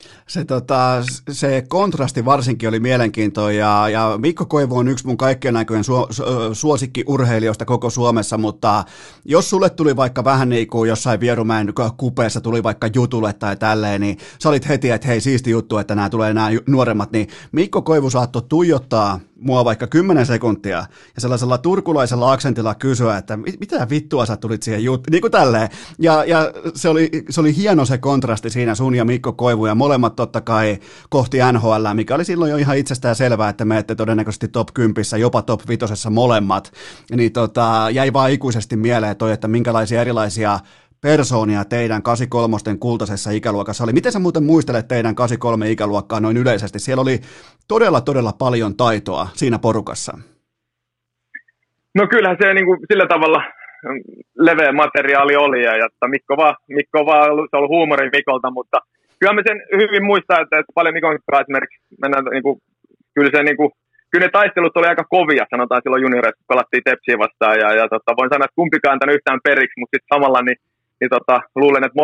Se kontrasti varsinkin oli mielenkiintoinen, ja Mikko Koivu on yksi mun kaikkien aikojen suosikkiurheilijoista koko Suomessa, mutta jos sulle tuli vaikka vähän niin kuin jossain Vierumäen kupeessa, tuli vaikka jutulle tai tälleen, niin sä olit heti, että hei siisti juttu, että nämä nuoremmat, niin Mikko Koivu saattoi tuijottaa mua vaikka 10 sekuntia ja sellaisella turkulaisella aksentilla kysyä, että mitä vittua sä tulit siihen juttuun, niin kuin tälleen. Ja se oli hieno se kontrasti siinä sun ja Mikko Koivu ja molemmat totta kai kohti NHL, mikä oli silloin jo ihan itsestään selvää, että me ette todennäköisesti top 10, jopa top 5 molemmat. Niin jäi vaan ikuisesti mieleen toi, että minkälaisia erilaisia persoonia teidän 83 kultaisessa ikäluokassa oli. Miten sä muuten muistelet teidän 83 ikäluokkaa noin yleisesti? Siellä oli todella paljon taitoa siinä porukassa. No kyllähän se niin kuin sillä tavalla leveä materiaali oli ja Mikko vaan ollut huumorin Mikolta, mutta kyllä me sen hyvin muistaa, että paljon Mikon kanssa esimerkiksi mennään niin kuin, kyllä ne taistelut oli aika kovia, sanotaan silloin junioreissa, kun pelattiin Tepsiä vastaan ja voin sanoa, että kumpikaan antanut yhtään periksi, mutta sitten samalla niin luulen, että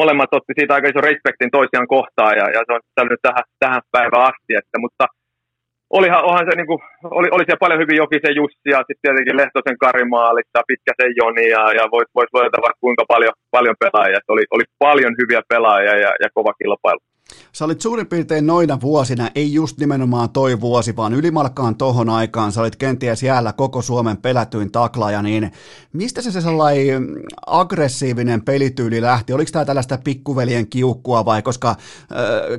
molemmat otti siitä aika ison respektin toisiaan kohtaan ja se on säilynyt tähän päivään asti. Että, mutta olihan se, niin kuin, oli siellä paljon hyvin Jokisen Jussi ja sitten tietenkin Lehtosen Karimaalissa, Pitkäsen Joni ja voisi voida vaikka kuinka paljon pelaajia. Että oli paljon hyviä pelaajia ja kova kilpailu. Sä olit suurin piirtein noina vuosina, ei just nimenomaan toi vuosi, vaan ylimalkaan tohon aikaan, sä olit kenties jäällä koko Suomen pelätyin taklaaja, niin mistä se sellainen aggressiivinen pelityyli lähti? Oliko tää tällaista pikkuveljen kiukkua vai? Koska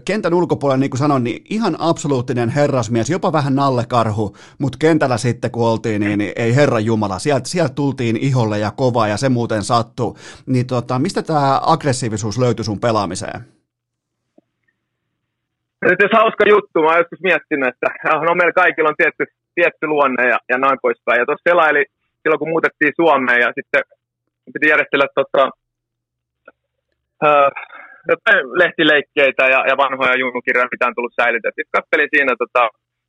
kentän ulkopuolella, niin kuin sanoin, niin ihan absoluuttinen herrasmies, jopa vähän nallekarhu, mutta kentällä sitten kun oltiin, niin ei herranjumala, sieltä tultiin iholle ja kovaa ja se muuten sattui. Niin mistä tää aggressiivisuus löytyi sun pelaamiseen? Nyt jos hauska juttu, mä oon joskus miettinyt, että no, meillä kaikilla on tietty tietty luonne ja noin poispäin. Ja tuossa selaili silloin, kun muutettiin Suomeen ja sitten piti järjestellä jotain lehtileikkeitä ja vanhoja junnukirjoja, mitä on tullut säilytetty. Sitten katselin siinä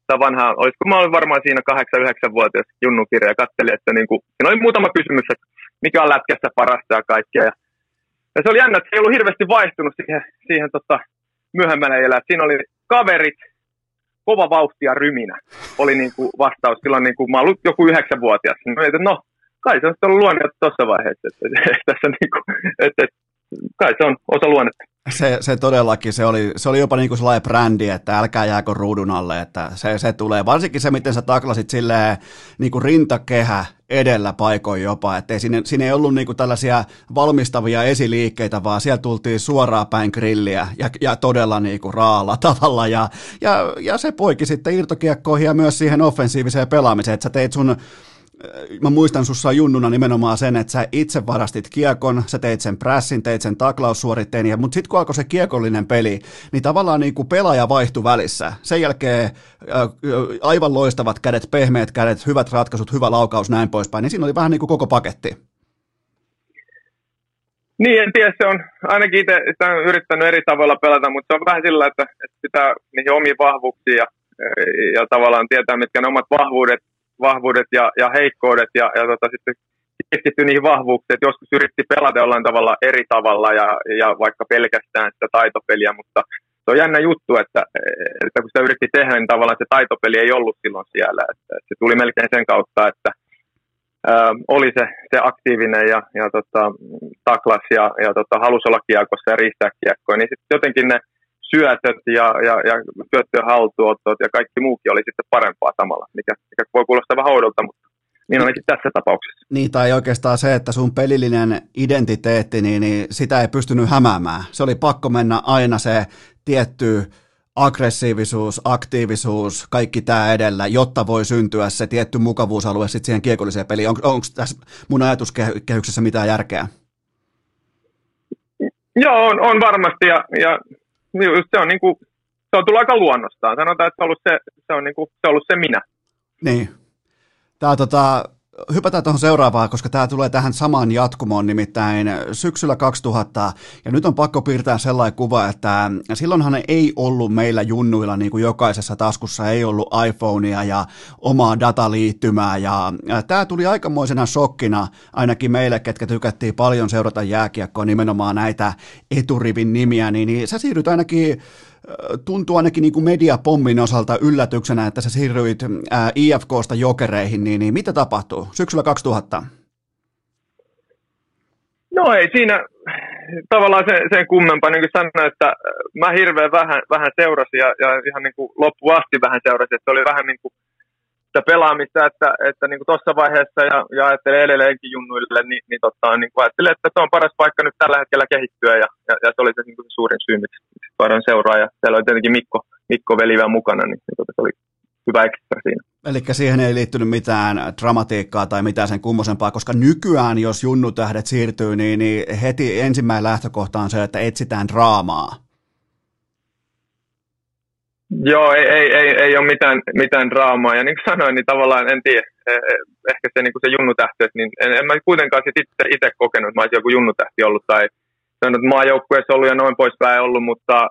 tämä vanha, olisiko mä olin varmaan siinä 8-9-vuotias junnukirja ja katselin, että niin kuin, siinä oli muutama kysymys, että mikä on lätkässä parasta ja kaikkea. Ja se oli jännä, että se ei ollut hirveästi vaihtunut siihen myöhemmälle elää. Siinä oli kaverit, kova vauhtia ryminä, oli niin kuin vastaus. Silloin niin kuin, mä olin joku 9-vuotias. No, kai se on ollut luonnetta tuossa vaiheessa. Kai se on osa luonnetta. Se todellakin, se oli jopa niin kuin sellainen brändi, että älkää jääkö ruudun alle, että se tulee. Varsinkin se, miten sä taklasit silleen niin kuin rintakehä edellä paikoin jopa, että siinä ei ollut niin kuin tällaisia valmistavia esiliikkeitä, vaan siellä tultiin suoraan päin grilliä ja todella niin kuin raalla tavalla. Ja se poiki sitten irtokiekkoihin ja myös siihen offensiiviseen pelaamiseen, että sä teit mä muistan sussa junnuna nimenomaan sen, että sä itse varastit kiekon, sä teit sen prässin, teit sen taklaussuoritteen, mutta sitten kun alkoi se kiekollinen peli, niin tavallaan niin kuin pelaaja vaihtui välissä. Sen jälkeen aivan loistavat kädet, pehmeät kädet, hyvät ratkaisut, hyvä laukaus, näin poispäin, niin siinä oli vähän niin kuin koko paketti. Niin, en tiedä, se on ainakin itse sitä on yrittänyt eri tavoilla pelata, mutta se on vähän sillä, että pitää niihin omiin vahvuuksiin ja tavallaan tietää, mitkä ne omat vahvuudet ja heikkoudet ja sitten keskittyy niihin vahvuuksiin, että joskus yritti pelata jollain tavalla eri tavalla ja vaikka pelkästään sitä taitopeliä, mutta se on jännä juttu, että kun sitä yritti tehdä, niin tavallaan se taitopeli ei ollut silloin siellä, että se tuli melkein sen kautta, että oli se aktiivinen ja taklas ja halusi olla kiekossa ja riistää kiekkoja, niin sitten jotenkin ne syötöt ja syöttöjen haltuotot ja kaikki muukin oli sitten parempaa samalla, mikä voi kuulostaa vähän oudolta, mutta niin ainakin tässä tapauksessa. Niin, tai oikeastaan se, että sun pelillinen identiteetti, niin sitä ei pystynyt hämäämään. Se oli pakko mennä aina se tietty aggressiivisuus, aktiivisuus, kaikki tämä edellä, jotta voi syntyä se tietty mukavuusalue sitten siihen kiekolliseen peliin. Onko tässä mun ajatuskehyksessä mitään järkeä? Joo, on varmasti ja se on tullut aika luonnostaan. Sanotaan, että se on ollut se minä. Niin. Hypätään tuohon seuraavaan, koska tämä tulee tähän samaan jatkumoon, nimittäin syksyllä 2000, ja nyt on pakko piirtää sellainen kuva, että silloinhan ei ollut meillä junnuilla, niin kuin jokaisessa taskussa ei ollut iPhonea ja omaa dataliittymää, ja tämä tuli aikamoisena shokkina ainakin meille, ketkä tykättiin paljon seurata jääkiekkoa, nimenomaan näitä eturivin nimiä, niin sä siirryt ainakin tuntuu ainakin niin kuin mediapommin osalta yllätyksenä, että sä siirryit IFK:sta Jokereihin, niin mitä tapahtuu syksyllä 2000? No ei siinä tavallaan sen kummempaa, niin kuin sanoin, että mä hirveän vähän seurasin ja ihan niin kuin loppuun asti vähän seurasin, että se oli vähän niin kuin sitä pelaamista, että niin kuin tuossa vaiheessa ja ajattelin edelleenkin junnuille, niin ajattelin, että se on paras paikka nyt tällä hetkellä kehittyä ja se oli se, niin kuin se suurin syy, miksi paljon seuraa ja siellä oli tietenkin Mikko Velivä mukana, niin se oli hyvä ekstra siinä. Eli siihen ei liittynyt mitään dramatiikkaa tai mitään sen kummosempaa, koska nykyään jos junnutähdet siirtyy, niin heti ensimmäinen lähtökohta on se, että etsitään draamaa. Joo, ei ole mitään draamaa, ja niin kuin sanoin, niin tavallaan en tiedä, ehkä se, niin kuin se junnutähtöys, niin en mä kuitenkaan itse kokenut, että mä olisin joku junnutähti ollut, tai sanoin, että maajoukkueessa ollut ja noin poispäin ollut, mutta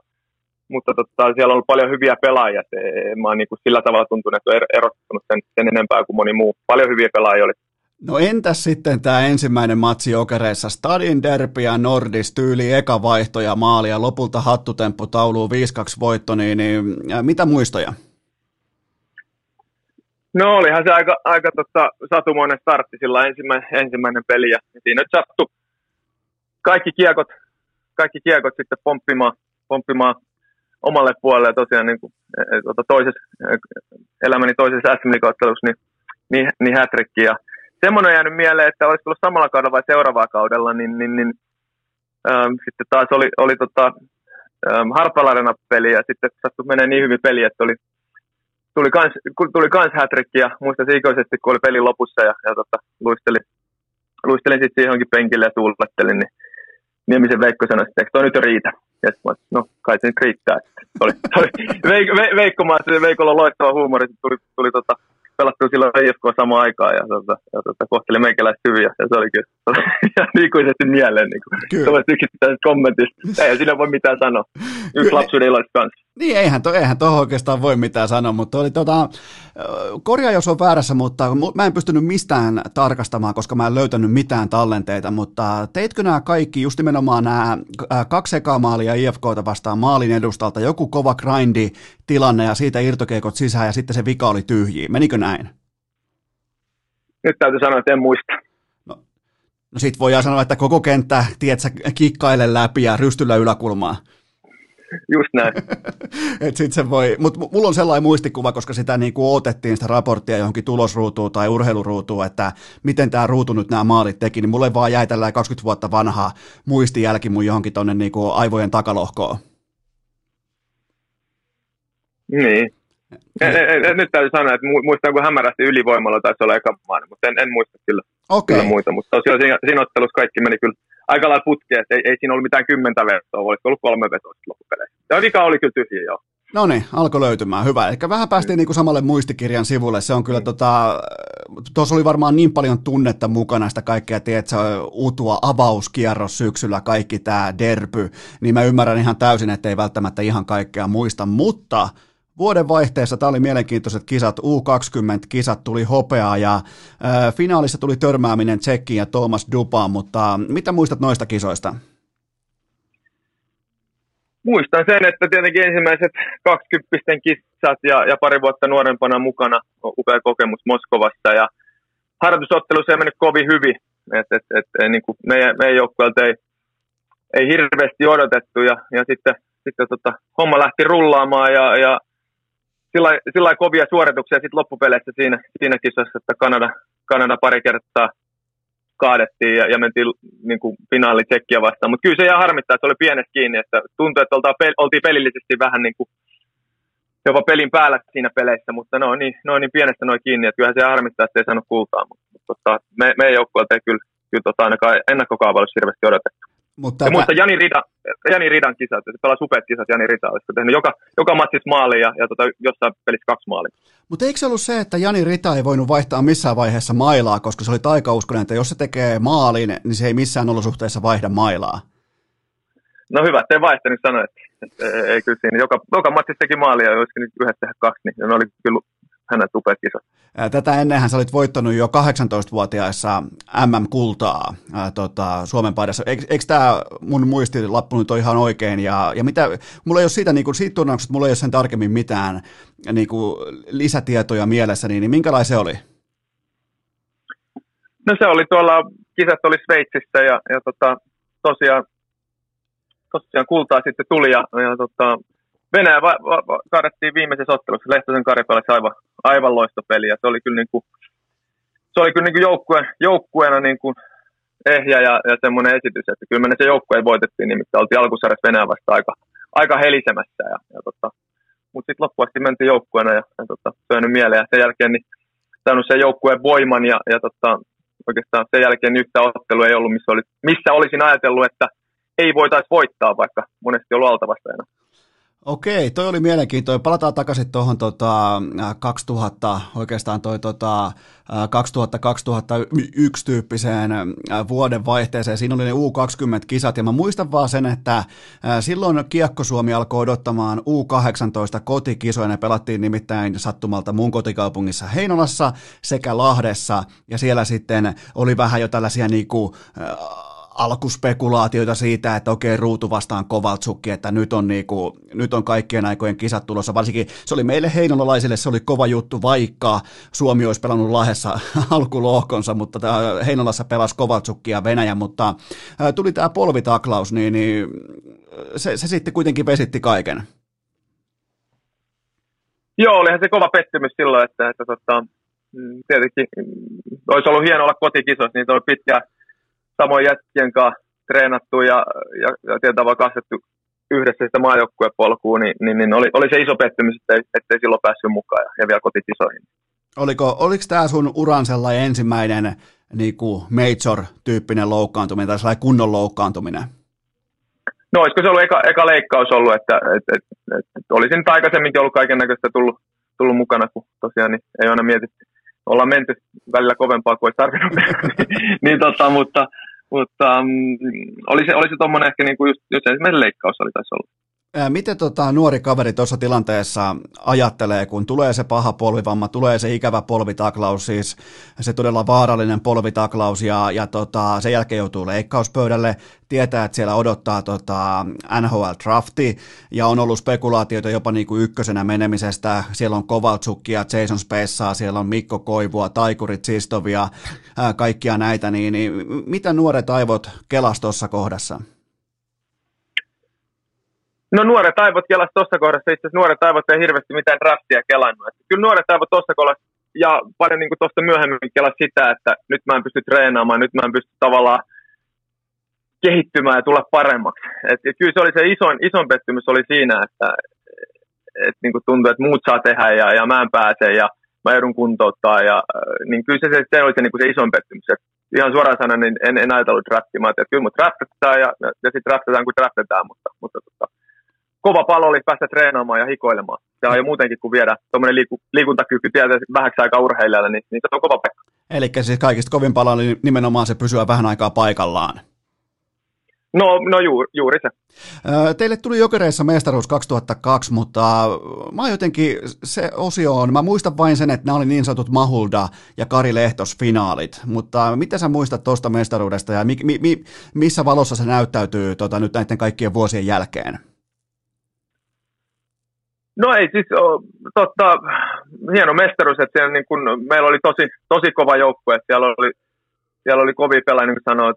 siellä on ollut paljon hyviä pelaajia, mä oon niin kuin sillä tavalla tuntunut, että on erottunut sen enempää kuin moni muu, paljon hyviä pelaajia oli. No entäs sitten tämä ensimmäinen matsi Jokereissa, Stadin derby ja Nordis, tyyli eka vaihto ja maali ja lopulta hattutemppu tauluun 5-2 voitto, niin mitä muistoja? No olihan se aika satumoinen startti sillä ensimmäinen peli ja siinä nyt sattui kaikki kiekot sitten pomppimaan omalle puolelle tosiaan niin kuin, elämäni toisessa SM-liigaottelussa niin hätrikki ja semmoinen on jäänyt mieleen, että olisi tullut samalla kaudella vai seuraavalla kaudella, niin sitten taas oli Harpala-arena-peli ja sitten sattui menee niin hyvin peli, että tuli kans hätrikki ja muistaisin ikuisesti, kun oli pelin lopussa ja luistelin sitten siihenkin penkille ja tuulettelin, niin Niemisen Veikko sanoi, että eikö toi nyt jo riitä? Ja sitten no kai se nyt riittää. Veikolla on loistava huumori, tuli pelattua silloin IFK samaan aikaan ja kohteli meikäläistä hyviä. Ja se oli kyllä ikuisesti mieleen. Niin tuollaiset yksittäiset kommentit. Ei siinä voi mitään sanoa. Yksi lapsuuden iloista kanssa. Niin, eihän tuohon oikeastaan voi mitään sanoa, mutta oli korjaa jos on väärässä, mutta mä en pystynyt mistään tarkastamaan, koska mä en löytänyt mitään tallenteita, mutta teitkö nämä kaikki, just nimenomaan nämä 2 ekaa maalia IFK:ta vastaan maalin edustalta, joku kova grindi tilanne ja siitä irtokeikot sisään ja sitten se vika oli tyhjiä, menikö näin? Nyt täytyy sanoa, että en muista. No sit voidaan sanoa, että koko kenttä, tietsä, kikkaile läpi ja rystyllä yläkulmaa. Just näin. Et sit se voi, mutta mulla on sellainen muistikuva, koska sitä niinku otettiin sitä raporttia johonkin tulosruutuun tai urheiluruutuun, että miten tämä ruutu nyt nämä maalit teki, niin mulle vaan jäi tällainen 20 vuotta vanha muistijälki mun johonkin tuonne niinku aivojen takalohkoon. Niin. Nyt täytyy sanoa, että muistan, kun hämärästi ylivoimalla taisi olla eka maana, mutta en muista kyllä, okay. Kyllä muita, mutta tosiaan siinä ottelussa kaikki meni kyllä aika lailla putkea, että ei siinä ollut mitään 10 vetoa, olisiko ollut 3 vetoa loppupeleissä. Tämä vika oli kyllä tyhjiä, joo. No niin, alkoi löytymään, hyvä. Eli vähän päästiin niinku samalle muistikirjan sivulle, se on kyllä tuossa oli varmaan niin paljon tunnetta mukana sitä kaikkea, tiedätkö, utua avauskierros syksyllä, kaikki tämä derby, niin mä ymmärrän ihan täysin, että ei välttämättä ihan kaikkea muista, mutta vuodenvaihteessa tämä oli mielenkiintoiset kisat, U20-kisat tuli hopeaa ja finaalissa tuli törmääminen Tšekkiin ja Thomas Dupaan, mutta mitä muistat noista kisoista? Muistan sen, että tietenkin ensimmäiset 20-pisten kisat ja pari vuotta nuorempana mukana, upea kokemus Moskovassa ja harjoitusottelussa ei mennyt kovin hyvin, niin meidän joukkueelta ei hirveästi odotettu ja sitten homma lähti rullaamaan ja sillä kovia suorituksia sitten loppupeleissä siinä kisassa, että Kanada pari kertaa kaadettiin ja mentiin niin kuin finaali Tšekkiä vastaan. Mutta kyllä se jää harmittaa, että se oli pienet kiinni. Että tuntui, että oltiin pelillisesti vähän niin kuin jopa pelin päällä siinä peleissä, mutta ne on niin pienestä noin kiinni. Että kyllähän se jää harmittaa, että ei saanut kultaa. Mutta meidän joukkueelta ei kyllä ainakaan ennakkokaavailussa hirveästi odotettu. Mutta Jani Ridan kisat, se pelasi upeat kisat Jani Rita, olisiko tehnyt joka matsissa maali ja jossain pelissä 2 maalia. Mutta eikö se ollut se, että Jani Rita ei voinut vaihtaa missään vaiheessa mailaa, koska se oli taikauskoinen, että jos se tekee maalin, niin se ei missään olosuhteessa vaihda mailaa? No hyvä, ettei vaihtanut sanoa, että ei kyllä siinä. Joka matsissa teki maalia, ja olisiko nyt yhdessä tehdä 2, niin ne oli kyllä hänet upeat kisat. Tätä ennenhän sä olit voittanut jo 18-vuotiaissa MM-kultaa Suomen paidassa. Eikö tämä mun muistilappu nyt ole ihan oikein? Ja mitä, mulla ei ole siitä turnauksesta, mulla ei ole sen tarkemmin mitään niinku lisätietoja mielessäni, niin minkälainen se oli? No se oli kisat oli Sveitsissä ja tosiaan kultaa sitten tuli ja Venäjä kaadettiin viimeisessä ottelussa, Lehtosen Kari pelasi aivan loistopeli ja se oli kyllä, niin kuin joukkueena niin kuin ehjä ja semmoinen esitys, että kyllä me se joukkueen voitettiin, nimittäin oltiin alkusarjassa Venäjä vasta aika helisemässä, mutta sitten loppuasti mentiin joukkueena ja se on nyt mieleen ja sen jälkeen niin saanut sen joukkueen voiman ja oikeastaan sen jälkeen yhtä ottelua ei ollut, missä olisin ajatellut, että ei voitaisi voittaa, vaikka monesti ollut altavastajana. Okei, toi oli mielenkiintoinen. Palataan takaisin tuohon 2000-2001 tyyppiseen vuodenvaihteeseen. Siinä oli ne U20-kisat ja mä muistan vaan sen, että silloin Kiekko Suomi alkoi odottamaan U18-kotikisoja. Ne pelattiin nimittäin sattumalta mun kotikaupungissa Heinolassa sekä Lahdessa ja siellä sitten oli vähän jo tällaisia niinku alkuspekulaatioita siitä, että okei, ruutu vastaan Kovaltsukki, että nyt on kaikkien aikojen kisat tulossa. Varsinkin se oli meille heinolalaisille, se oli kova juttu, vaikka Suomi olisi pelannut Lahdessa alkulohkonsa, mutta Heinolassa pelasi Kovaltsukki ja Venäjä, mutta tuli tämä polvitaklaus, niin se sitten kuitenkin vesitti kaiken. Joo, olihan se kova pettymys silloin, että tietenkin olisi ollut hienoa olla kotikisoissa, niin se oli pitkään samoin jätkien kanssa treenattu ja tietyllä tavalla kastettu yhdessä sitä maajoukkuepolkua, niin oli se iso pettymys, ettei silloin päässyt mukaan ja vielä kotikisoihin. Oliko tämä sun uran sellainen ensimmäinen niin kuin major-tyyppinen loukkaantuminen tai sellainen kunnon loukkaantuminen? No olisiko se ollut eka leikkaus ollut, että olisin aikaisemminkin ollut kaikennäköistä tullut tullut mukana, kun tosiaan niin ei aina mietitty. Ollaan menty välillä kovempaa kuin ei tarvinnut niin, mutta oli se tuommoinen ehkä niin kuin just ensimmäinen leikkaus oli taisi olla. Miten nuori kaveri tuossa tilanteessa ajattelee, kun tulee se paha polvivamma, tulee se ikävä polvitaklaus, siis se todella vaarallinen polvitaklaus ja sen jälkeen joutuu leikkauspöydälle, tietää, että siellä odottaa NHL-drafti ja on ollut spekulaatioita jopa niin kuin ykkösenä menemisestä, siellä on Kovaltsukia, Jason Spezaa, siellä on Mikko Koivua, Taikurit Sistovia, kaikkia näitä, niin mitä nuoret aivot kelas tuossa kohdassa? No nuoret aivot kelas tuossa kohdassa, itse asiassa nuoret aivot ei hirveästi mitään draftia kelannut. Että kyllä nuoret aivot tuossa kohdassa ja paljon niin kuin tuosta myöhemmin kelas sitä, että nyt mä en pysty treenaamaan, nyt mä en pysty tavallaan kehittymään ja tulla paremmaksi. Et kyllä se oli se isoin pettymys oli siinä, että et niin kuin tuntui, että muut saa tehdä ja mä en pääse ja mä joudun kuntouttaa. Ja, niin kyllä se oli se, niin kuin se isoin pettymys. Et ihan suoraan sanoen niin en ajatellut draftia. Mä ajattelin, että kyllä mut draftetaan ja sitten draftetaan kun draftetaan, mutta kova palo oli päästä treenaamaan ja hikoilemaan. Ja jo muutenkin, kun viedään tuommoinen liikuntakyky tietysti vähäksi aikaa urheilijalle, niin se on kova paikka. Eli siis kaikista kovin pala oli nimenomaan se pysyä vähän aikaa paikallaan. No juuri se. Teille tuli Jokereissa mestaruus 2002, mutta mä jotenkin se osio on, mä muistan vain sen, että nämä oli niin sanotut Mahulda ja Kari Lehtos finaalit, mutta mitä sä muistat tuosta mestaruudesta ja missä valossa se näyttäytyy nyt näiden kaikkien vuosien jälkeen? No ei siis hieno mestaruus, että siellä niin kun, meillä oli tosi kova joukkue, että siellä oli kovia pelaajia, niin kuin sanoin,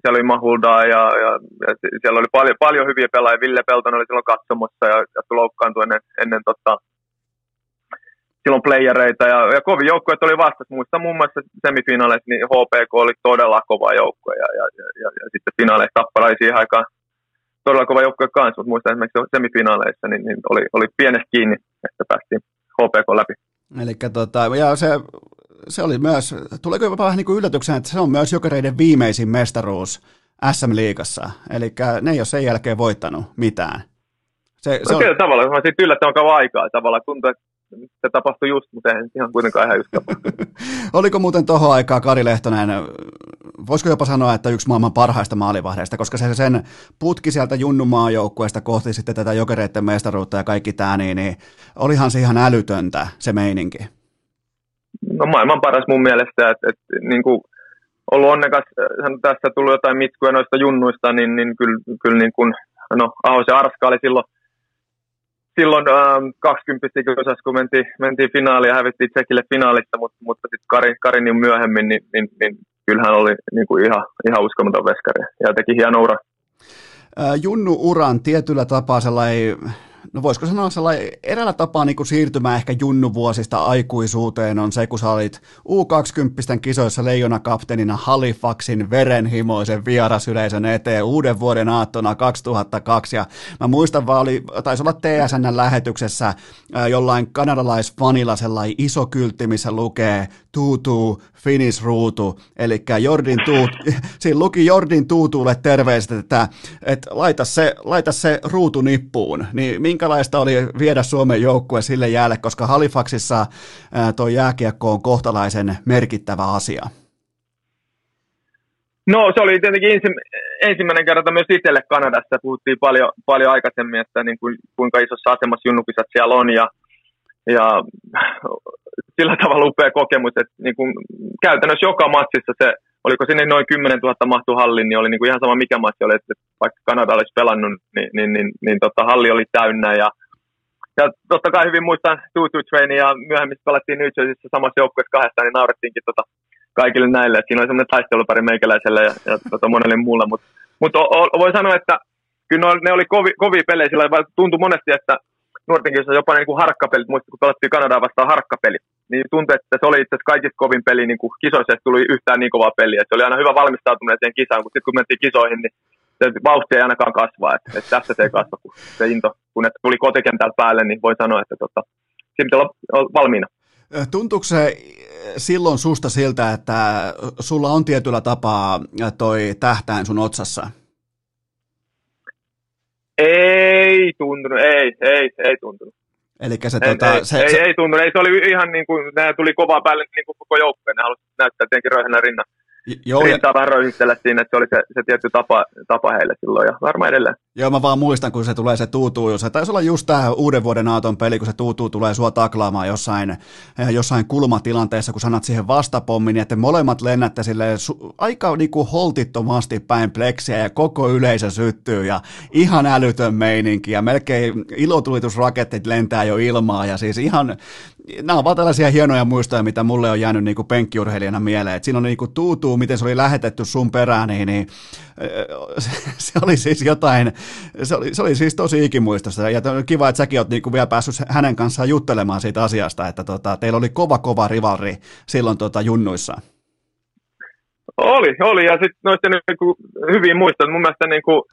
siellä oli Mahuldaa ja siellä oli paljon hyviä pelaajia, Ville Peltonen oli silloin katsomassa ja loukkaantui ennen silloin playereita ja kovia joukkueita oli vastassa, muistan muun muassa semifinaalit, niin HPK oli todella kova joukkue ja sitten finaaleissa Tappara siihen aikaan todella kova joukkue kanssa, mutta muistan esimerkiksi semifinaaleissa, niin oli pienestä kiinni, että päästiin HPK läpi. Elikkä ja se oli myös, tuleeko jopa vähän niin kuin yllätyksenä, että se on myös Jokereiden viimeisin mestaruus SM-liigassa, elikkä ne ei ole sen jälkeen voittanut mitään. Se on tavallaan, mä siitä yllättävän kauan aikaa, tavallaan tuntuu, että se tapahtui just, mutta ei ihan kuitenkaan ihan just tapahtunut. Oliko muuten tuohon aikaan Kari Lehtonen, voisiko jopa sanoa, että yksi maailman parhaista maalivahdeista, koska se sen putki sieltä junnumaajoukkueesta kohti sitten tätä Jokereiden mestaruutta ja kaikki tämä, niin olihan se ihan älytöntä se meininki. No maailman paras mun mielestä, että niin kuin ollut onnekas, tässä tullut jotain mitkuja noista junnuista, niin kyllä niin kuin, no Ahos ja Arska oli silloin 20-vuotias, kun mentiin finaaliin ja hävittiin Tsekille finaalissa, mutta sitten Karin niin myöhemmin, niin kyllähän oli niin kuin ihan uskomaton veskari ja teki hieno ura. Junnu-uran tietyllä tapaa sellainen, no voisiko sanoa sellainen eräällä tapaa niin kuin siirtymä ehkä junnuvuosista aikuisuuteen on se, kun sä olit U20 kisoissa leijonakapteenina Halifaxin verenhimoisen vierasyleisön eteen uuden vuoden aattona 2002 ja mä muistan vaan taisi olla TSN-lähetyksessä jollain kanadalaisfanilla sellainen iso kyltti, missä lukee Tuutu Finnish Ruutu, eli siinä luki Jordin Tuutulle terveiset, että laita se ruutu nippuun, niin minkälaista oli viedä Suomen joukkue sille jäälle, koska Halifaxissa tuo jääkiekko on kohtalaisen merkittävä asia? No se oli tietenkin ensimmäinen kerta myös itselle Kanadassa, puhuttiin paljon aikaisemmin, että niin kuin, kuinka isossa asemassa junnukisat siellä on ja sillä tavalla upea kokemus, että niin kuin käytännössä joka matsissa se, oliko sinne noin 10 000 mahtui hallin, niin oli niin kuin ihan sama mikä matsi oli, että vaikka Kanada olisi pelannut, niin halli oli täynnä. Ja totta kai hyvin muistan Tutu-treeni ja myöhemmin pelattiin New Jerseyssä samassa joukkueessa kahdestaan, niin naurettiinkin kaikille näille. Et siinä oli semmoinen taistelupari meikäläiselle ja monelle muulle. Mutta voi sanoa, että kyllä ne oli kovia pelejä, sillä tuntui monesti, että nuorten kisoissa jopa niin kuin harkkapelit, muistin kun pelattiin Kanadaa vastaan harkkapeli, niin tuntui, että se oli itse asiassa kaikista kovin peli, niin kuin kisoissa ei tuli yhtään niin kovaa peliä, että se oli aina hyvä valmistautuminen siihen kisaan, mutta sitten kun mentiin kisoihin, niin se vauhti ei ainakaan kasvaa, että tässä se ei kasva, kun se into, kun tuli kotikentältä päälle, niin voi sanoa, että siinä pitää olla valmiina. Tuntuuko se silloin susta siltä, että sulla on tietyllä tapaa toi tähtäin sun otsassa? Ei tuntunut, ei tuntunut. Elikkä se, ei tuntunut, ei se oli ihan niin kuin, nämä tuli kovaa päälle niin kuin koko joukkoja, ne halusivat näyttää tietenkin röyhänä rintaa vähän röyhistellä siinä, että se oli se tietty tapa heille silloin ja varmaan edelleen. Joo, mä vaan muistan, kun se tulee se tuutuu, jos se taisi olla just tähän uuden vuoden aaton peli, kun se tuutuu tulee sua taklaamaan jossain kulmatilanteessa, kun sanat siihen vastapommin, niin että molemmat lennätte silleen aika niin kuin holtittomasti päin pleksiä ja koko yleisö syttyy ja ihan älytön meininki ja melkein ilotulitusraketit lentää jo ilmaa ja siis ihan, nämä on vaan tällaisia hienoja muistoja, mitä mulle on jäänyt niin kuin penkkiurheilijana mieleen, että siinä on niin kuin tuutuu, miten se oli lähetetty sun perään, niin se oli siis jotain, se oli siis tosi ikimuistosta ja on kiva, että säkin oot niinku vielä päässyt hänen kanssaan juttelemaan siitä asiasta, että teillä oli kova rivalri silloin junnuissa. Oli ja sitten noista niinku hyvin muistan, mun mielestä niinku,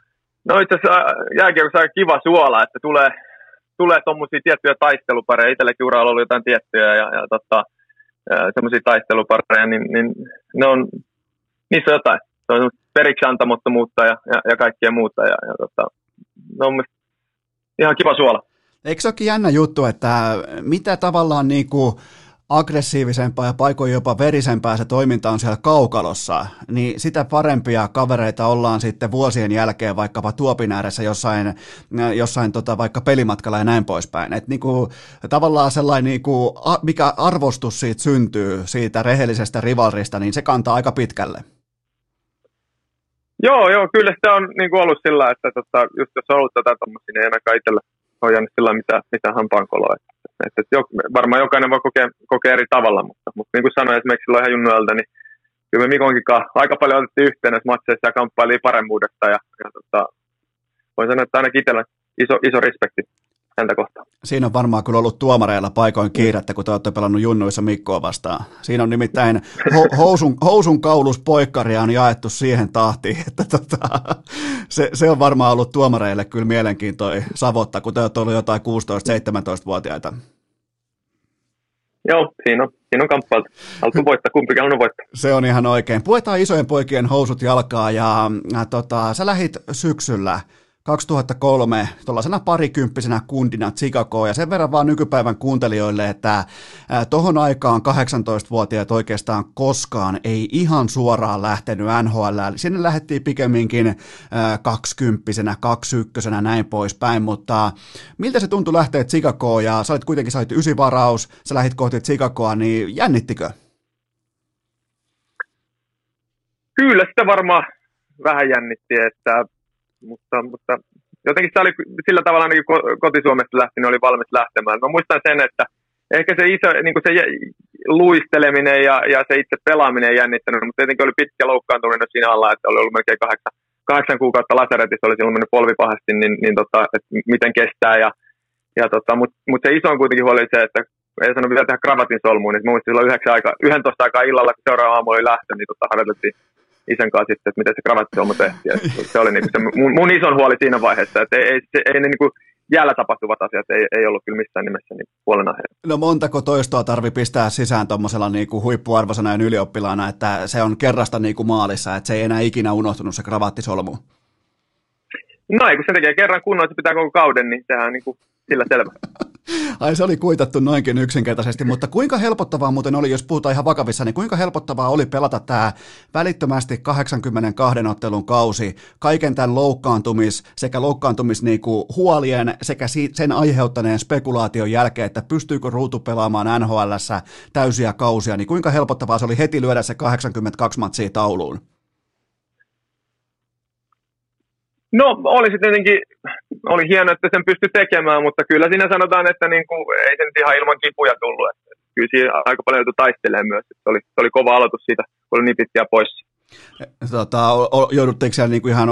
no itse asiassa jääkiekossa aika kiva suola, että tulee tommosia tiettyjä taistelupareja, itselläkin uralla oli jotain tiettyjä ja semmoisia taistelupareja, niin ne on, niissä on jotain. Se on periksi antamattomuutta ja kaikkea muuta. Ja ne on ihan kiva suola. Eikö se olekin jännä juttu, että mitä tavallaan niin kuin aggressiivisempaa ja paikoin jopa verisempää se toiminta on siellä kaukalossa, niin sitä parempia kavereita ollaan sitten vuosien jälkeen vaikkapa tuopin ääressä jossain vaikka pelimatkalla ja näin poispäin. Et niinku, tavallaan sellainen, niinku, mikä arvostus siitä syntyy, siitä rehellisestä rivalrista, niin se kantaa aika pitkälle. Joo, kyllä sitä on niinku ollut sillä, että just jos on ollut tätä tommosia, niin ei ainakaan itsellä ole jäänyt sillä mitä hampaankoloa. Että varmaan jokainen voi kokea eri tavalla, mutta niin kuin sanoin esimerkiksi silloin ihan junnuelta, niin kyllä me Mikonkinkaan aika paljon otettiin yhteen näissä matseissa ja kamppailiin paremmuudesta. Ja voin sanoa, että ainakin itsellä iso respekti häntä kohtaan. Siinä on varmaan kyllä ollut tuomareilla paikoin kiirettä, kun te olette pelannut junnuissa Mikkoa vastaan. Siinä on nimittäin housun kauluspoikkaria on jaettu siihen tahtiin, että se on varmaan ollut tuomareille kyllä mielenkiintoinen savotta, kun te olette ollut jotain 16-17-vuotiaita. Joo, siinä on kamppailta. Haluttu voittaa, kumpikin on voittaa. Se on ihan oikein. Puetaan isojen poikien housut jalkaa ja sä lähit syksyllä 2003 tuollaisena parikymppisenä kundina Chicagoon, ja sen verran vaan nykypäivän kuuntelijoille, että tohon aikaan 18-vuotiaat oikeastaan koskaan ei ihan suoraan lähtenyt NHL:ään. Sinne lähdettiin pikemminkin 20-vuotiaana, 21-vuotiaana, näin poispäin, mutta miltä se tuntui lähteä Chicagoon, ja sä olit kuitenkin 9-varaus, sä lähdit kohti Chicagoa, niin jännittikö? Kyllä sitä varmaan vähän jännitti, että mutta jotenkin se oli sillä tavalla ainakin kotisuomesta lähti, oli valmis lähtemään. Mä muistan sen, että ehkä se iso, niin se luisteleminen ja se itse pelaaminen ei jännittänyt, mutta tietenkin oli pitkä loukkaantuminen siinä alla, että oli ollut melkein 8 kuukautta lasaretissa, oli silloin mennyt polvi pahasti, niin että miten kestää. Mutta se iso on kuitenkin huoli se, että ei sanonut pitää tehdä kravatin solmuun, niin mä muistin silloin 11 aikaa illalla, kun seuraava aamu oli lähtö, niin harjoiteltiin isän kanssa sitten, että miten se kravattihomma tehtiin. Se oli niinku se mun ison huoli siinä vaiheessa, että ei ne niinku jäällä tapahtuvat asiat ei ollut kyllä missään nimessä niinku huolenaiheena. No montako toistoa tarvii pistää sisään tuommoisella niinku huippuarvosana ja ylioppilaana, että se on kerrasta niinku maalissa, että se ei enää ikinä unohtunut se kravattisolmu? No ei, kun se tekee kerran kunnon, että se pitää koko kauden, niin sehän on niinku sillä selvä. Ai se oli kuitattu noinkin yksinkertaisesti, mutta kuinka helpottavaa muuten oli, jos puhutaan ihan vakavissa, niin kuinka helpottavaa oli pelata tämä välittömästi 82 ottelun kausi, kaiken tämän loukkaantumishuolien sekä sen aiheuttaneen spekulaation jälkeen, että pystyykö Ruutu pelaamaan NHL:ssä täysiä kausia, niin kuinka helpottavaa se oli heti lyödä se 82 matsia tauluun? No oli sitten tietenkin, oli hienoa, että sen pystyi tekemään, mutta kyllä siinä sanotaan, että niinku, ei se nyt ihan ilman kipuja tullut. Että kyllä siinä aika paljon joutui taistelemaan myös. Että se oli kova aloitus siitä, kun oli niin pitkiä pois. Joudutteeko siellä niinku ihan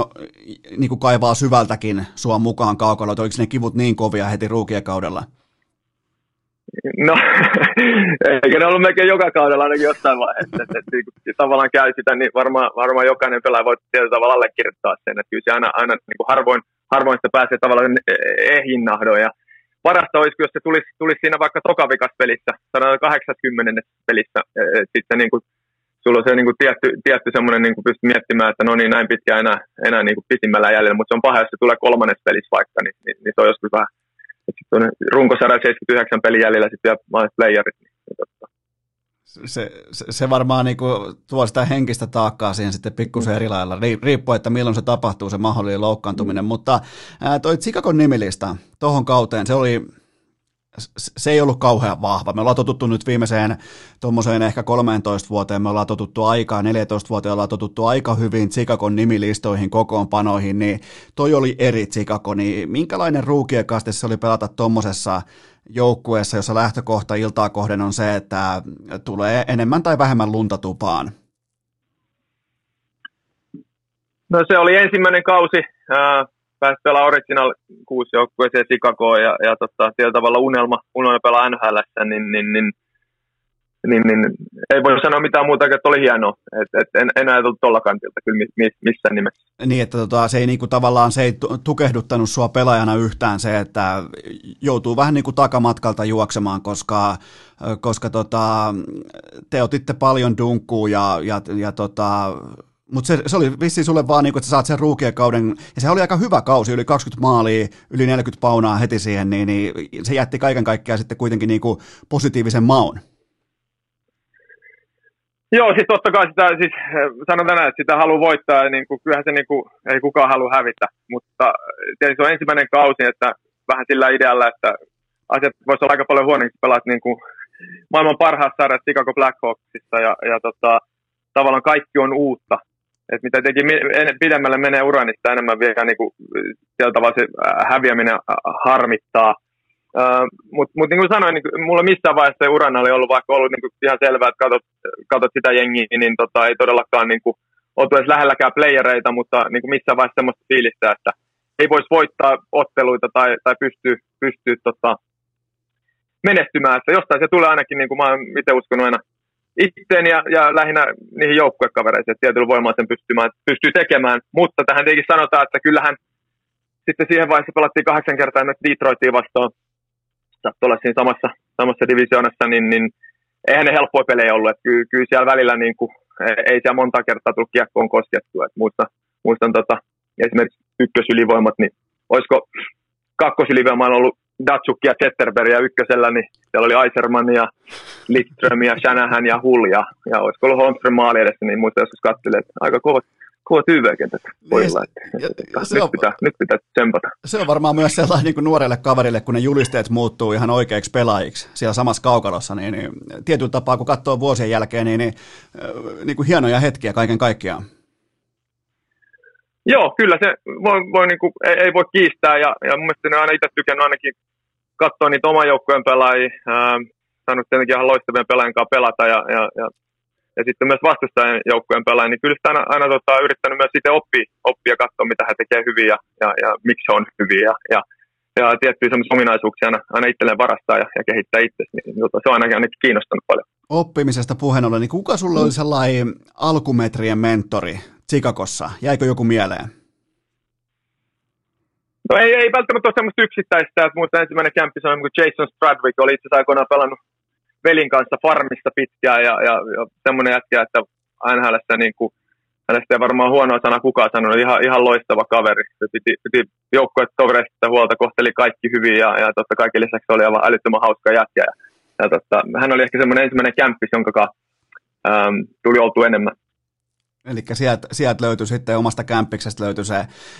niinku kaivaa syvältäkin sua mukaan kaukaloa? Oliko ne kivut niin kovia heti ruukien kaudella? No, eikä ne ollut melkein joka kaudella ainakin jossain vaiheessa, että tavallaan käy sitä, niin varmaan jokainen pelaaja voi tietyllä tavalla allekirjoittaa sen, että kyllä se aina niin kuin harvoin sitä pääsee tavallaan ehjinnahdoon, ja parasta olisi, jos se tulisi siinä vaikka tokavikas pelissä, 180 pelissä, sitten niin kuin, sulla on se niin kuin tietty semmoinen, niin kuin pystyy miettimään, että no niin, näin pitkään enää niin kuin pisimmällä jäljellä, mutta se on paha, jos se tulee kolmannes pelissä vaikka, niin se on joskus vähän. runko 179 pelin jäljellä sitten vielä mahdolliset playerit. Se varmaan niin kuin tuo sitä henkistä taakkaa siihen sitten pikkusen eri lailla, riippuen, että milloin se tapahtuu, se mahdollinen loukkaantuminen. Mutta toi Chicagon nimilista tuohon kauteen, se ei ollut kauhean vahva. Me ollaan totuttu nyt viimeiseen tuommoiseen ehkä 13 vuoteen, me ollaan totuttu aikaa, 14 vuoteen ollaan totuttu aika hyvin Chicagon nimilistoihin, kokoonpanoihin, niin toi oli eri Chicago, niin minkälainen ruukiekaste se oli pelata tuommoisessa joukkueessa, jossa lähtökohta iltaa kohden on se, että tulee enemmän tai vähemmän lunta tupaan? No se oli ensimmäinen kausi, pääsi pelaa Original 6 joukkueeseen Chicagoon ja tietyllä tavalla unelma pelaa NHL:ssä, niin ei voi sanoa mitään muuta, että oli hienoa. En enää tullut tuolla kantilta kyllä missään nimessä. Niin, että se ei niinku, tavallaan se ei tukehduttanut sua pelaajana yhtään se, että joutuu vähän niinku takamatkalta juoksemaan, koska te otitte paljon dunkkuu ja mutta se oli vissiin sulle vaan, että sä saat sen ruukien kauden, ja se oli aika hyvä kausi, yli 20 maalia, yli 40 paunaa heti siihen, niin se jätti kaiken kaikkiaan sitten kuitenkin niinku positiivisen maun. Joo, siis totta kai sitä, siis sanotaan näin, että sitä haluaa voittaa, ja niinku, kyllähän se niinku, ei kukaan halua hävitä, mutta tietysti se on ensimmäinen kausi, että vähän sillä idealla, että asiat voisi olla aika paljon huonommin, kun pelaat niinku maailman parhaassa sarjassa Chicago Blackhawksissa, ja tavallaan kaikki on uutta. Et mitä tietenkin pidemmälle menee uraa, niin sitä enemmän vielä niin kuin, se häviäminen harmittaa. Mutta niin kuin sanoin, niin mulla missään vaiheessa se urana oli ollut, vaikka ollut niin kuin ihan selvää, että katot sitä jengiä, niin ei todellakaan niin kuin, oltu edes lähelläkään playereita, mutta niin kuin missään vaiheessa semmoista fiilistä, että ei voisi voittaa otteluita tai pystyä menestymään. Että jostain se tulee ainakin, niin kuin mä olen itse uskonut aina, itteen ja lähinnä niihin joukkuekavereisiin, että tietyllä voimaa sen pystyy tekemään, mutta tähän tietenkin sanotaan, että kyllähän sitten siihen vaiheessa pelattiin 8 kertaa nyt Detroitia vastaan, saattaa olla siinä samassa divisioonassa, niin eihän ne helppoja pelejä ollut, että kyllä siellä välillä niin kuin, ei siellä monta kertaa tullut kiekkoon koskettua, että muistan esimerkiksi ykkösylivoimat, niin olisiko kakkosylivoimalla ollut Datsuk ja Zetterberg ja ykkösellä, niin siellä oli Aiserman ja Lidström ja Shanahan ja Hull ja olisiko ollut Holmström maali edessä, niin muista joskus katselin, että aika kovat YV-kentät pojilla, nyt pitää tsempata. Se on varmaan myös sellainen niin kuin nuorelle kaverille, kun ne julisteet muuttuu ihan oikeiksi pelaajiksi siellä samassa kaukalossa, niin tietyllä tapaa kun katsoo vuosien jälkeen, niin hienoja hetkiä kaiken kaikkiaan. Joo, kyllä se voi niinku, ei voi kiistää ja mun mielestä ne on aina itse tykännyt ainakin katsoa niitä oman joukkueen pelaajia, saanut tietenkin ihan loistavien pelaajien kanssa pelata ja sitten myös vastustajan joukkueen pelaajia, niin kyllä sitä aina yrittänyt myös itse oppia ja katsoa mitä he tekee hyvin ja miksi he on hyviä ja tiettyjä semmoisia ominaisuuksia aina itselleen varastaa ja kehittää itse, niin se on ainakin kiinnostanut paljon. Oppimisesta puheen ollen, niin kuka sulle oli sellainen alkumetrien mentori Chicagossa? Jäikö joku mieleen? No ei välttämättä ole semmoista yksittäistä, että muuten ensimmäinen kämpi sanoi, kun Jason Stradwick oli itse asiassa aikoinaan pelannut velin kanssa farmissa pitkään ja semmoinen jätkä, että NHL:ssä niin kuin, hänestä ei varmaan huonoa sana kukaan sanonut, ihan loistava kaveri. Se piti joukkueet tovereista huolta, kohteli kaikki hyvin ja totta kaiken lisäksi oli aivan älyttömän hauska jätkä. Hän oli ehkä semmoinen ensimmäinen kämppis, jonka tuli oltu enemmän. Eli sieltä löytyi sitten omasta kämppiksestä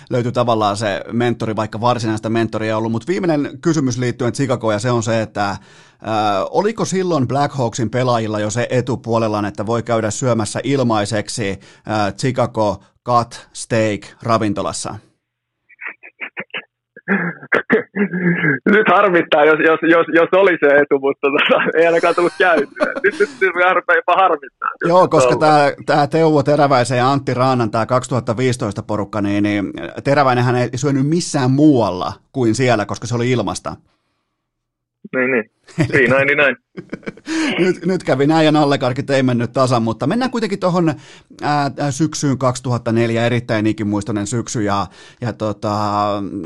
löytyi tavallaan se mentori, vaikka varsinaista mentoria ei ollut. Mutta viimeinen kysymys liittyen Chicagoon, ja se on se, että oliko silloin Blackhawksin pelaajilla jo se etupuolellaan, että voi käydä syömässä ilmaiseksi Chicago Cut Steak ravintolassa? Nyt harmittaa, jos oli se etu, mutta ei ainakaan tullut käytyä. Nyt jopa harmittaa. Joo, koska tämä Teuvo Teräväisen ja Antti Raanan, tämä 2015 porukka, niin Teräväinenhän ei syönyt missään muualla kuin siellä, koska se oli ilmasta. Niin. Niin näin, niin näin. Nyt kävi näin ja nallekarkit ei mennyt tasan, mutta mennään kuitenkin tuohon syksyyn 2004, erittäin ikimuistoinen syksy.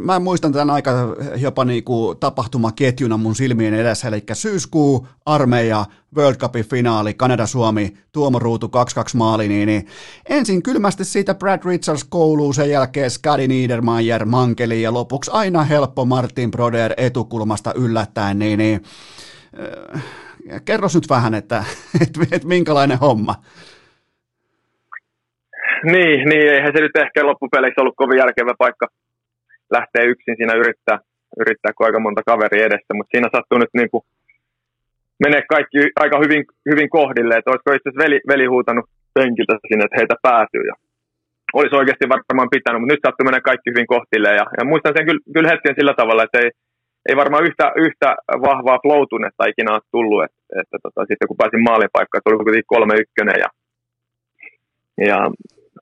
Mä muistan tämän aika jopa niinku tapahtumaketjuna mun silmien edessä, eli syyskuu, armeija, World Cupin finaali, Kanada-Suomi, Tuomo Ruutu 2-2 maali, niin ensin kylmästi siitä Brad Richards kouluun, sen jälkeen Skadi Niedermayer mankeli ja lopuksi aina helppo Martin Broder etukulmasta yllättäen, niin kerros nyt vähän, että minkälainen homma? Niin, eihän se nyt ehkä loppupeleissä ollut kovin järkevä paikka lähteä yksin siinä yrittää kun aika monta kaveria edessä, mutta siinä sattuu nyt niin kuin menee kaikki aika hyvin kohdille, että olisiko itse asiassa veli huutanut penkiltä sinne, että heitä päätyy. Ja olisi oikeasti varmaan pitänyt, mutta nyt sattui mennä kaikki hyvin kohdille. Ja muistan sen kyllä hetken sillä tavalla, että ei varmaan yhtä vahvaa floutunetta ikinä ole tullut. Että sitten kun pääsin maalipaikkaan, että oli kuitenkin 3-1 ja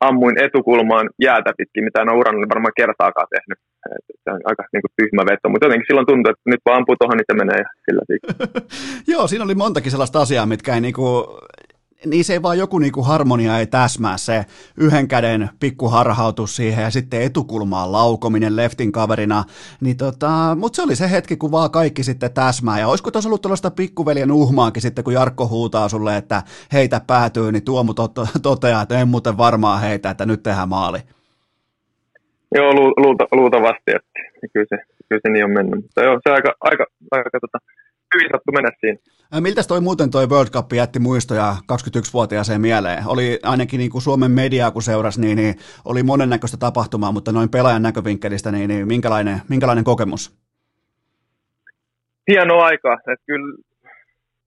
ammuin etukulmaan jäätä pitkin, mitä en ole urannut varmaan kertaakaan tehnyt. Se on aika niin kuin tyhmä veto, mutta jotenkin silloin tuntuu, että nyt vaan ampuu tuohon, niin se menee ja sillä siitä. Joo, siinä oli montakin sellaista asiaa, mitkä ei se ei vaan joku harmonia ei täsmää, se yhden käden pikkuharhautus siihen ja sitten etukulmaan laukominen leftin kaverina, niin mutta se oli se hetki, kun vaan kaikki sitten täsmää, ja olisiko tuossa ollut tuollaista pikkuveljen uhmaakin sitten, kun Jarkko huutaa sulle, että heitä päätyy, niin Tuomu toteaa, että en muuten varmaan heitä, että nyt tehdään maali. Joo, luultavasti, että kyllä se niin on mennyt, mutta joo, se on aika hyvin sattu mennä siinä. Miltäs toi World Cup jätti muistoja 21-vuotiaaseen mieleen? Oli ainakin niin kuin Suomen mediaa kun seurasi, niin oli monennäköistä tapahtumaa, mutta noin pelaajan näkövinkkelistä, niin minkälainen kokemus? Hienoa aikaa, että kyllä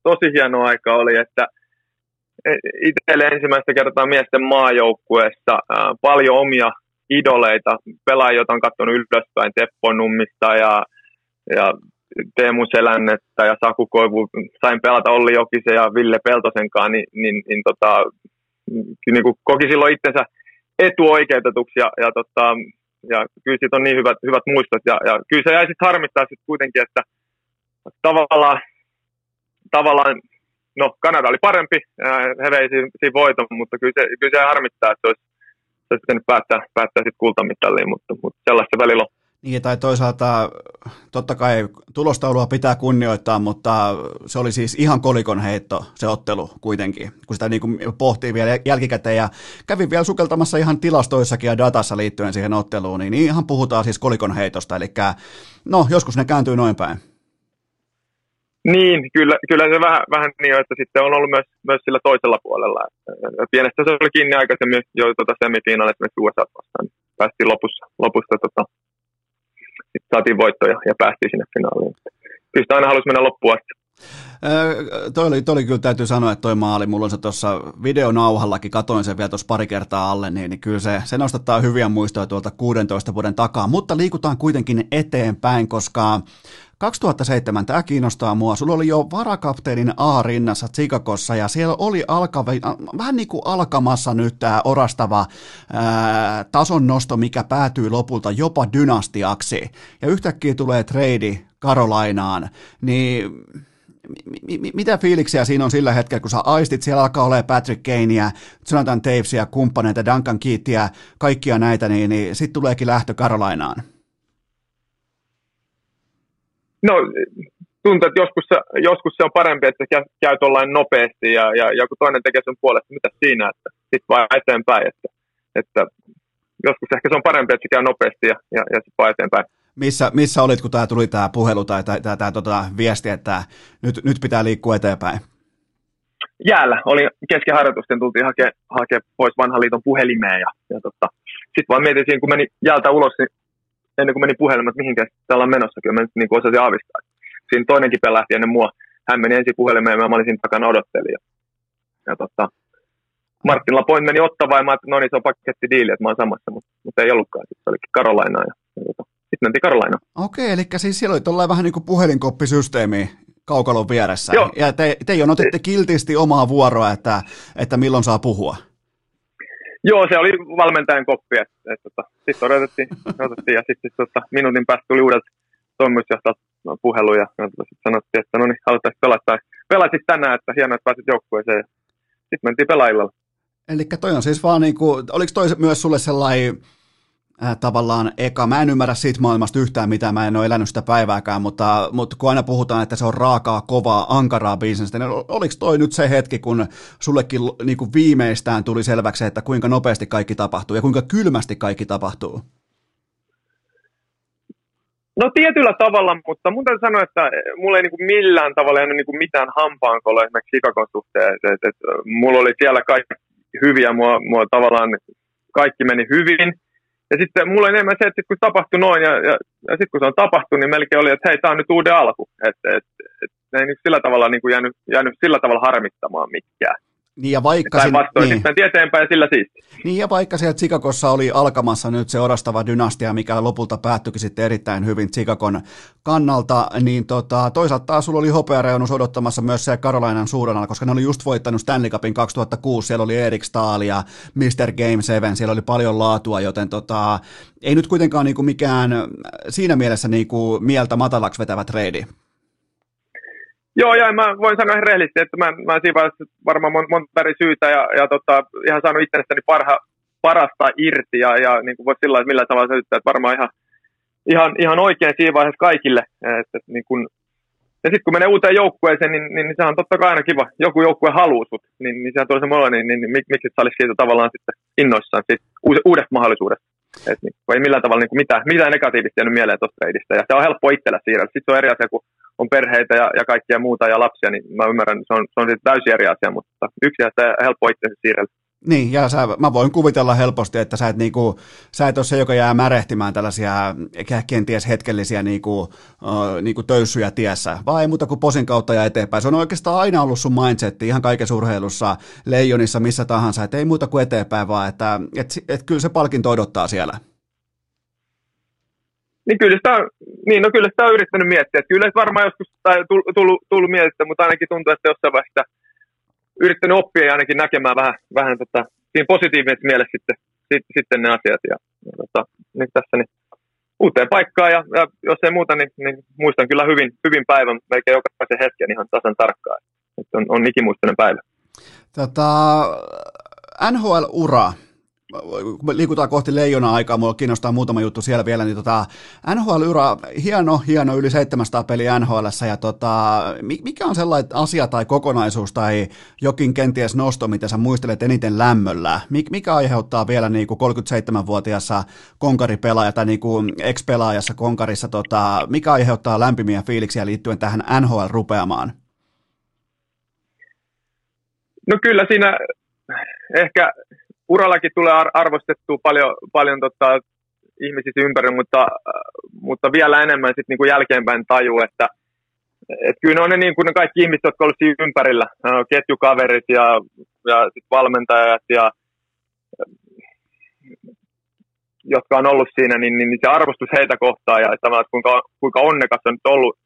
tosi hienoa aikaa oli, että itselle ensimmäistä kertaa miesten maajoukkueessa paljon omia idoleita, pelaajia, joita on katsonut ylöspäin, Teppo Nummista ja Teemu Selännettä ja Saku Koivu, sain pelata Olli Jokisen ja Ville Peltosenkaan, niin koki silloin itsensä etuoikeutetuksi ja kyllä siitä on niin hyvät muistot ja kyllä se jäi sitten harmittaa sit kuitenkin, että tavallaan no Kanada oli parempi, he vei siinä voiton, mutta kyllä se jäi harmittaa, että se olisi pitänyt päättää sitten kultamitalliin, mutta sellaista välillä on. Niin, tai toisaalta totta kai tulostaulua pitää kunnioittaa, mutta se oli siis ihan kolikon heitto se ottelu kuitenkin, kun sitä niin kuin pohtii vielä jälkikäteen ja kävin vielä sukeltamassa ihan tilastoissakin ja datassa liittyen siihen otteluun, niin ihan puhutaan siis kolikon heitosta, eli no joskus ne kääntyy noin päin. Niin, kyllä se vähän niin, että sitten on ollut myös sillä toisella puolella. Pienestä se oli kiinni aikaisemmin jo semifinaalissa myös USA vastaan, päästiin lopussa saatiin voittoja ja päästiin sinne finaaliin. Kyllä sitä aina halusi mennä loppuun asti. Toi oli kyllä, täytyy sanoa, että toi maali, mulla on se tuossa videonauhallakin, katoin sen vielä tuossa pari kertaa alle, niin kyllä se nostattaa hyviä muistoja tuolta 16 vuoden takaa, mutta liikutaan kuitenkin eteenpäin, koska 2007, tämä kiinnostaa mua, sulla oli jo varakapteenin A-rinnassa Chicagossa ja siellä oli vähän niin kuin alkamassa nyt tämä orastava tason nosto, mikä päätyy lopulta jopa dynastiaksi ja yhtäkkiä tulee trade Carolinaan, niin mitä fiiliksiä siinä on sillä hetkellä, kun sä aistit, siellä alkaa olemaan Patrick Kaneä, Jonathan Tavesia, kumppaneita, Duncan Keithiä, kaikkia näitä, niin sitten tuleekin lähtö Carolinaan. No tuntuu, että joskus se on parempi, että sä käy tollain nopeasti ja joku toinen tekee sun puolesta, mitä siinä, että sit vaan eteenpäin, että joskus ehkä se on parempi, että se käy nopeasti ja sit vaan eteenpäin. Missä olit, kun tää tuli tää puhelu tai tää viesti, että nyt pitää liikkua eteenpäin? Jäällä, oli keskiharjoitusten, tultiin hakea pois vanhan liiton puhelimeen ja sit vaan mietin siinä, kun meni jäältä ulos, niin ennen kuin meni puhelimen, että mihinkään täällä on menossa, kyllä mä nyt niin osasin aavistaa. Siinä toinenkin pelä lähti ennen mua. Hän meni ensin puhelimeen ja mä olin siinä takana odottelija. Ja Martin Lapointe meni ottavaa ja mä ajattelin, no niin, se on pakettidiili, että mä oon samassa, mutta ei ollutkaan. Sitten se olikin Carolinaa ja sitten mentiin Carolinaan. Okei, eli siis siellä oli tollain vähän niin kuin puhelinkoppisysteemi kaukalon vieressä. Joo. Ja te otitte kiltisti omaa vuoroa, että milloin saa puhua. Joo, se oli valmentajan koppi, että sitten odotettiin ja sitten minuutin päästä tuli uudelta toimitusjohtajalta puhelu ja sanottiin, että no niin, haluttaisiin pelata. Pelasit tänään, että hienoa, että pääsit joukkueeseen. Sitten mentiin pelaillalla. Eli toi on siis vaan niin kuin, oliko toi myös sulle sellainen tavallaan eka, mä en ymmärrä siitä maailmasta yhtään mitään, mä en ole elänyt sitä päivääkään, mutta kun aina puhutaan, että se on raakaa, kovaa, ankaraa bisnestä, niin oliko toi nyt se hetki, kun sullekin niin kuin viimeistään tuli selväksi, että kuinka nopeasti kaikki tapahtuu ja kuinka kylmästi kaikki tapahtuu? No tietyllä tavalla, mutta mun täytyy sanoa, että mulla ei niinku millään tavalla ei ole niinku mitään hampaankoloa esimerkiksi Chicagon suhteen. Mulla oli siellä kaikki hyviä, mua tavallaan kaikki meni hyvin. Ja sitten mulla oli enemmän se, että sit kun tapahtui noin ja sitten kun se on tapahtunut, niin melkein oli, että hei, tää on nyt uuden alku. Ne ei nyt sillä tavalla niinku jäänyt sillä tavalla harmittamaan mikään. Niin ja vaikka sieltä Chicagossa oli alkamassa nyt se orastava dynastia, mikä lopulta päättyikin sitten erittäin hyvin Chicagon kannalta, niin toisaalta taas sulla oli hopeareunus odottamassa myös se Carolinan suurena, koska ne oli just voittanut Stanley Cupin 2006, siellä oli Erik Stahl ja Mr. Game 7, siellä oli paljon laatua, joten ei nyt kuitenkaan niinku mikään siinä mielessä niinku mieltä matalaksi vetävä trade. Joo, ja mä voin sanoa ihan rehellisesti, että mä siinä vaiheessa varmaan monta eri syytä ja ihan saanut itsestäni parasta irti ja niin kuin voi sillä tavalla, millä tavalla syyttää, että varmaan ihan oikein siinä vaiheessa kaikille. Niin kun, ja sitten kun menee uuteen joukkueeseen, niin sehän on totta kai aina kiva. Joku joukkue haluaa sut, niin sehän tulee semmoilla, niin miksi sä olis siitä tavallaan sitten innoissaan siitä uudesta mahdollisuudesta. Ei millään tavalla niin mitään negatiivista jäänyt mieleen tuosta treidistä. Ja se on helppo itsellä siirrellä. Sitten se on eri asia, kun on perheitä ja kaikkia muuta ja lapsia, niin mä ymmärrän, että se on täysin eri asia, mutta yksi asia helppo itse siirrellä. Niin, ja mä voin kuvitella helposti, että sä et ole se, joka jää märehtimään tällaisia kenties hetkellisiä niinku töyssyjä tiessä, vaan ei muuta kuin posin kautta ja eteenpäin. Se on oikeastaan aina ollut sun mindsetti ihan kaikessa urheilussa, Leijonissa, missä tahansa, että ei muuta kuin eteenpäin, vaan että kyllä se palkinto odottaa siellä. Niin kyllä sitä on yrittänyt miettiä. Että kyllä varmaan joskus tullut mielestä, mutta ainakin tuntuu, että jossain vaiheessa yrittänyt oppia ja ainakin näkemään vähän siinä positiivisessa mielessä sitten ne asiat. Ja nyt tässä niin uuteen paikkaan ja jos ei muuta, niin muistan kyllä hyvin päivän, melkein jokaisen hetken ihan tasan tarkkaan. Että on ikimuistainen päivä. NHL-ura. Liikutaan kohti Leijona-aikaa, mulla kiinnostaa muutama juttu siellä vielä, niin NHL-ura, hieno yli 700 peliä NHL:ssä, ja mikä on sellainen asia tai kokonaisuus tai jokin kenties nosto, mitä sä muistelet eniten lämmöllä? Mikä aiheuttaa vielä niinku 37-vuotiaassa konkaripelaaja tai niinku ex-pelaajassa konkarissa, mikä aiheuttaa lämpimiä fiiliksiä liittyen tähän NHL-rupeamaan? No kyllä siinä ehkä urallakin tulee arvostettua paljon ihmisiä ympäri, mutta vielä enemmän sitten niinku jälkeenpäin tajuu, että kyllä on ne, niinku ne kaikki ihmiset, jotka ovat siinä ympärillä, ketjukaverit ja sit valmentajat, ja, jotka on ollut siinä, niin se arvostus heitä kohtaan ja että kuinka onnekas on nyt ollut,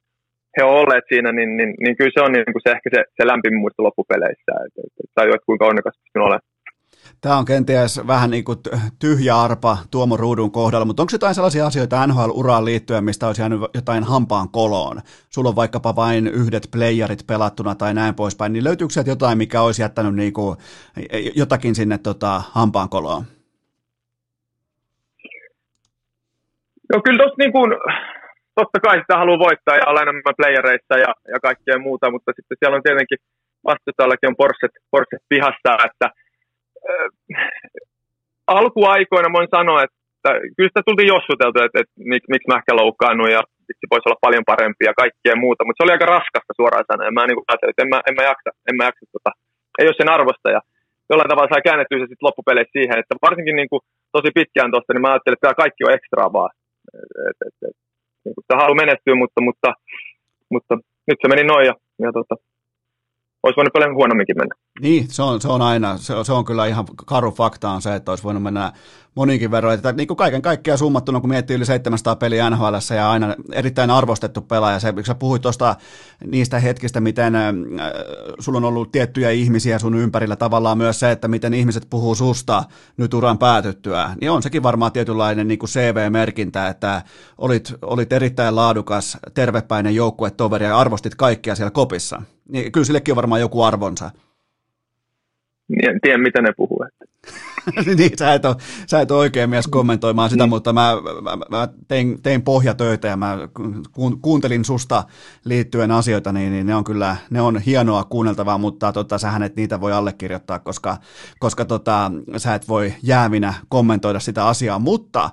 he ovat olleet siinä, niin kyllä se on niinku se, ehkä se lämpimin muisto loppupeleissä, että kuinka onnekas sinä olet. Tämä on kenties vähän niin kuin tyhjä arpa Tuomo Ruudun kohdalla, mutta onko jotain sellaisia asioita NHL-uraan liittyen, mistä olisi jäänyt jotain hampaan koloon? Sulla on vaikkapa vain yhdet playerit pelattuna tai näin poispäin, niin löytyykö sieltä jotain, mikä olisi jättänyt niin kuin jotakin sinne hampaan koloon? No kyllä tuossa niin kuin, totta kai sitä haluaa voittaa ja olla enemmän playereissa ja kaikkea muuta, mutta sitten siellä on tietenkin vastustajallakin on Porset pihassa, että alkuaikoina voin sanoa, että kyllä sitä tultiin jossuteltu, että miksi mä ehkä loukkaannut ja miksi voisi olla paljon parempia ja kaikkea muuta, mutta se oli aika raskasta suoraan sanoen. Mä niin ajattelin, että en mä jaksa ei ole sen arvosta ja jollain tavalla sai käännettyä se sitten loppupeleissä siihen, että varsinkin niin kuin tosi pitkään tuosta, niin mä ajattelin, että tämä kaikki on ekstraa vaan. Niin sitä haluaa menestyä, mutta nyt se meni noin ja olisi voinut paljon huonomminkin mennä. Niin, se on kyllä ihan karu faktaan se, että olisi voinut mennä moninkin verran. Niin kuin kaiken kaikkiaan summattuna, kun miettii yli 700 peliä NHL:ssä ja aina erittäin arvostettu pelaaja. Sä puhuit tuosta niistä hetkistä, miten sulla on ollut tiettyjä ihmisiä sun ympärillä, tavallaan myös se, että miten ihmiset puhuu susta nyt uran päätyttyä. Niin on sekin varmaan tietynlainen niin kuin CV-merkintä, että olit erittäin laadukas, tervepäinen joukkuetoveri ja arvostit kaikkia siellä kopissa. Niin kyllä sillekin on varmaan joku arvonsa. En tiedä, mitä ne puhuu. Niin, sä et ole oikea mies kommentoimaan sitä, mutta mä tein pohjatöitä ja mä kuuntelin susta liittyen asioita, niin ne on kyllä, ne on hienoa kuunneltavaa, mutta sähän et niitä voi allekirjoittaa, koska sä et voi jäävinä kommentoida sitä asiaa, mutta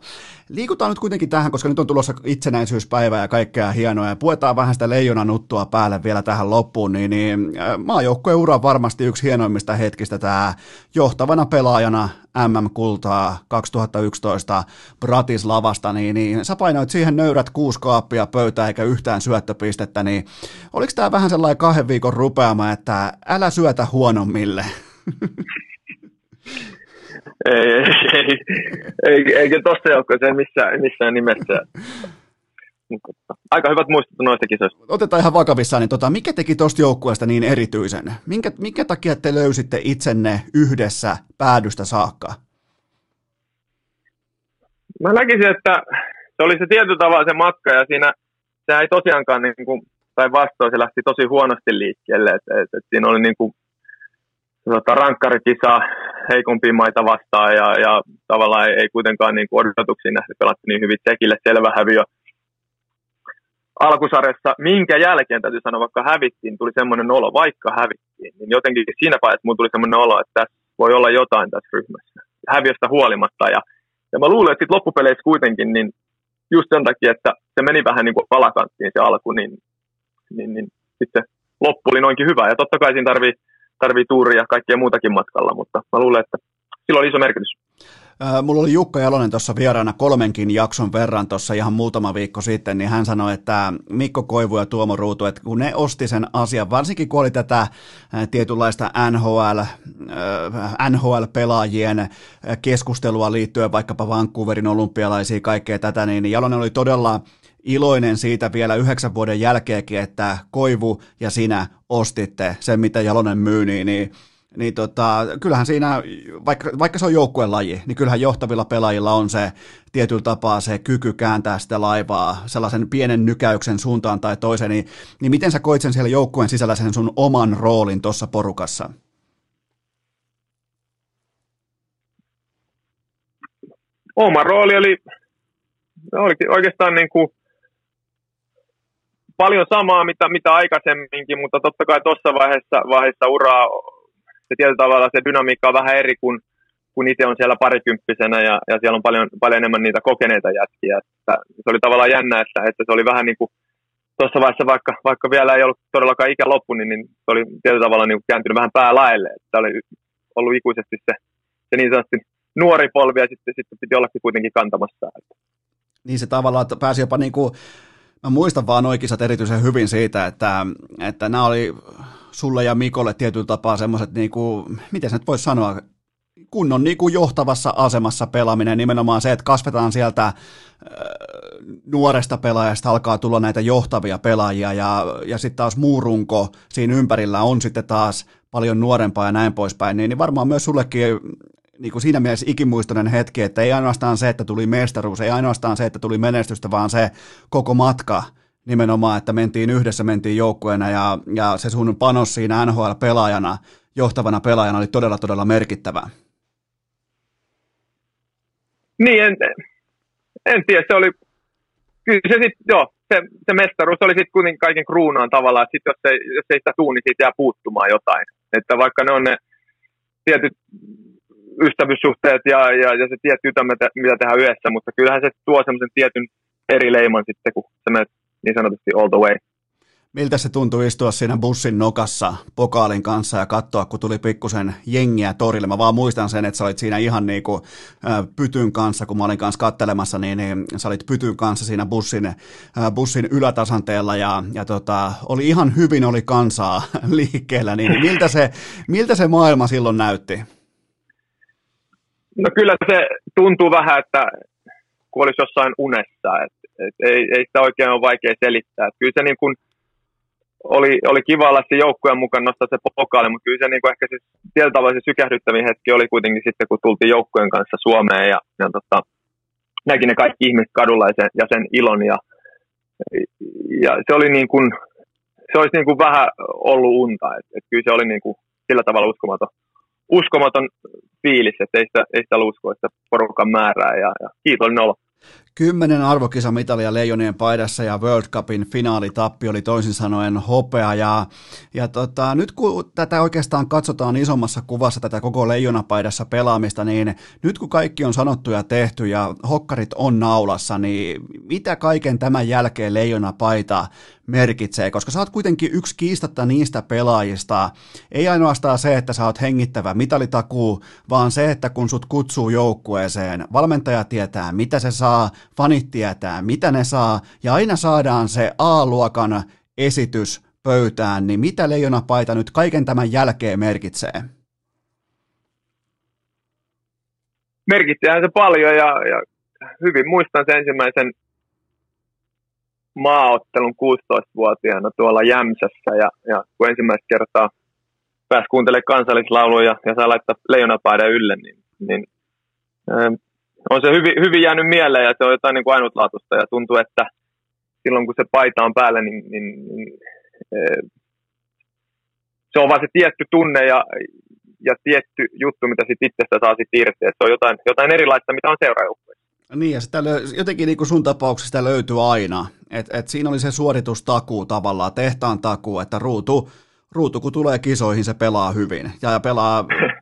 liikutaan nyt kuitenkin tähän, koska nyt on tulossa itsenäisyyspäivää ja kaikkea hienoa ja puetaan vähän sitä leijonanuttua päälle vielä tähän loppuun, niin maajoukkueen ura on varmasti yksi hienoimmista hetkistä, tämä johtavana pelaajana MM-kultaa 2011 Bratislavasta, niin sä painoit siihen nöyrät 6 kaappia pöytää eikä yhtään syöttöpistettä, niin oliko tämä vähän sellainen 2 viikon rupeama, että älä syötä huonommille? Ei, eikä tuosta joukkoiseen missään nimessä. Aika hyvät muistot noista kisoista. Otetaan ihan vakavissaan, niin mikä teki tuosta joukkueesta niin erityisen? Minkä takia te löysitte itsenne yhdessä päädystä saakka? Mä näkisin, että se oli se tietyllä tavalla se matka, ja sehän ei tosiaankaan, niin kuin, tai vastoin, se lähti tosi huonosti liikkeelle. Et siinä oli niin kuin rankkarikisa heikompia maita vastaan ja tavallaan ei kuitenkaan niin kuin odotuksiin nähty pelattu niin hyvin. Tsekille selvä häviö alkusarjassa, minkä jälkeen täytyy sanoa, vaikka hävittiin, tuli semmoinen olo, niin jotenkin siinä vaiheessa mun tuli semmoinen olo, että voi olla jotain tässä ryhmässä häviöstä huolimatta. Ja mä luulen, että sitten loppupeleissä kuitenkin, niin just sen takia, että se meni vähän niin kuin palakanttiin se alku, niin sitten loppu oli noinkin hyvä. Ja totta kai siinä tarvii tuuria ja kaikkea muutakin matkalla, mutta mä luulen, että sillä oli iso merkitys. Mulla oli Jukka Jalonen tuossa vieraana 3 jakson verran tuossa ihan muutama viikko sitten, niin hän sanoi, että Mikko Koivu ja Tuomo Ruutu, että kun ne osti sen asian, varsinkin kun oli tätä tietynlaista NHL-pelaajien keskustelua liittyen vaikkapa Vancouverin olympialaisiin, kaikkea tätä, niin Jalonen oli todella iloinen siitä vielä 9 vuoden jälkeenkin, että Koivu ja sinä ostitte sen, mitä Jalonen myy, niin kyllähän siinä, vaikka se on joukkueen laji, niin kyllähän johtavilla pelaajilla on se tietyllä tapaa se kyky kääntää sitä laivaa sellaisen pienen nykäyksen suuntaan tai toiseen, niin miten sä koit sen siellä joukkueen sisällä sen sun oman roolin tuossa porukassa? Oma rooli oli oikeastaan niin kuin paljon samaa, mitä aikaisemminkin, mutta totta kai tuossa vaiheessa uraa se tietyllä tavalla se dynamiikka on vähän eri kun itse on siellä parikymppisenä ja siellä on paljon enemmän niitä kokeneita jätkiä. Se oli tavallaan jännä, että se oli vähän niin kuin tuossa vaiheessa, vaikka vielä ei ollut todellakaan ikä loppu, niin se oli tietyllä tavalla niin kuin kääntynyt vähän päälaelle. Se oli ollut ikuisesti se niin sanotusti nuori polvi ja sitten piti ollakin kuitenkin kantamassa. Niin se tavallaan pääsi jopa niin kuin, mä muistan vaan oikeastaan erityisen hyvin siitä, että nämä oli sulle ja Mikolle tietyllä tapaa semmoiset, niin kuin, miten se nyt voisi sanoa, kunnon niin kuin johtavassa asemassa pelaaminen, nimenomaan se, että kasvetaan sieltä nuoresta pelaajasta, alkaa tulla näitä johtavia pelaajia ja sitten taas muu runko siinä ympärillä on sitten taas paljon nuorempaa ja näin poispäin, niin varmaan myös sullekin niin kuin siinä mielessä ikimuistoinen hetki, että ei ainoastaan se, että tuli mestaruus, ei ainoastaan se, että tuli menestystä, vaan se koko matka nimenomaan, että mentiin yhdessä, mentiin joukkueena ja se sun panos siinä NHL-pelaajana, johtavana pelaajana oli todella, todella merkittävää. Niin, en tiedä, se oli, kyllä se sitten, joo, se mestaruus oli sitten kuitenkin kaiken kruunaan tavallaan, että jos ei sitä tuu, niin siitä jää puuttumaan jotain. Että vaikka ne on ne tietyt ystävyyssuhteet ja se tietty ytä, mitä tehdään yhdessä, mutta kyllähän se tuo semmoisen tietyn eri leiman sitten, kun sä menet niin sanotusti all the way. Miltä se tuntui istua siinä bussin nokassa pokaalin kanssa ja katsoa, kun tuli pikkusen jengiä torille? Mä vaan muistan sen, että sä olit siinä ihan niin kuin Pytyn kanssa, kun mä olin kanssa kattelemassa, niin sä olit Pytyn kanssa siinä bussin ylätasanteella ja oli ihan hyvin, oli kansaa liikkeellä. Niin miltä se maailma silloin näytti? No kyllä se tuntuu vähän, että kun olisi jossain unessa, että ei sitä oikein ole vaikea selittää. Että kyllä se niin kuin oli kiva olla se joukkueen mukaan nostaa se pokaali, mutta kyllä se niin kuin ehkä se tietyllä tavalla se sykähdyttävin hetki oli kuitenkin sitten, kun tultiin joukkueen kanssa Suomeen ja näki ne kaikki ihmiset kadulla ja sen ilon. Ja se oli niin kuin, se olisi niin kuin vähän ollut unta, että kyllä se oli niin kuin sillä tavalla uskomaton fiilis, että ei sitä uskoa sitä porukan määrää ja kiitollinen olo. 10 arvokisamitalia Leijonien paidassa ja World Cupin finaalitappi oli toisin sanoen hopea. Ja nyt kun tätä oikeastaan katsotaan isommassa kuvassa, tätä koko leijonapaidassa pelaamista, niin nyt kun kaikki on sanottu ja tehty ja hokkarit on naulassa, niin mitä kaiken tämän jälkeen leijonapaita merkitsee? Koska sä oot kuitenkin yksi kiistatta niistä pelaajista. Ei ainoastaan se, että sä oot hengittävä mitalitakuu, vaan se, että kun sut kutsuu joukkueeseen, valmentaja tietää, mitä se saa, fanit tietää, mitä ne saa, ja aina saadaan se A-luokan esitys pöytään, niin mitä leijonapaita nyt kaiken tämän jälkeen merkitsee? Merkitseehän se paljon, ja hyvin muistan sen ensimmäisen maaottelun 16-vuotiaana tuolla Jämsässä, ja kun ensimmäistä kertaa pääsi kuuntelemaan kansallislauluja ja saa laittaa leijonapaidan ylle, niin on se hyvin jäänyt mieleen ja se on jotain niin kuin ainutlaatuista ja tuntuu, että silloin kun se paita on päällä, niin se on vaan se tietty tunne ja tietty juttu, mitä sit itsestä saa sit irti. Se on jotain erilaista, mitä on seuraajoukkoja. Niin ja sitä jotenkin niin kuin sun tapauksesta löytyy aina. Et siinä oli se suoritustakuu tavallaan, tehtaan takuu, että Ruutu, kun tulee kisoihin, se pelaa hyvin. Ja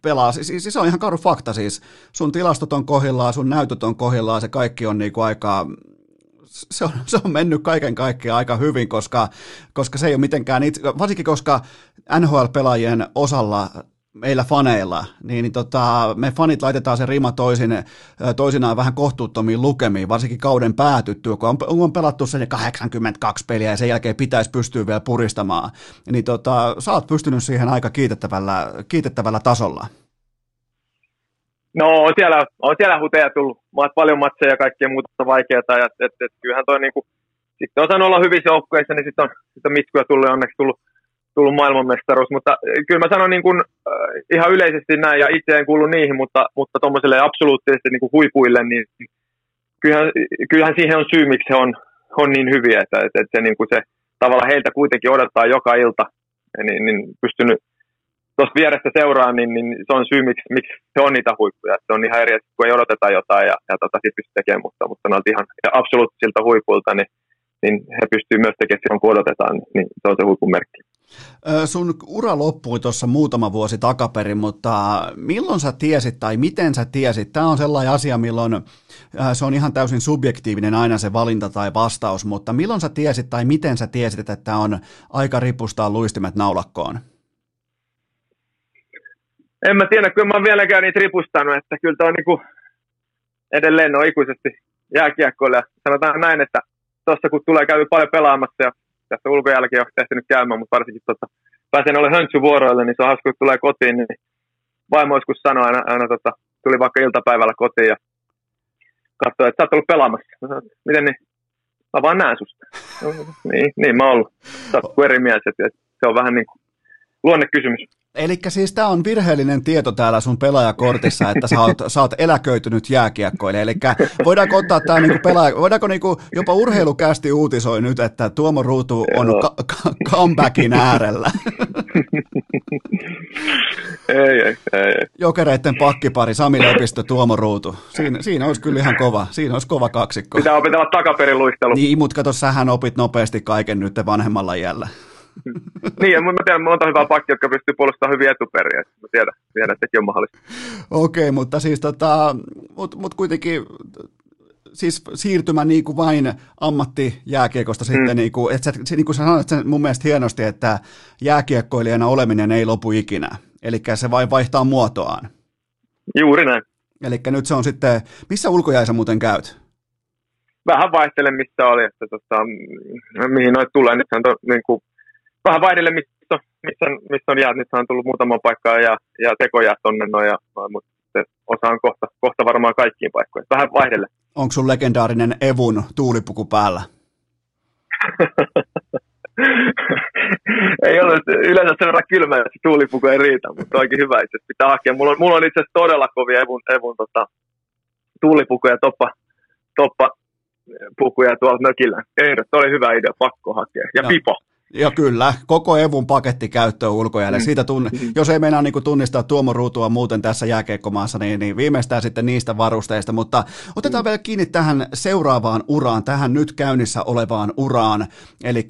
pelaa. Siis se on ihan karu fakta siis. Sun tilastot on kohdillaan, sun näytöt on kohdillaan, se kaikki on niinku aika... Se on mennyt kaiken kaikkiaan aika hyvin, koska se ei ole mitenkään itse... Varsinkin koska NHL-pelaajien osalla... meillä faneilla, niin me fanit laitetaan se rima toisinaan vähän kohtuuttomiin lukemiin, varsinkin kauden päätyttyä, kun on pelattu sen 82 peliä ja sen jälkeen pitäisi pystyä vielä puristamaan, niin sä oot pystynyt siihen aika kiitettävällä tasolla. No on siellä huteja tullut, paljon matseja ja kaikkea muuta vaikeaa, ja kyllähän toi niinku, sitten on saanut olla hyvissä joukkueissa, niin sitten on mitkuja tullut ja onneksi tullut maailmanmestaruus, mutta kyllä mä sanon niin kuin, ihan yleisesti näin, ja itse en kuulu niihin, mutta tuommoiselle absoluuttisesti niin kuin huipuille, niin kyllähän siihen on syy, miksi he on niin hyviä, että se, niin kuin se tavallaan heiltä kuitenkin odottaa joka ilta, niin pystynyt tuosta vierestä seuraamaan, niin se on syy, miksi he on niitä huippuja. Se on ihan eri, että kun ei odoteta jotain, ja siitä pystyy tekemään, mutta ne on ihan absoluuttisilta huipuilta, niin he pystyy myös tekemään silloin, kun odotetaan, niin se on se huipun merkki. Sun ura loppui tuossa muutama vuosi takaperin, mutta milloin sä tiesit tai miten sä tiesit? Tämä on sellainen asia, milloin se on ihan täysin subjektiivinen aina se valinta tai vastaus, mutta milloin sä tiesit tai miten sä tiesit, että on aika ripustaa luistimet naulakkoon? En mä tiedä, kyllä mä oon vieläkään niitä ripustanut, että kyllä tämä on niin kuin edelleen on ikuisesti jääkiekkoilla. Sanotaan näin, että tuossa kun tulee käyty paljon pelaamassa ja tässä ulkojälkeen on tehtynyt käymään, mutta varsinkin pääsen olemaan höntsyvuoroille, niin se on hauska, kun tulee kotiin, niin vaimo joskus sanoi aina tuli vaikka iltapäivällä kotiin ja katsoi, että sä oot ollut pelaamassa. Mä sanoin, miten niin? Mä vaan näen susta. Niin mä oon ollut. Sä oot eri mies, että se on vähän niin kuin luonnekysymys. Eli siis tämä on virheellinen tieto täällä sun pelaajakortissa, että sä oot eläköitynyt jääkiekkoille. Eli voidaanko ottaa tämä niinku pelaaja, voidaanko niinku jopa urheilukästi uutisoi nyt, että Tuomo Ruutu on comebackin äärellä? Ei. Jokereiden pakkipari, Sami Lepistö, Tuomo Ruutu. Siinä olisi kyllä ihan kova. Siinä olisi kova kaksikko. Pitää opetella takaperiluistelu. Niin, mutta kato, sähän opit nopeasti kaiken nyt vanhemmalla iällä. Niin, mutta mä tiedän, monta hyvää pakkia, jotka pystyy puolustamaan hyvin etuperiä. Mä tiedän, että sekin on mahdollista. Okei, mutta siis kuitenkin siis siirtymä niin kuin vain ammattijääkiekosta sitten, niin kuin, että sä, niin kuin sä sanoit sen mun mielestä hienosti, että jääkiekkoilijana oleminen ei lopu ikinä, eli se vain vaihtaa muotoaan. Juuri näin. Eli nyt se on sitten, missä ulkojäässä muuten käyt? Vähän vaihtele, missä oli, että mihin noit tulee, nyt on niin kuin, vähän vaihdele, missä on jäät, nyt on tullut muutama paikkaa ja tekojäät tonne noin, mutta osaan kohta varmaan kaikkiin paikkoihin. Vähän vaihdelle. Onko sun legendaarinen Evun tuulipuku päällä? Ei ole, yleensä sen verran kylmä, että tuulipuku ei riitä, mutta onkin hyvä itse asiassa pitää hakea. Mulla on itse asiassa todella kovia Evun tuulipukuja, toppapukuja tuolla mökillä. Ehdot, oli hyvä idea, pakko hakea. Ja pipo. Ja kyllä, koko Evun paketti käyttöön ulkojäälle. Siitä jos ei meinaa niin tunnistaa Tuomo Ruutua muuten tässä jääkiekkomaassa, niin viimeistään sitten niistä varusteista. Mutta otetaan vielä kiinni tähän seuraavaan uraan, tähän nyt käynnissä olevaan uraan. Eli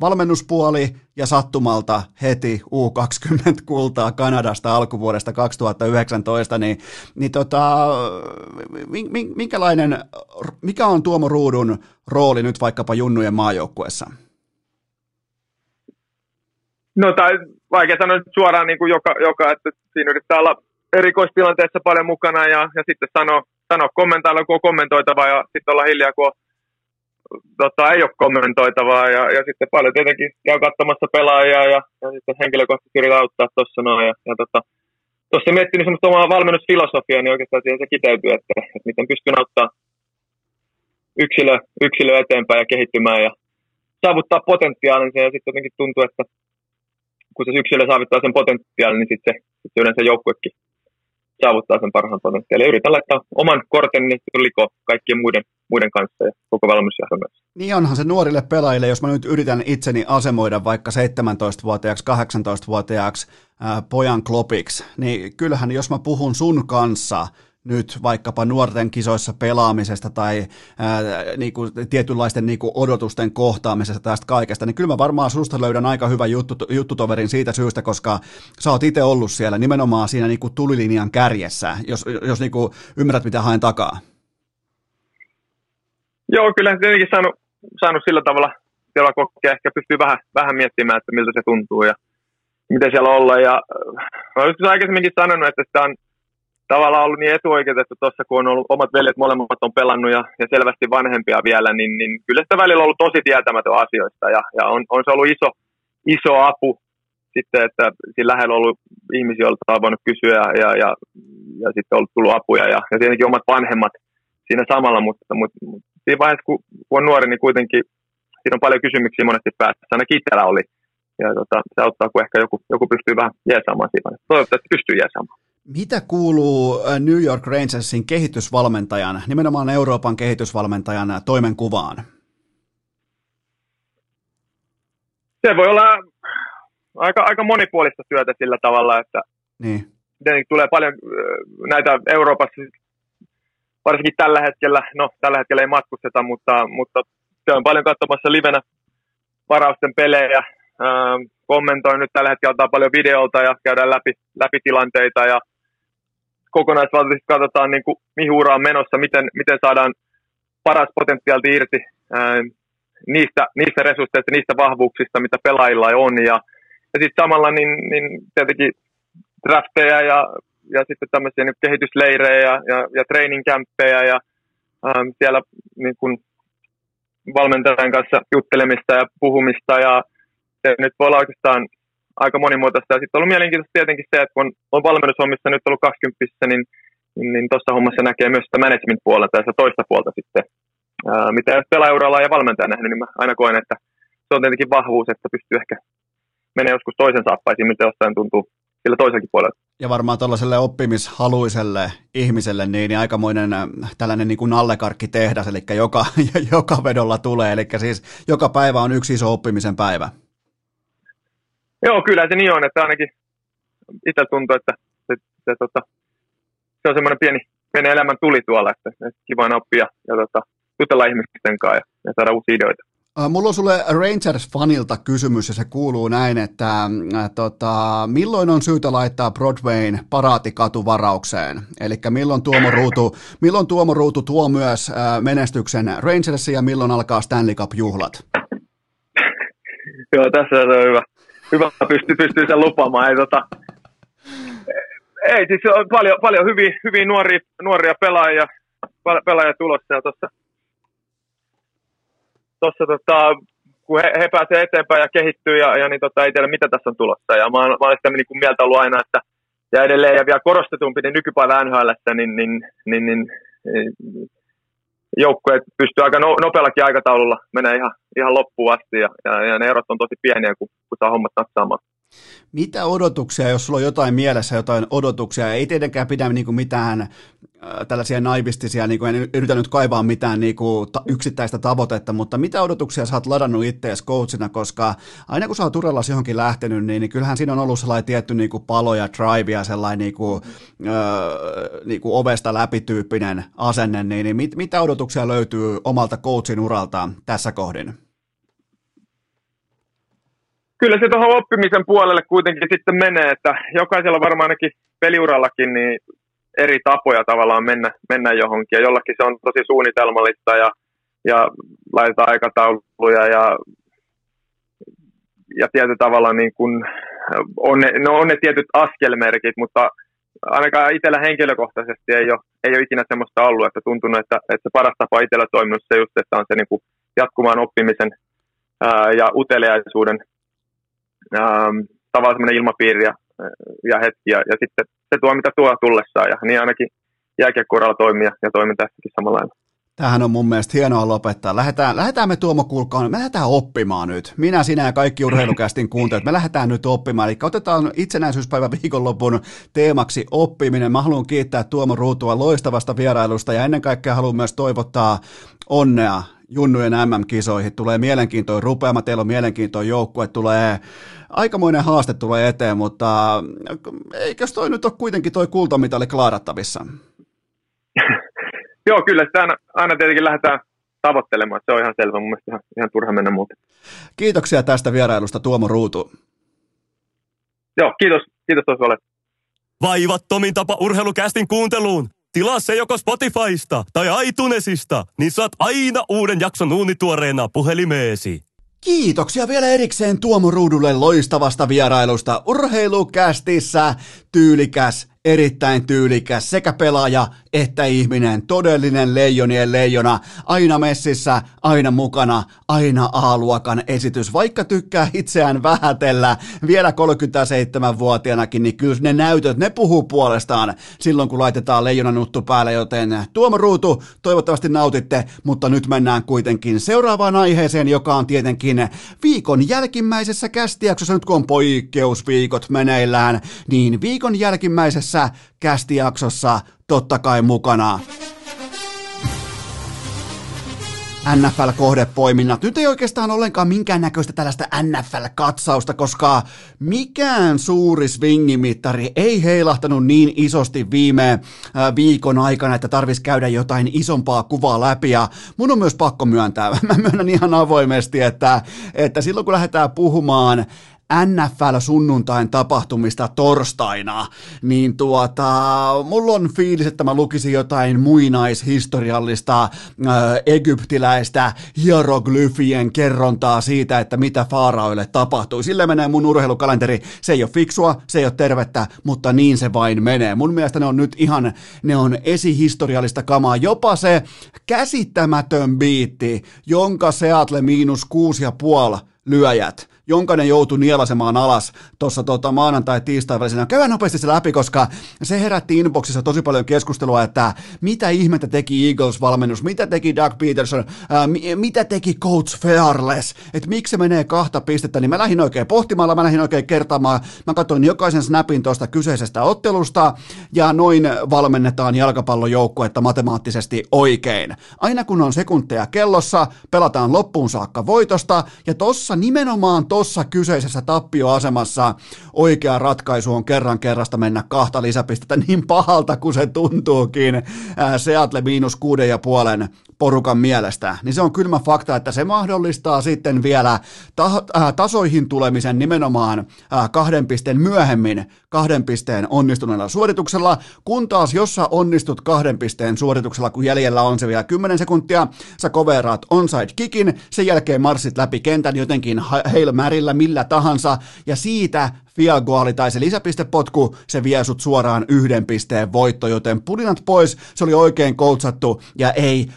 valmennuspuoli ja sattumalta heti U20-kultaa Kanadasta alkuvuodesta 2019. Mikä on Tuomo Ruudun rooli nyt vaikkapa junnujen maajoukkuessa? No tai vaikea sanoa suoraan niin kuin että siinä yrittää olla erikoistilanteessa paljon mukana ja sitten sanoa kommentailla, kun on kommentoitavaa ja sitten olla hiljaa, kun ei ole kommentoitavaa ja sitten paljon tietenkin käy katsomassa pelaajia ja sitten henkilökohtaisesti yritetään auttaa tuossa noin ja tuossa miettii niin semmoista omaa valmennusfilosofiaa, niin oikeastaan siihen se kiteytyy, että miten pystyn auttamaan yksilö eteenpäin ja kehittymään ja saavuttaa potentiaalinen ja sitten jotenkin tuntuu, että kun se yksilö saavuttaa sen potentiaalin, niin sitten se yleensä joukkuekin saavuttaa sen parhaan potentiaalin. Ja yritän laittaa oman korteni likoon kaikkien muiden kanssa ja koko valmennusjohdon kanssa. Niin onhan se nuorille pelaajille, jos mä nyt yritän itseni asemoida vaikka 17-vuotiaaksi, 18-vuotiaaksi pojan klopiksi, niin kyllähän jos mä puhun sun kanssa nyt vaikkapa nuorten kisoissa pelaamisesta tai tietynlaisten odotusten kohtaamisesta tästä kaikesta, niin kyllä mä varmaan susta löydän aika hyvän juttutoverin siitä syystä, koska sä oot itse ollut siellä nimenomaan siinä tulilinjan kärjessä, jos ymmärrät, mitä haen takaa. Joo, kyllä tietenkin saanut sillä tavalla kokea, ehkä pystyy vähän miettimään, että miltä se tuntuu ja miten siellä ollaan. Ja mä olen aikaisemminkin sanonut, että sitä on tavallaan ollut niin etuoikeutettu tuossa, kun on ollut omat veljet, molemmat on pelannut ja selvästi vanhempia vielä, niin kyllä sitä välillä on ollut tosi tietämätön asioista ja on se ollut iso apu sitten, että siinä lähellä on ollut ihmisiä, joilta on voinut kysyä ja sitten on tullut apuja ja tietenkin omat vanhemmat siinä samalla, mutta siinä vaiheessa, kun on nuori, niin kuitenkin siinä on paljon kysymyksiä monesti päässä, ainakin itsellä oli ja se auttaa, kun ehkä joku pystyy vähän jeesaamaan siinä, toivottavasti pystyy jeesaamaan. Mitä kuuluu New York Rangersin kehitysvalmentajan, nimenomaan Euroopan kehitysvalmentajan toimenkuvaan? Se voi olla aika monipuolista työtä sillä tavalla, että niin. Tulee paljon näitä Euroopassa, varsinkin tällä hetkellä ei matkusteta, mutta se on paljon katsomassa livenä varausten pelejä. Kommentoin nyt tällä hetkellä, ottaa paljon videolta ja käydään läpi tilanteita ja kokonaisvaltaisesti katsotaan, niin kuin, mihin ura on menossa, miten saadaan paras potentiaalti irti niistä resursseista, niistä vahvuuksista, mitä pelaajilla on. Ja sitten samalla niin tietenkin drafteja ja sitten tämmöisiä niin kehitysleirejä ja training camppeja ja siellä niin kuin valmentajan kanssa juttelemista ja puhumista ja se nyt voi olla oikeastaan aika monimuotoista. Ja sitten on ollut mielenkiintoista tietenkin se, että kun on valmennushommissa nyt ollut 20, niin tuossa hommassa näkee myös sitä management-puolta ja sitä toista puolta sitten. Mitä jos pelaajauralla ja valmentaja nähnyt, niin mä aina koen, että se on tietenkin vahvuus, että pystyy ehkä menee joskus toisen saappaisiin, mitä jostain tuntuu sillä toisenkin puolella. Ja varmaan tuollaiselle oppimishaluiselle ihmiselle niin aikamoinen tällainen niin kuin nallekarkkitehdas, eli joka vedolla tulee, eli siis joka päivä on yksi iso oppimisen päivä. Joo, kyllä se niin on, että ainakin itse tuntuu, että se on semmoinen pieni elämän tuli tuolla, että kiva aina oppia ja jutella ihmisten kanssa ja saada uusia ideoita. Mulla on sulle Rangers-fanilta kysymys, ja se kuuluu näin, että milloin on syytä laittaa Broadwayn Paraatikatu-varaukseen? Eli milloin Tuomo Ruutu tuo myös menestyksen Rangersiin, ja milloin alkaa Stanley Cup-juhlat? Joo, tässä se on hyvä. Hyvä, pystyy sen lupaamaan. Ei, siis on paljon hyviä nuoria pelaajia tulossa, ja tuossa kun he pääsevät eteenpäin ja kehittyy ja niin ei tiedä mitä tässä on tulossa. Ja mä olen sitä niin mieltä ollut aina, että ja edelleen ja vielä korostetumpi niin nykypäivä NHL:ssä niin joukkueet pystyy aika nopeallakin aikataululla menee ihan loppuun asti ja ne erot on tosi pieniä kun saa hommat natsaamaan. Mitä odotuksia, jos sulla on jotain mielessä, jotain odotuksia, ei tietenkään pidä niinku mitään tällaisia naivistisia, niinku, en yritä nyt kaivaa mitään niinku, yksittäistä tavoitetta, mutta mitä odotuksia sä oot ladannut ittees coachina, koska aina kun sä oot urallasi johonkin lähtenyt, niin kyllähän siinä on ollut sellainen tietty niinku, palo ja drive ja sellainen niinku, ovesta läpityyppinen asenne, niin mitä odotuksia löytyy omalta coachin uraltaan tässä kohdin? Kyllä se tuohon oppimisen puolelle kuitenkin sitten menee, että jokaisella varmaan ainakin peliurallakin niin eri tapoja tavallaan mennä johonkin ja jollakin se on tosi suunnitelmallista ja laitetaan aikatauluja ja tietyllä tavalla niin kuin on ne tietyt askelmerkit, mutta ainakaan itsellä henkilökohtaisesti ei ole ikinä semmoista ollut, että tuntunut, että se paras tapa itsellä toiminut se just, että on se niin kuin jatkuvan oppimisen ja uteliaisuuden tavallaan semmoinen ilmapiiri ja hetki ja sitten se tuo mitä tuo tullessaan ja niin ainakin jääkiekko-uralla toimii ja toimin tässäkin samalla lailla. Tämähän on mun mielestä hienoa lopettaa. Lähdetään me Tuomo, kuulkaa, me lähdetään oppimaan nyt. Minä, sinä ja kaikki urheilukästin kuuntelijat, me lähdetään nyt oppimaan. Eli otetaan itsenäisyyspäivän viikonlopun teemaksi oppiminen. Mä haluan kiittää Tuomo Ruutua loistavasta vierailusta ja ennen kaikkea haluan myös toivottaa onnea junnujen MM-kisoihin. Tulee mielenkiintoinen rupeama, teillä on mielenkiintoinen joukkue, tulee aikamoinen haaste tulee eteen, mutta eikös toi nyt ole kuitenkin toi kultamitali klaarattavissa? Joo, kyllä sitä aina tietenkin lähdetään tavoittelemaan, se on ihan selvä, mun mielestä ihan turha mennä muuten. Kiitoksia tästä vierailusta, Tuomo Ruutu. Joo, kiitos tuossa olet. Vaivattomin tapa urheilukästin kuunteluun. Tilaa se joko Spotifysta tai iTunesista, niin saat aina uuden jakson uunituoreena puhelimeesi. Kiitoksia vielä erikseen Tuomo Ruudulle loistavasta vierailusta Urheilukästissä. Tyylikäs, erittäin tyylikäs sekä pelaaja että ihminen. Todellinen leijonien leijona. Aina messissä, aina mukana, aina A-luokan esitys. Vaikka tykkää itseään vähätellä vielä 37-vuotiaanakin, niin kyllä ne näytöt, ne puhuu puolestaan silloin kun laitetaan leijonanuttu päälle. Joten Tuomo Ruutu, toivottavasti nautitte, mutta nyt mennään kuitenkin seuraavaan aiheeseen, joka on tietenkin viikon jälkimmäisessä kästijaksossa. Nyt kun on poikkeusviikot meneillään, niin viikon jälkimmäisessä kästijaksossa totta kai mukana NFL-kohdepoiminnat. Nyt ei oikeastaan ollenkaan minkäännäköistä tällaista NFL-katsausta, koska mikään suuri swingimittari ei heilahtanut niin isosti viime viikon aikana, että tarvitsisi käydä jotain isompaa kuvaa läpi. Ja mun on myös pakko myöntää, mä myönnän ihan avoimesti, että silloin kun lähdetään puhumaan NFL-sunnuntain tapahtumista torstaina, niin mulla on fiilis, että mä lukisin jotain muinaishistoriallista egyptiläistä hieroglyfien kerrontaa siitä, että mitä faaraoille tapahtui. Sillä menee mun urheilukalenteri. Se ei ole fiksua, se ei ole tervettä, mutta niin se vain menee. Mun mielestä ne on nyt ihan, ne on esihistoriallista kamaa. Jopa se käsittämätön biitti, jonka Seattle -6,5 lyöjät, jonka ne joutui nielasemaan alas tuossa maanantai-tiistain välisenä. Käydään nopeasti se läpi, koska se herätti inboxissa tosi paljon keskustelua, että mitä ihmettä teki Eagles-valmennus, mitä teki Doug Peterson, mitä teki Coach Fearless, että miksi se menee 2 pistettä, niin mä lähdin oikein pohtimalla, mä lähdin oikein kertaamaan, mä katsoin jokaisen snapin tuosta kyseisestä ottelusta, ja noin valmennetaan jalkapallojoukkuetta matemaattisesti oikein. Aina kun on sekunteja kellossa, pelataan loppuun saakka voitosta, ja tossa nimenomaan tuossa kyseisessä tappioasemassa oikea ratkaisu on kerrasta mennä 2 lisäpistettä niin pahalta kuin se tuntuukin Seattle -6,5 porukan mielestä, niin se on kylmä fakta, että se mahdollistaa sitten vielä tasoihin tulemisen nimenomaan 2 pisteen myöhemmin 2 pisteen onnistuneella suorituksella, kun taas jos sä onnistut 2 pisteen suorituksella, kun jäljellä on se vielä 10 sekuntia, sä koveraat onside kickin, sen jälkeen marssit läpi kentän jotenkin Hail Maryllä millä tahansa, ja siitä field goal tai se lisäpistepotku, se vie sut suoraan 1 pisteen voitto, joten pulinat pois, se oli oikein koutsattu, ja ei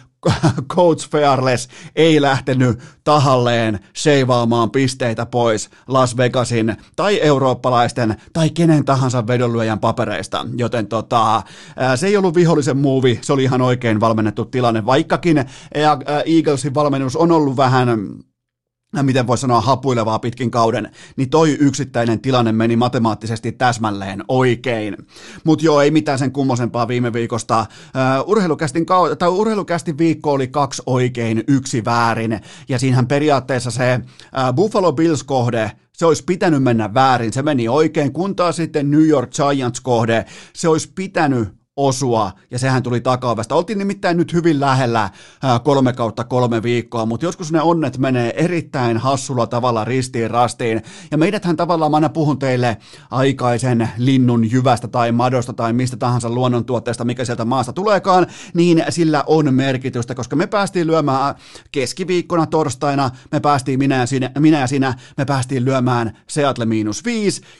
Coach Fearless ei lähtenyt tahalleen seivaamaan pisteitä pois Las Vegasin tai eurooppalaisten tai kenen tahansa vedonlyöjän papereista, joten se ei ollut vihollisen muuvi, se oli ihan oikein valmennettu tilanne, vaikkakin Eaglesin valmennus on ollut vähän, miten voi sanoa, hapuilevaa pitkin kauden, niin toi yksittäinen tilanne meni matemaattisesti täsmälleen oikein. Mutta joo, ei mitään sen kummosempaa viime viikosta. Urheilukästin viikko oli 2 oikein, 1 väärin, ja siinähän periaatteessa se Buffalo Bills-kohde, se olisi pitänyt mennä väärin, se meni oikein, kun taas sitten New York Giants-kohde, se olisi pitänyt osua, ja sehän tuli takaovesta. Oltiin nimittäin nyt hyvin lähellä 3/3 viikkoa, mutta joskus ne onnet menee erittäin hassulla tavalla ristiin rastiin, ja meidäthän tavallaan, mä aina puhun teille aikaisen linnun jyvästä tai madosta tai mistä tahansa luonnontuotteesta, mikä sieltä maasta tuleekaan, niin sillä on merkitystä, koska me päästiin lyömään keskiviikkona torstaina, me päästiin minä ja sinä, me päästiin lyömään Seattle -5,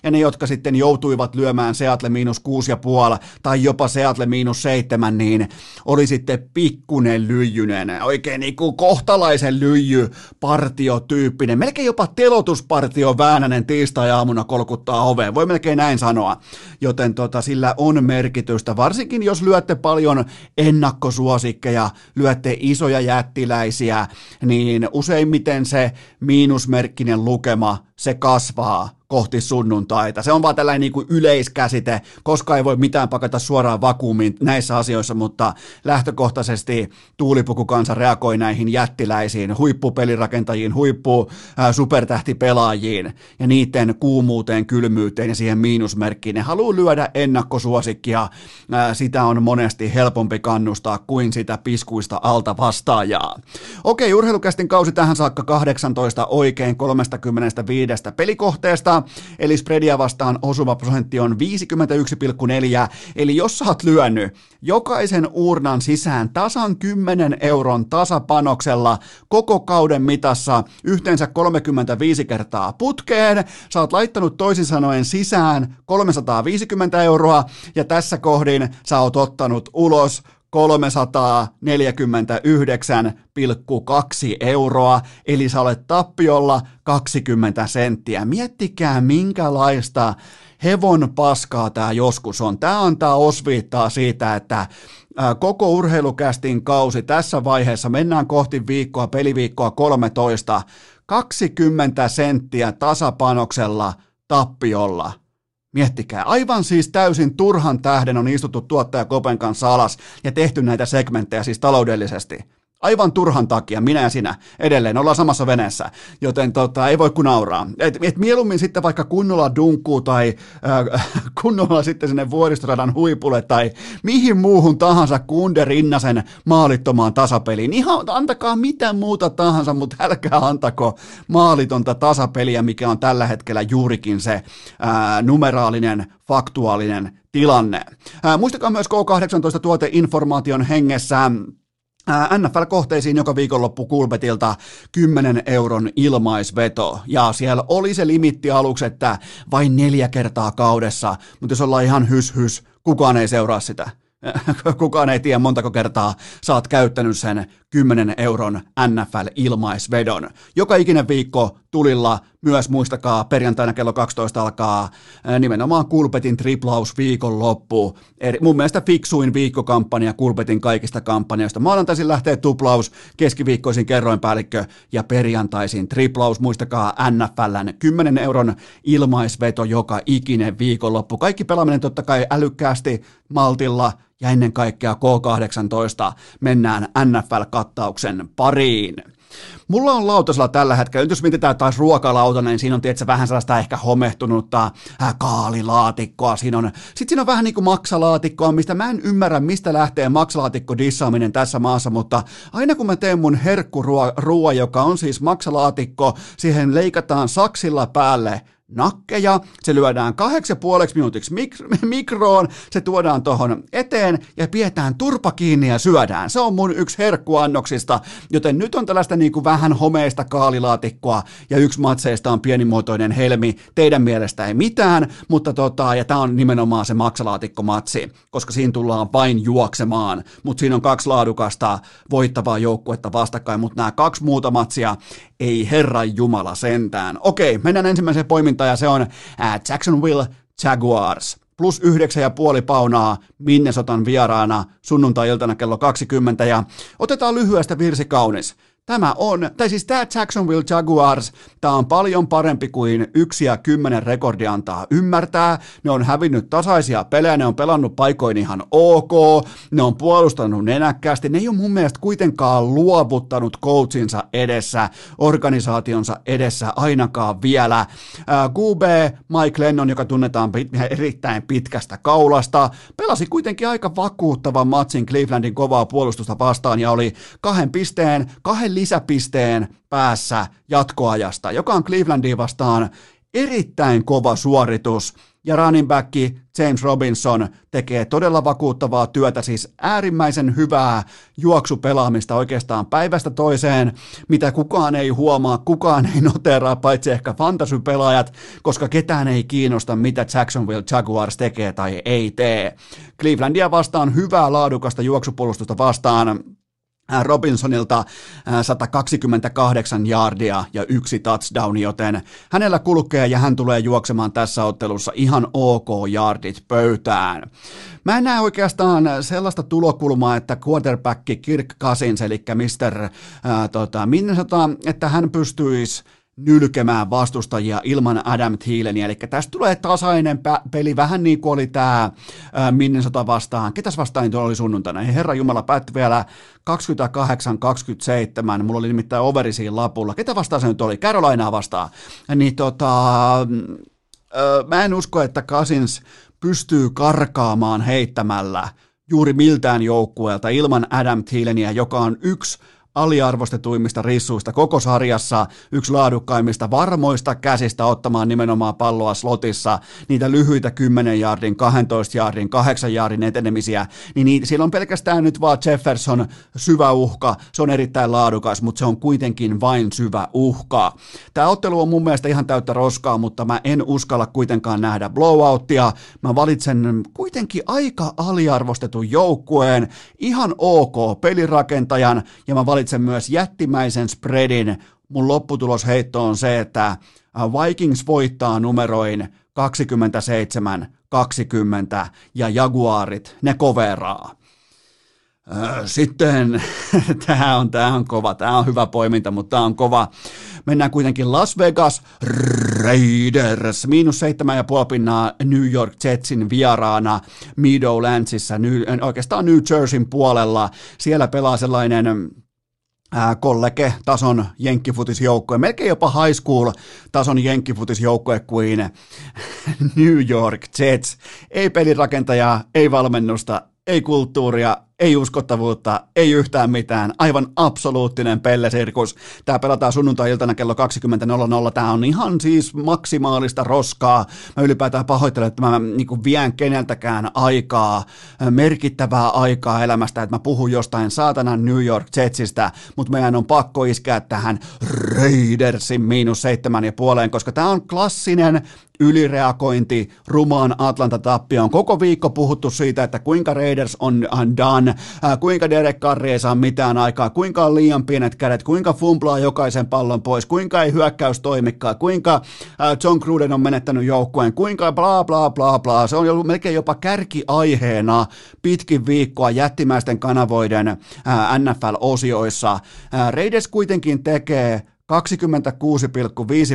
ja ne, jotka sitten joutuivat lyömään Seattle -6,5 tai jopa Seattle -7, niin oli sitten pikkunen lyijynen, oikein niin kuin kohtalaisen lyijypartiotyyppinen, melkein jopa telotuspartio Väänänen tiistai-aamuna kolkuttaa oveen, voi melkein näin sanoa, joten sillä on merkitystä, varsinkin jos lyötte paljon ennakkosuosikkeja, lyötte isoja jättiläisiä, niin useimmiten se miinusmerkkinen lukema, se kasvaa kohti sunnuntaita. Se on vaan tällainen niin kuin yleiskäsite, koska ei voi mitään pakata suoraan vakuumiin näissä asioissa, mutta lähtökohtaisesti tuulipukukansa reagoi näihin jättiläisiin, huippupelirakentajiin, supertähtipelaajiin ja niiden kuumuuteen, kylmyyteen ja siihen miinusmerkkiin. Ne haluaa lyödä ennakkosuosikkia, sitä on monesti helpompi kannustaa kuin sitä piskuista alta vastaajaa. Okei, Urheilukästin kausi tähän saakka 18 oikein 35 pelikohteesta, eli spreadia vastaan osuva prosentti on 51,4, eli jos sä oot lyönyt jokaisen uurnan sisään tasan 10 euron tasapanoksella koko kauden mitassa yhteensä 35 kertaa putkeen, sä oot laittanut toisin sanoen sisään 350 euroa, ja tässä kohdin sä oot ottanut ulos 349,2 euroa, eli sä olet tappiolla 20 senttiä. Miettikää, minkälaista hevon paskaa tää joskus on. Tää antaa osviittaa siitä, että koko Urheilukästin kausi tässä vaiheessa, mennään kohti viikkoa, peliviikkoa 13, 20 senttiä tasapanoksella tappiolla. Miettikää, aivan siis täysin turhan tähden on istuttu tuottaja Kopen kanssa alas ja tehty näitä segmenttejä siis taloudellisesti. Aivan turhan takia, minä ja sinä edelleen ollaan samassa veneessä, joten ei voi kun nauraa. Et mieluummin sitten vaikka kunnolla dunkkuu tai kunnolla sitten sinne vuoristoradan huipulle tai mihin muuhun tahansa kuin Under Rinnasen maalittomaan tasapeliin. Ihan antakaa mitä muuta tahansa, mutta älkää antako maalitonta tasapeliä, mikä on tällä hetkellä juurikin se numeraalinen, faktuaalinen tilanne. Muistakaa myös K18-tuoteinformaation hengessä NFL-kohteisiin joka viikonloppu Coolbetilta 10 euron ilmaisveto, ja siellä oli se limitti aluksi, että vain 4 kertaa kaudessa, mutta jos ollaan ihan hys, kukaan ei seuraa sitä. Kukaan ei tiedä montako kertaa sä oot käyttänyt sen 10 euron NFL-ilmaisvedon. Joka ikinen viikko tulilla, myös muistakaa perjantaina kello 12 alkaa nimenomaan Coolbetin triplaus viikonloppu. Mun mielestä fiksuin viikkokampanja Coolbetin kaikista kampanjoista. Maanantaisin lähtee tuplaus, keskiviikkoisin kerroinpäällikkö ja perjantaisin triplaus. Muistakaa NFLn 10 euron ilmaisveto joka ikinen viikonloppu. Kaikki pelaaminen totta kai älykkäästi, maltilla, ja ennen kaikkea K18 mennään NFL-kattauksen pariin. Mulla on lautasella tällä hetkellä, nyt jos mietitään taas ruokalauta, niin siinä on tietysti vähän sellaista ehkä homehtunutta kaalilaatikkoa, siinä on vähän niin kuin maksalaatikkoa, mistä mä en ymmärrä, mistä lähtee maksalaatikko dissaaminen tässä maassa, mutta aina kun mä teen mun herkkuruoan, joka on siis maksalaatikko, siihen leikataan saksilla päälle nakkeja, se lyödään 8,5 minuutiksi mikroon, se tuodaan tuohon eteen ja pidetään turpa kiinni ja syödään. Se on mun yksi herkkuannoksista, joten nyt on tällaista niin kuin vähän homeista kaalilaatikkoa ja yksi matseista on pienimuotoinen helmi. Teidän mielestä ei mitään, mutta ja tämä on nimenomaan se maksalaatikkomatsi, koska siinä tullaan vain juoksemaan, mutta siinä on kaksi laadukasta voittavaa joukkuetta vastakkain, mutta nämä kaksi muuta matsia ei herran jumala sentään. Okei, mennään ensimmäiseen poimintaan ja se on Jacksonville Jaguars. +9,5 paunaa Minnesotan vieraana sunnuntai-iltana kello 20 ja otetaan lyhyestä virsi kaunis. Tämä Jacksonville Jaguars, tämä on paljon parempi kuin 1-10 rekordi antaa ymmärtää. Ne on hävinnyt tasaisia pelejä, ne on pelannut paikoin ihan ok, ne on puolustanut nenäkkäästi, ne ei ole mun mielestä kuitenkaan luovuttanut coachinsa edessä, organisaationsa edessä ainakaan vielä. QB Mike Lennon, joka tunnetaan erittäin pitkästä kaulasta, pelasi kuitenkin aika vakuuttavan matsin Clevelandin kovaa puolustusta vastaan ja oli kahden lisäpisteen päässä jatkoajasta, joka on Clevelandia vastaan erittäin kova suoritus. Ja running back James Robinson tekee todella vakuuttavaa työtä, siis äärimmäisen hyvää juoksupelaamista oikeastaan päivästä toiseen, mitä kukaan ei huomaa, kukaan ei noteraa, paitsi ehkä fantasypelaajat, koska ketään ei kiinnosta, mitä Jacksonville Jaguars tekee tai ei tee. Clevelandia vastaan hyvää laadukasta juoksupuolustusta vastaan. Robinsonilta 128 yardia ja 1 touchdown, joten hänellä kulkee ja hän tulee juoksemaan tässä ottelussa ihan ok yardit pöytään. Mä en näe oikeastaan sellaista tulokulmaa, että quarterback Kirk Cousins, eli Mr. Minnesota, että hän pystyisi nylkemään vastustajia ilman Adam Thieleniä, eli tästä tulee tasainen peli, vähän niin kuin oli tämä Minnesota vastaan. Ketäs vastaan tuolla oli sunnuntaina? Herranjumala päätti vielä 28-27, mulla oli nimittäin overi siinä lapulla. Ketä vastaan se nyt oli? Carolinaa vastaan. Niin mä en usko, että Cousins pystyy karkaamaan heittämällä juuri miltään joukkueelta ilman Adam Thieleniä, joka on yksi aliarvostetuimmista rissuista koko sarjassa, yksi laadukkaimmista varmoista käsistä ottamaan nimenomaan palloa slotissa, niitä lyhyitä 10 yardin, 12 yardin, 8 yardin etenemisiä, niin siellä on pelkästään nyt vaan Jefferson syvä uhka, se on erittäin laadukas, mutta se on kuitenkin vain syvä uhka. Tämä ottelu on mun mielestä ihan täyttä roskaa, mutta mä en uskalla kuitenkaan nähdä blowouttia, mä valitsen kuitenkin aika aliarvostetun joukkueen, ihan ok pelirakentajan, ja mä valitsen myös jättimäisen spreadin. Mun lopputulosheitto on se, että Vikings voittaa numeroin 27-20 ja Jaguarit, ne koveraa. Sitten, tämä on kova, tämä on hyvä poiminta, mutta tämä on kova. Mennään kuitenkin Las Vegas Raiders, -7,5 pinnaa New York Jetsin vieraana Meadowlandsissa, oikeastaan New Jerseyn puolella. Siellä pelaa sellainen kollege-tason jenkkifutisjoukkoja, melkein jopa high school-tason jenkkifutisjoukkoja kuin New York Jets. Ei pelirakentajaa, ei valmennusta, ei kulttuuria, ei uskottavuutta, ei yhtään mitään, aivan absoluuttinen pellesirkus. Tämä pelataan sunnuntai-iltana kello 20.00, tämä on ihan siis maksimaalista roskaa. Mä ylipäätään pahoittelen, että mä vien keneltäkään aikaa, merkittävää aikaa elämästä, että mä puhun jostain saatanan New York Jetsistä, mutta meidän on pakko iskeä tähän Raidersin -7,5, koska tämä on klassinen ylireagointi rumaan Atlanta-tappioon. Koko viikko puhuttu siitä, että kuinka Raiders on done, kuinka Derek Carr ei saa mitään aikaa, kuinka on liian pienet kädet, kuinka fumblaa jokaisen pallon pois, kuinka ei hyökkäys toimikaan, kuinka John Gruden on menettänyt joukkueen, kuinka bla bla bla bla. Se on ollut melkein jopa kärkiaiheena pitkin viikkoa jättimäisten kanavoiden NFL-osioissa. Raiders kuitenkin tekee 26,5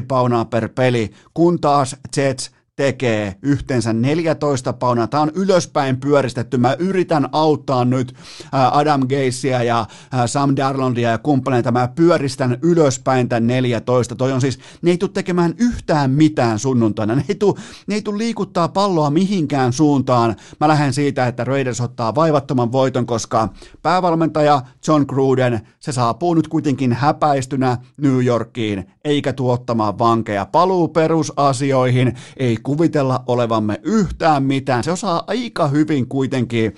paunaa per peli, kun taas Jets tekee yhteensä 14 paunaa. Tämä on ylöspäin pyöristetty. Mä yritän auttaa nyt Adam Gazeä ja Sam Darnoldia ja kumppaneita. Mä pyöristän ylöspäin tämän 14. Toi on siis, ne ei tule tekemään yhtään mitään sunnuntaina. Ne ei tule liikuttaa palloa mihinkään suuntaan. Mä lähden siitä, että Raiders ottaa vaivattoman voiton, koska päävalmentaja John Gruden, se saapuu nyt kuitenkin häpäistynä New Yorkiin, eikä tuottamaan vankeja. Paluu perusasioihin, ei kuvitella olevamme yhtään mitään. Se osaa aika hyvin kuitenkin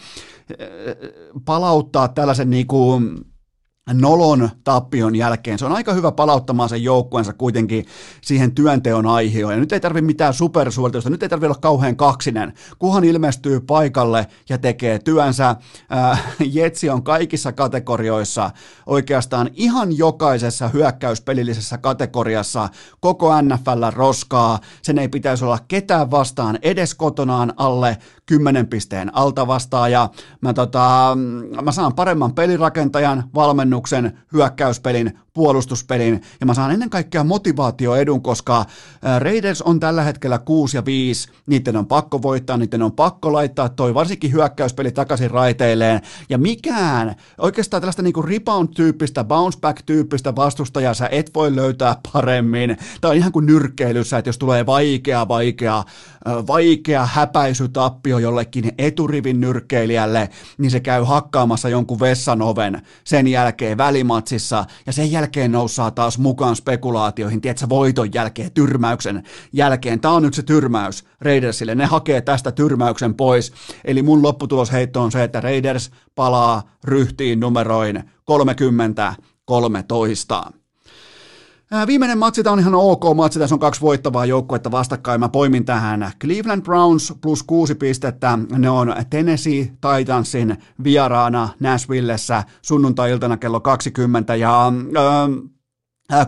palauttaa tällaisen niinku nolon tappion jälkeen. Se on aika hyvä palauttamaan sen joukkueensa kuitenkin siihen työnteon aihioon. Ja nyt ei tarvitse mitään supersuoritusta, nyt ei tarvitse olla kauhean kaksinen. Kuhan ilmestyy paikalle ja tekee työnsä. Jetsi on kaikissa kategorioissa, oikeastaan ihan jokaisessa hyökkäyspelillisessä kategoriassa koko NFL roskaa. Sen ei pitäisi olla ketään vastaan edes kotonaan alle 10 pisteen alta vastaaja. Mä saan paremman pelirakentajan, valmennuksen, hyökkäyspelin, puolustuspelin, ja mä saan ennen kaikkea motivaatioedun, koska Raiders on tällä hetkellä 6-5, niiden on pakko voittaa, niiden on pakko laittaa toi varsinkin hyökkäyspeli takaisin raiteilleen, ja mikään, oikeastaan tällaista niinku rebound-tyyppistä, bounce-back-tyyppistä vastustajaa sä et voi löytää paremmin. Tää on ihan kuin nyrkkeilyssä, että jos tulee vaikea häpäisytappio jollekin eturivin nyrkkeilijälle, niin se käy hakkaamassa jonkun vessan oven sen jälkeen välimatsissa, ja sen jälkeen noussaa taas mukaan spekulaatioihin, tiedätkö, voiton jälkeen, tyrmäyksen jälkeen. Tämä on nyt se tyrmäys Raidersille, ne hakee tästä tyrmäyksen pois, eli mun lopputulosheitto on se, että Raiders palaa ryhtiin numeroin 30-13. Viimeinen matsi, tämä on ihan ok matsi, tässä on 2 voittavaa joukkuetta vastakkain, mä poimin tähän Cleveland Browns plus 6 pistettä, ne on Tennessee Titansin vieraana Nashvillessä sunnuntai-iltana kello 20, ja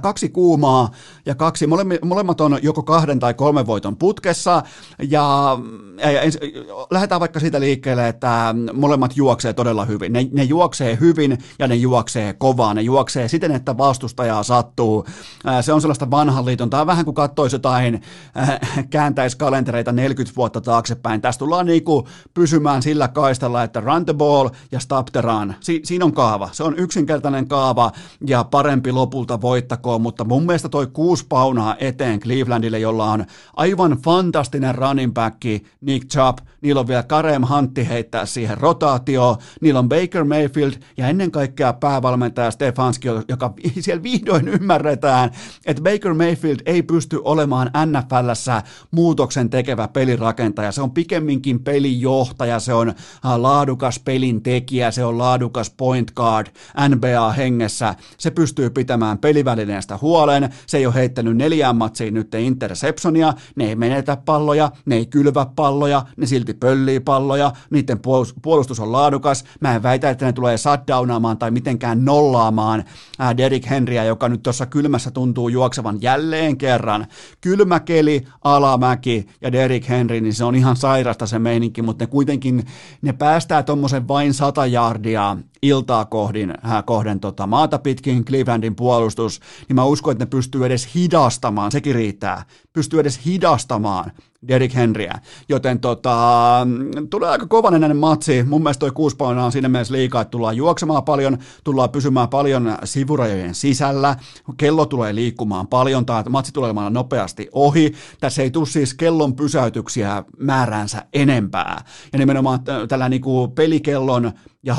2 kuumaa ja 2, molemmat on joko 2 tai 3 voiton putkessa, ja lähdetään vaikka siitä liikkeelle, että molemmat juoksee todella hyvin. Ne juoksee hyvin ja ne juoksee kovaa, ne juoksee siten, että vastustajaa sattuu. Se on sellaista vanhan liiton, tai vähän kuin kattoisi jotain, kääntäisi kalentereita 40 vuotta taaksepäin. Tässä tullaan niinku pysymään sillä kaistalla, että run the ball ja stop the run. Siinä on kaava, se on yksinkertainen kaava ja parempi lopulta voittaa. Mutta mun mielestä toi 6 paunaa eteen Clevelandille, jolla on aivan fantastinen running back Nick Chubb, niillä on vielä Kareem Huntti heittää siihen rotaatioon, niillä on Baker Mayfield ja ennen kaikkea päävalmentaja Stefanski, joka siellä vihdoin ymmärretään, että Baker Mayfield ei pysty olemaan NFL:ssä muutoksen tekevä pelirakentaja, se on pikemminkin pelijohtaja, se on laadukas pelintekijä, se on laadukas point guard NBA-hengessä, se pystyy pitämään pelivälineestä huolen, se ei ole heittänyt 4 matsiin nyt interceptionia, ne ei menetä palloja, ne ei kylvä palloja, ne silti pöllii palloja, niiden puolustus on laadukas, mä en väitä, että ne tulee shutdownaamaan tai mitenkään nollaamaan Derrick Henryä, joka nyt tuossa kylmässä tuntuu juoksevan jälleen kerran. Kylmä keli, alamäki ja Derrick Henry, niin se on ihan sairasta se meininki, mutta ne kuitenkin, ne päästää tommosen vain 100 jardia iltaa kohden maata pitkin Clevelandin puolustus, niin mä uskon, että ne pystyy edes hidastamaan, sekin riittää, pystyy edes hidastamaan Derrick Henryä, joten tulee aika kovan ennen matsi, mun mielestä toi 6 paunaa on siinä mielessä liikaa, että tullaan juoksemaan paljon, tullaan pysymään paljon sivurajojen sisällä, kello tulee liikkumaan paljon, tai matsi tulee olemaan nopeasti ohi, tässä ei tule siis kellon pysäytyksiä määränsä enempää, ja nimenomaan tällä niinku pelikellon ja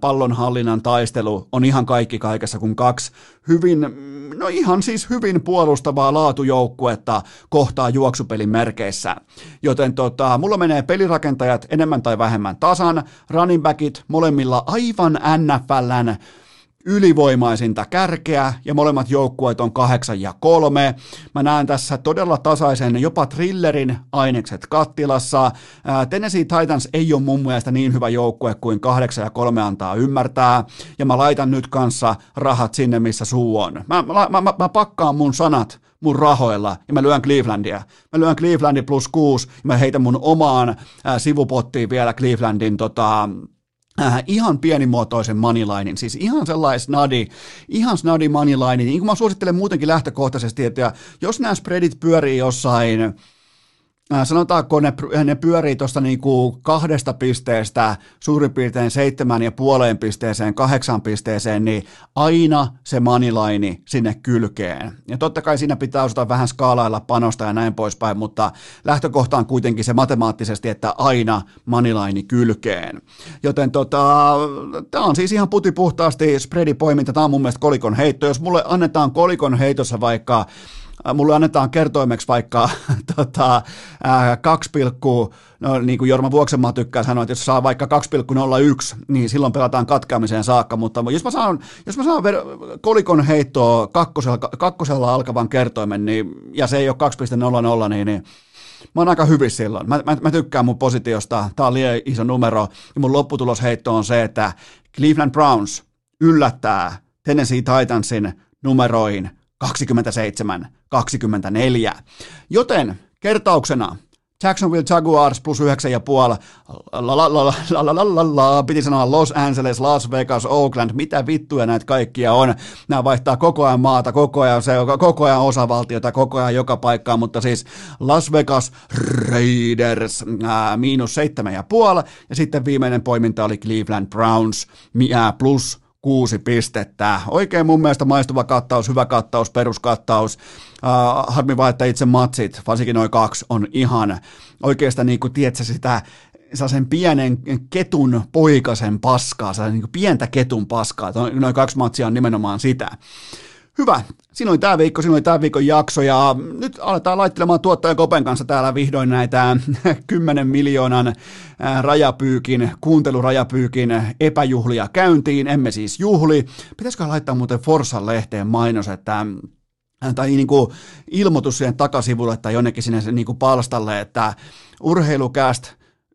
pallonhallinnan taistelu on ihan kaikki kaikessa, kun 2 hyvin puolustavaa laatujoukkuetta kohtaa juoksupelin merkeissä. Joten mulla menee pelirakentajat enemmän tai vähemmän tasan, running backit molemmilla aivan NFL:n ylivoimaisinta kärkeä, ja molemmat joukkueet on 8 ja 3. Mä näen tässä todella tasaisen, jopa thrillerin ainekset kattilassa. Tennessee Titans ei ole mun mielestä niin hyvä joukkue kuin 8 ja 3 antaa ymmärtää, ja mä laitan nyt kanssa rahat sinne, missä suu on. Mä pakkaan mun sanat mun rahoilla, ja mä lyön Clevelandia. Mä lyön Clevelandin plus 6, ja mä heitän mun omaan sivupottiin vielä Clevelandin ihan pienimuotoisen moneylinein, siis ihan sellainen snadi moneyline, niin kuin mä suosittelen muutenkin lähtökohtaisesti, että jos nämä spreadit pyörii jossain sanotaanko ne pyörii tuosta niinku 2 pisteestä suurin piirtein 7,5 pisteeseen, 8 pisteeseen, niin aina se moneyline sinne kylkeen. Ja totta kai siinä pitää osata vähän skaalailla panosta ja näin poispäin, mutta lähtökohta on kuitenkin se matemaattisesti, että aina moneyline kylkeen. Joten tämä on siis ihan putipuhtaasti spreadipoiminta, tämä on mun mielestä kolikon heitto. Jos mulle annetaan kolikon heitossa vaikka mulle annetaan kertoimeksi vaikka 2, niin kuin Jorma Vuoksenmaa tykkää sanoa, että jos saa vaikka 2,01, niin silloin pelataan katkeamiseen saakka, mutta jos mä saan kolikon heittoa kakkosella alkavan kertoimen, niin, ja se ei ole 2,00, niin mä oon aika hyvin silloin. Mä tykkään mun positiosta, tää on liian iso numero, ja mun lopputulosheitto on se, että Cleveland Browns yllättää Tennessee Titansin numeroin 27-24. Joten kertauksena Jacksonville Jaguars plus 9,5, piti sanoa Los Angeles, Las Vegas, Oakland, mitä vittuja näitä kaikkia on. Nämä vaihtaa koko ajan maata, koko ajan osavaltiota, koko ajan joka paikkaa, mutta siis Las Vegas Raiders miinus 7,5 ja sitten viimeinen poiminta oli Cleveland Browns plus 6 pistettä. Oikein mun mielestä maistuva kattaus, hyvä kattaus, peruskattaus. Harmi vaan, että itse matsit, varsinkin noin 2, on ihan oikeastaan niin kuin tiedätkö sitä sellaisen pienen ketun poikasen paskaa, sellaisen niin kuin pientä ketun paskaa. Noin 2 matsia on nimenomaan sitä. Hyvä. Siinä oli tämä viikko, siinä oli tämän viikon jakso ja nyt aletaan laittelemaan tuottaja Kopen kanssa täällä vihdoin näitä 10 miljoonan rajapyykin, kuuntelurajapyykin epäjuhlia käyntiin. Emme siis juhli. Pitäisikö laittaa muuten Forsan lehteen mainos, että tai niin kuin ilmoitus siihen takasivulle tai jonnekin sinne niin kuin palstalle, että urheilucast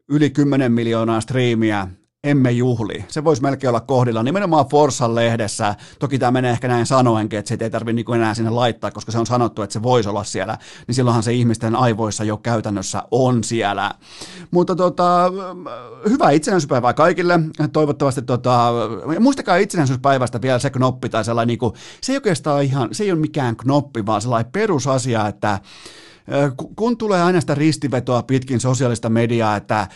yli 10 miljoonaa striimiä. Emme juhli. Se voisi melkein olla kohdilla. Nimenomaan Forsan lehdessä, toki tämä menee ehkä näin sanoenkin, että siitä ei tarvitse niin enää sinne laittaa, koska se on sanottu, että se voisi olla siellä. Niin silloinhan se ihmisten aivoissa jo käytännössä on siellä. Mutta hyvää itsenäisyyspäivää kaikille. Toivottavasti, muistakaa itsenäisyyspäivästä vielä se knoppi tai sellainen, niin kuin, se ei oikeastaan ihan, se ei ole mikään knoppi, vaan sellainen perusasia, että kun tulee aina sitä ristivetoa pitkin sosiaalista mediaa, että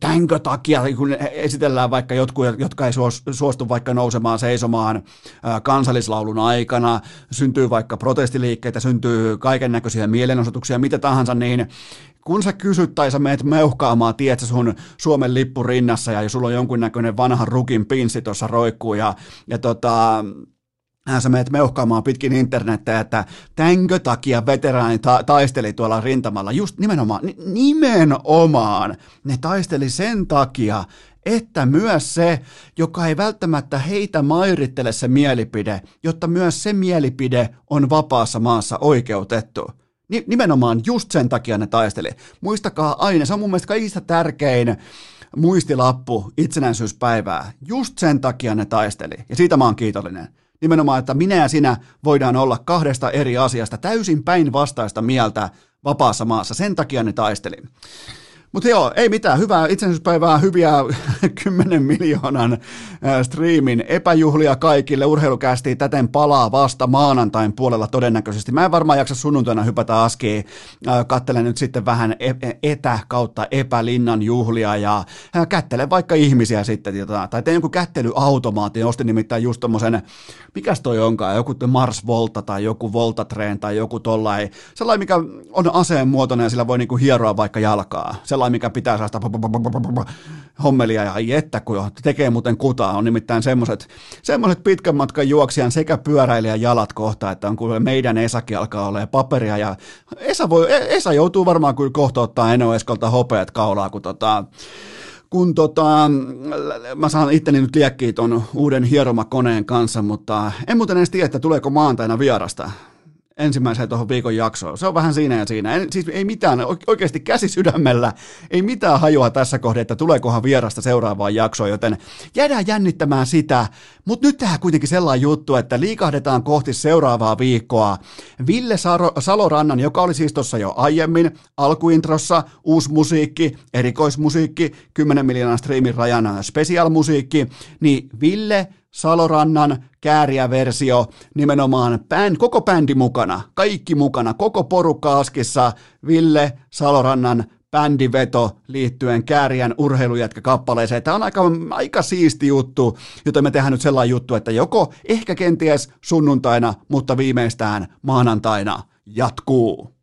tänkö takia, kun esitellään vaikka jotkut, jotka ei suostu vaikka nousemaan seisomaan kansallislaulun aikana, syntyy vaikka protestiliikkeitä, syntyy kaiken näköisiä mielenosoituksia, mitä tahansa, niin kun sä kysyt tai sä menet meuhkaamaan, tiedät sä sun Suomen lippu rinnassa ja sulla on jonkunnäköinen vanha rukin pinssi tuossa roikkuu ja sä menet meuhkaamaan pitkin internettä, että tänkö takia veteraani taisteli tuolla rintamalla. Just nimenomaan ne taisteli sen takia, että myös se, joka ei välttämättä heitä mairittele se mielipide, jotta myös se mielipide on vapaassa maassa oikeutettu. Nimenomaan just sen takia ne taisteli. Muistakaa aina, se on mun mielestä kaikista tärkein muistilappu itsenäisyyspäivää. Just sen takia ne taisteli ja siitä mä oon kiitollinen. Nimenomaan, että minä ja sinä voidaan olla 2 eri asiasta täysin päinvastaista mieltä vapaassa maassa. Sen takia ne taistelin. Mutta joo, ei mitään. Hyvää itsenäisyyspäivää, hyviä 10 miljoonan striimin epäjuhlia kaikille. Urheilukästi täten palaa vasta maanantain puolella todennäköisesti. Mä en varmaan jaksa sunnuntaina hypätä askiin. Kattelen nyt sitten vähän epälinnan juhlia ja kättelen vaikka ihmisiä sitten. Tai teen joku kättelyautomaatio. Ostin nimittäin just tommosen, mikäs toi onkaan, joku Mars Volta tai joku Voltatrain tai joku tollain. Sellainen, mikä on aseen muotoinen ja sillä voi niinku hieroa vaikka jalkaa. Sellainen, mikä pitää saada hommelia ja ai että, kun tekee muuten kutaa, on nimittäin semmoiset pitkän matkan juoksijan sekä pyöräilijän jalat kohta, että on kuule meidän Esakin alkaa olemaan paperia ja Esa joutuu varmaan kyllä kohta ottaa Eno Eskolta hopeat kaulaa, kun mä saan itteni nyt liekkiä ton uuden hieromakoneen kanssa, mutta en muuten edes tiedä, että tuleeko maanantaina vierasta. Ensimmäiseen tuohon viikon jaksoon. Se on vähän siinä ja siinä. Siis ei mitään, oikeasti käsi sydämellä, ei mitään hajoa tässä kohdassa, että tuleekohan vierasta seuraavaan jaksoon, joten jäädään jännittämään sitä. Mutta nyt tehdään kuitenkin sellainen juttu, että liikahdetaan kohti seuraavaa viikkoa. Ville Salorannan, joka oli siis tuossa jo aiemmin, alkuintrossa, uusi musiikki, erikoismusiikki, 10 miljoonan striimin rajan special musiikki, niin Ville Salorannan kääriäversio, nimenomaan koko bändi mukana, kaikki mukana, koko porukka askissa, Ville Salorannan bändiveto liittyen Kääriän urheilujätkäkappaleeseen. Tämä on aika siisti juttu, joten me tehdään nyt sellainen juttu, että joko ehkä kenties sunnuntaina, mutta viimeistään maanantaina jatkuu.